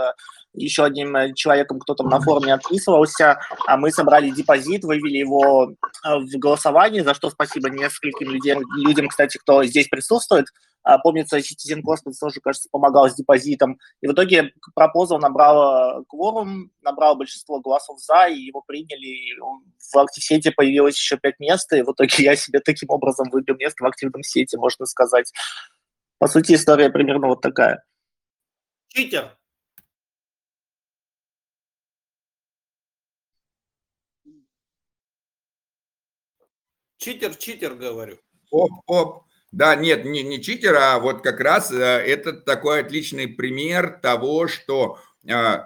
еще одним человеком, кто там на форуме отписывался. А мы собрали депозит, вывели его в голосование, за что спасибо нескольким людям, людям, кстати, кто здесь присутствует. Помнится, Citizen Cosmos тоже, кажется, помогал с депозитом. И в итоге пропозал набрал кворум, набрал большинство голосов за, и его приняли. В ActiveSet появилось еще пять мест, и в итоге я себе таким образом выбил место в активном сете, можно сказать. По сути, история примерно вот такая. Читер. Читер, читер, говорю. Оп, оп. Да, нет, не, не читер, а вот как раз это такой отличный пример того, что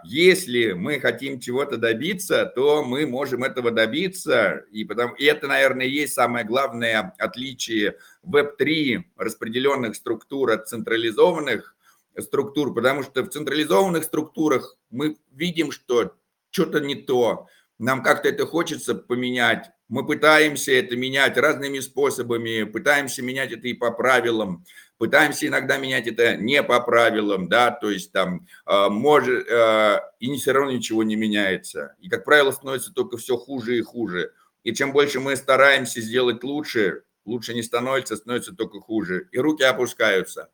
если мы хотим чего-то добиться, то мы можем этого добиться. И, потому, и это, наверное, и есть самое главное отличие веб три распределенных структур от централизованных структур, потому что в централизованных структурах мы видим, что что-то не то, нам как-то это хочется поменять. Мы пытаемся это менять разными способами, пытаемся менять это и по правилам, пытаемся иногда менять это не по правилам, да, то есть там э, может, э, и все равно ничего не меняется. И, как правило, становится только все хуже и хуже. И чем больше мы стараемся сделать лучше, лучше не становится, становится только хуже. И руки опускаются.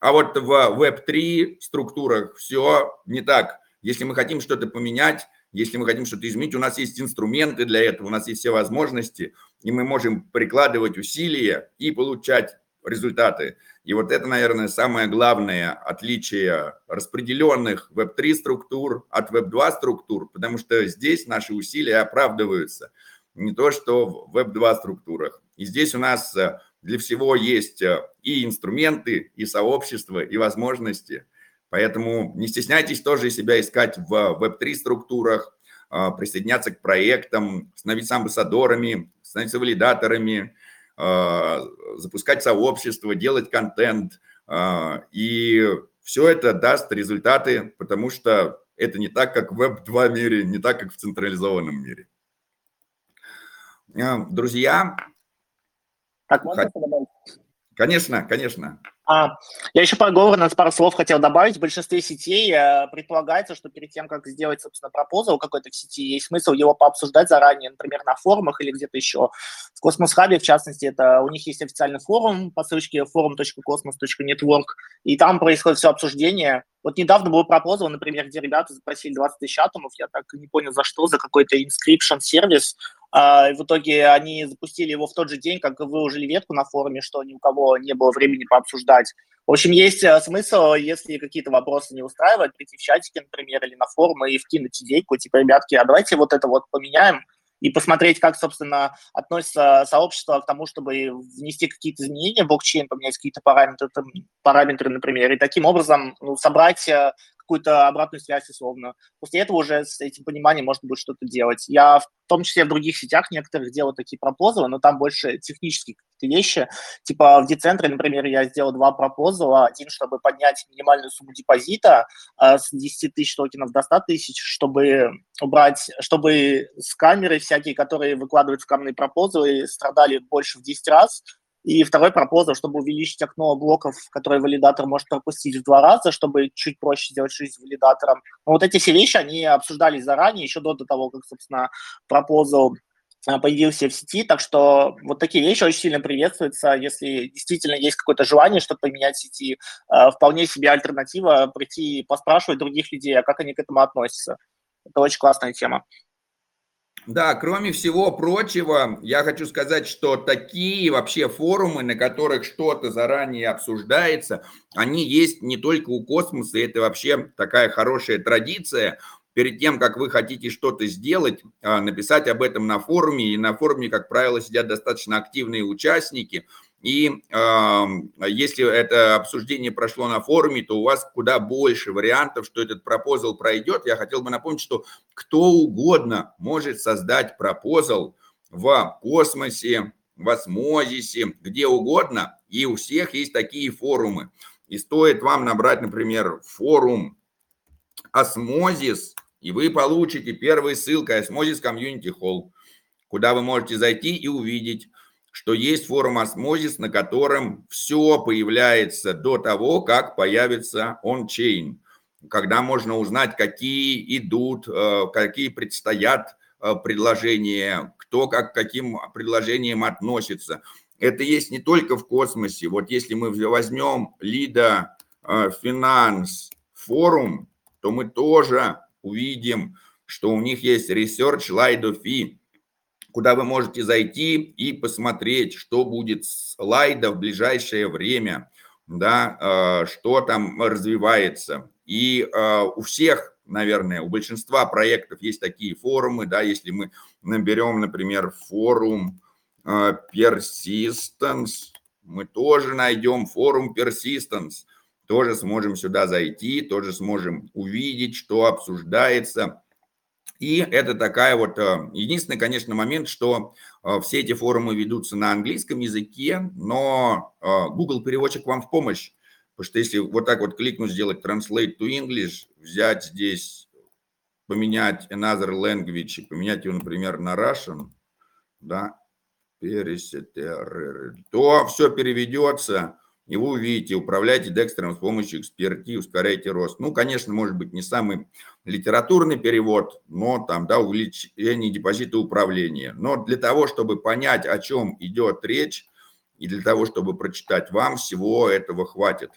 А вот в веб три структурах все не так. Если мы хотим что-то поменять, если мы хотим что-то изменить, у нас есть инструменты для этого, у нас есть все возможности, и мы можем прикладывать усилия и получать результаты. И вот это, наверное, самое главное отличие распределенных веб три структур от веб два структур, потому что здесь наши усилия оправдываются, не то что в веб два структурах. И здесь у нас для всего есть и инструменты, и сообщества, и возможности. Поэтому не стесняйтесь тоже себя искать в веб три структурах, присоединяться к проектам, становиться амбассадорами, становиться валидаторами, запускать сообщество, делать контент. И все это даст результаты, потому что это не так, как в веб два мире, не так, как в централизованном мире. Друзья... Так, можно хот... добавить? Конечно, конечно. А, я еще пару, пару слов хотел добавить. В большинстве сетей э, предполагается, что перед тем, как сделать, собственно, пропозал какой-то в сети, есть смысл его пообсуждать заранее, например, на форумах или где-то еще. В Cosmos Hub, в частности, это у них есть официальный форум по ссылочке форум точка космос точка нетворк, и там происходит все обсуждение. Вот недавно был пропозал, например, где ребята запросили двадцать тысяч атомов, я так и не понял, за что, за какой-то инскрипшн-сервис. Uh, в итоге они запустили его в тот же день, как выложили ветку на форуме, что ни у кого не было времени пообсуждать. В общем, есть uh, смысл, если какие-то вопросы не устраивают, прийти в чатике, например, или на форум и вкинуть идейку, типа, ребятки, а давайте вот это вот поменяем, и посмотреть, как, собственно, относится сообщество к тому, чтобы внести какие-то изменения в блокчейн, поменять какие-то параметры, там, параметры, например, и таким образом ну, собрать какую-то обратную связь, условно. После этого уже с этим пониманием можно будет что-то делать. Я в том числе в других сетях некоторых делаю такие пропозалы, но там больше технические какие-то вещи. Типа в децентре, например, я сделал два пропозала. Один, чтобы поднять минимальную сумму депозита э, с десяти тысяч токенов до ста тысяч, чтобы убрать, чтобы скамеры всякие, которые выкладывают скамные пропозалы, страдали больше в десять раз. И второй пропозал, чтобы увеличить окно блоков, которые валидатор может пропустить в два раза, чтобы чуть проще сделать жизнь валидатором. Но вот эти все вещи, они обсуждались заранее, еще до, до того, как, собственно, пропозал появился в сети. Так что вот такие вещи очень сильно приветствуются. Если действительно есть какое-то желание что-то поменять в сети, вполне себе альтернатива прийти и поспрашивать других людей, а как они к этому относятся. Это очень классная тема. Да, кроме всего прочего, я хочу сказать, что такие вообще форумы, на которых что-то заранее обсуждается, они есть не только у Космоса, это вообще такая хорошая традиция. Перед тем, как вы хотите что-то сделать, написать об этом на форуме, и на форуме, как правило, сидят достаточно активные участники, и э, если это обсуждение прошло на форуме, то у вас куда больше вариантов, что этот пропозал пройдет. Я хотел бы напомнить, что кто угодно может создать пропозал в Космосе, в Осмозисе, где угодно, и у всех есть такие форумы. И стоит вам набрать, например, форум Осмозис, и вы получите первой ссылкой Осмозис Комьюнити Холл, куда вы можете зайти и увидеть, что есть форум Osmosis, на котором все появляется до того, как появится он-чейн, когда можно узнать, какие идут, какие предстоят предложения, кто как к каким предложениям относится. Это есть не только в Космосе. Вот если мы возьмем Лида Финанс форум, то мы тоже увидим, что у них есть Research Lido Fi, куда вы можете зайти и посмотреть, что будет с Лайдо в ближайшее время, да, что там развивается. И у всех, наверное, у большинства проектов есть такие форумы, да, если мы наберем, например, форум Persistence, мы тоже найдем форум Persistence, тоже сможем сюда зайти, тоже сможем увидеть, что обсуждается. И это такая вот... Единственный, конечно, момент, что все эти форумы ведутся на английском языке, но Google переводчик вам в помощь, потому что если вот так вот кликнуть, сделать Translate to English, взять здесь, поменять another language и поменять его, например, на Russian, да, то все переведется, и вы увидите, управляйте декстером с помощью эксперти, ускоряйте рост. Ну, конечно, может быть, не самый литературный перевод, но там, да, увеличение депозита управления. Но для того, чтобы понять, о чем идет речь, и для того, чтобы прочитать вам, всего этого хватит.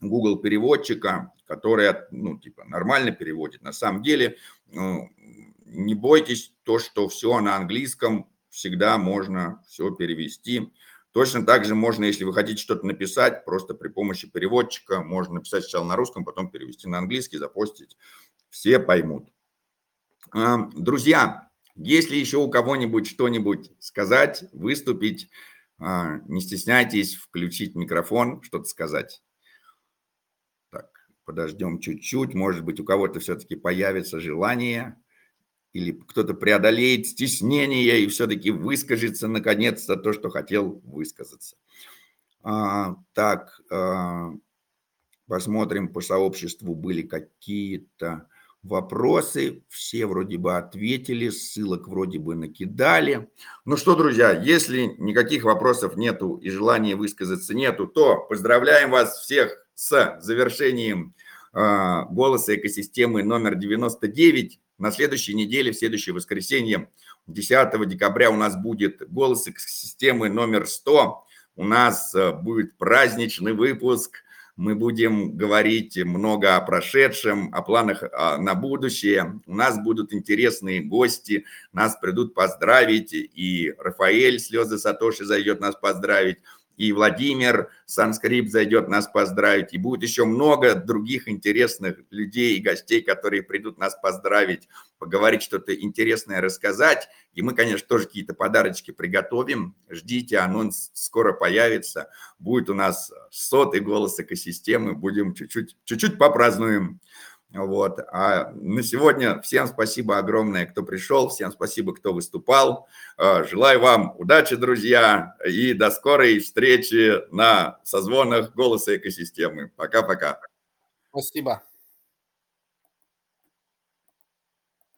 Google переводчика, который, ну, типа, нормально переводит. На самом деле, не бойтесь, то, что все на английском, всегда можно все перевести. Точно так же можно, если вы хотите что-то написать, просто при помощи переводчика можно написать сначала на русском, потом перевести на английский, запостить. Все поймут. Друзья, если еще у кого-нибудь что-нибудь сказать, выступить, не стесняйтесь включить микрофон, что-то сказать. Так, подождем чуть-чуть. Может быть, у кого-то все-таки появится желание. или кто-то преодолеет стеснение и все-таки выскажется наконец-то то, что хотел высказаться. А, так, а, посмотрим, по сообществу были какие-то вопросы. Все вроде бы ответили, ссылок вроде бы накидали. Ну что, друзья, если никаких вопросов нету и желания высказаться нету, то поздравляем вас всех с завершением а, голоса экосистемы номер девяносто девять. На следующей неделе, в следующее воскресенье, десятого декабря у нас будет голос экосистемы номер сто. У нас будет праздничный выпуск. Мы будем говорить много о прошедшем, о планах на будущее. У нас будут интересные гости. Нас придут поздравить. И Рафаэль Слезы Сатоши зайдет нас поздравить. И Владимир Санскрипт зайдет нас поздравить. И будет еще много других интересных людей и гостей, которые придут нас поздравить, поговорить, что-то интересное рассказать. И мы, конечно, тоже какие-то подарочки приготовим. Ждите, анонс скоро появится. Будет у нас сотый голос экосистемы. Будем чуть-чуть, чуть-чуть попразднуем. Вот. А на сегодня всем спасибо огромное, кто пришел, всем спасибо, кто выступал. Желаю вам удачи, друзья, и до скорой встречи на созвонах голоса экосистемы. Пока-пока. Спасибо.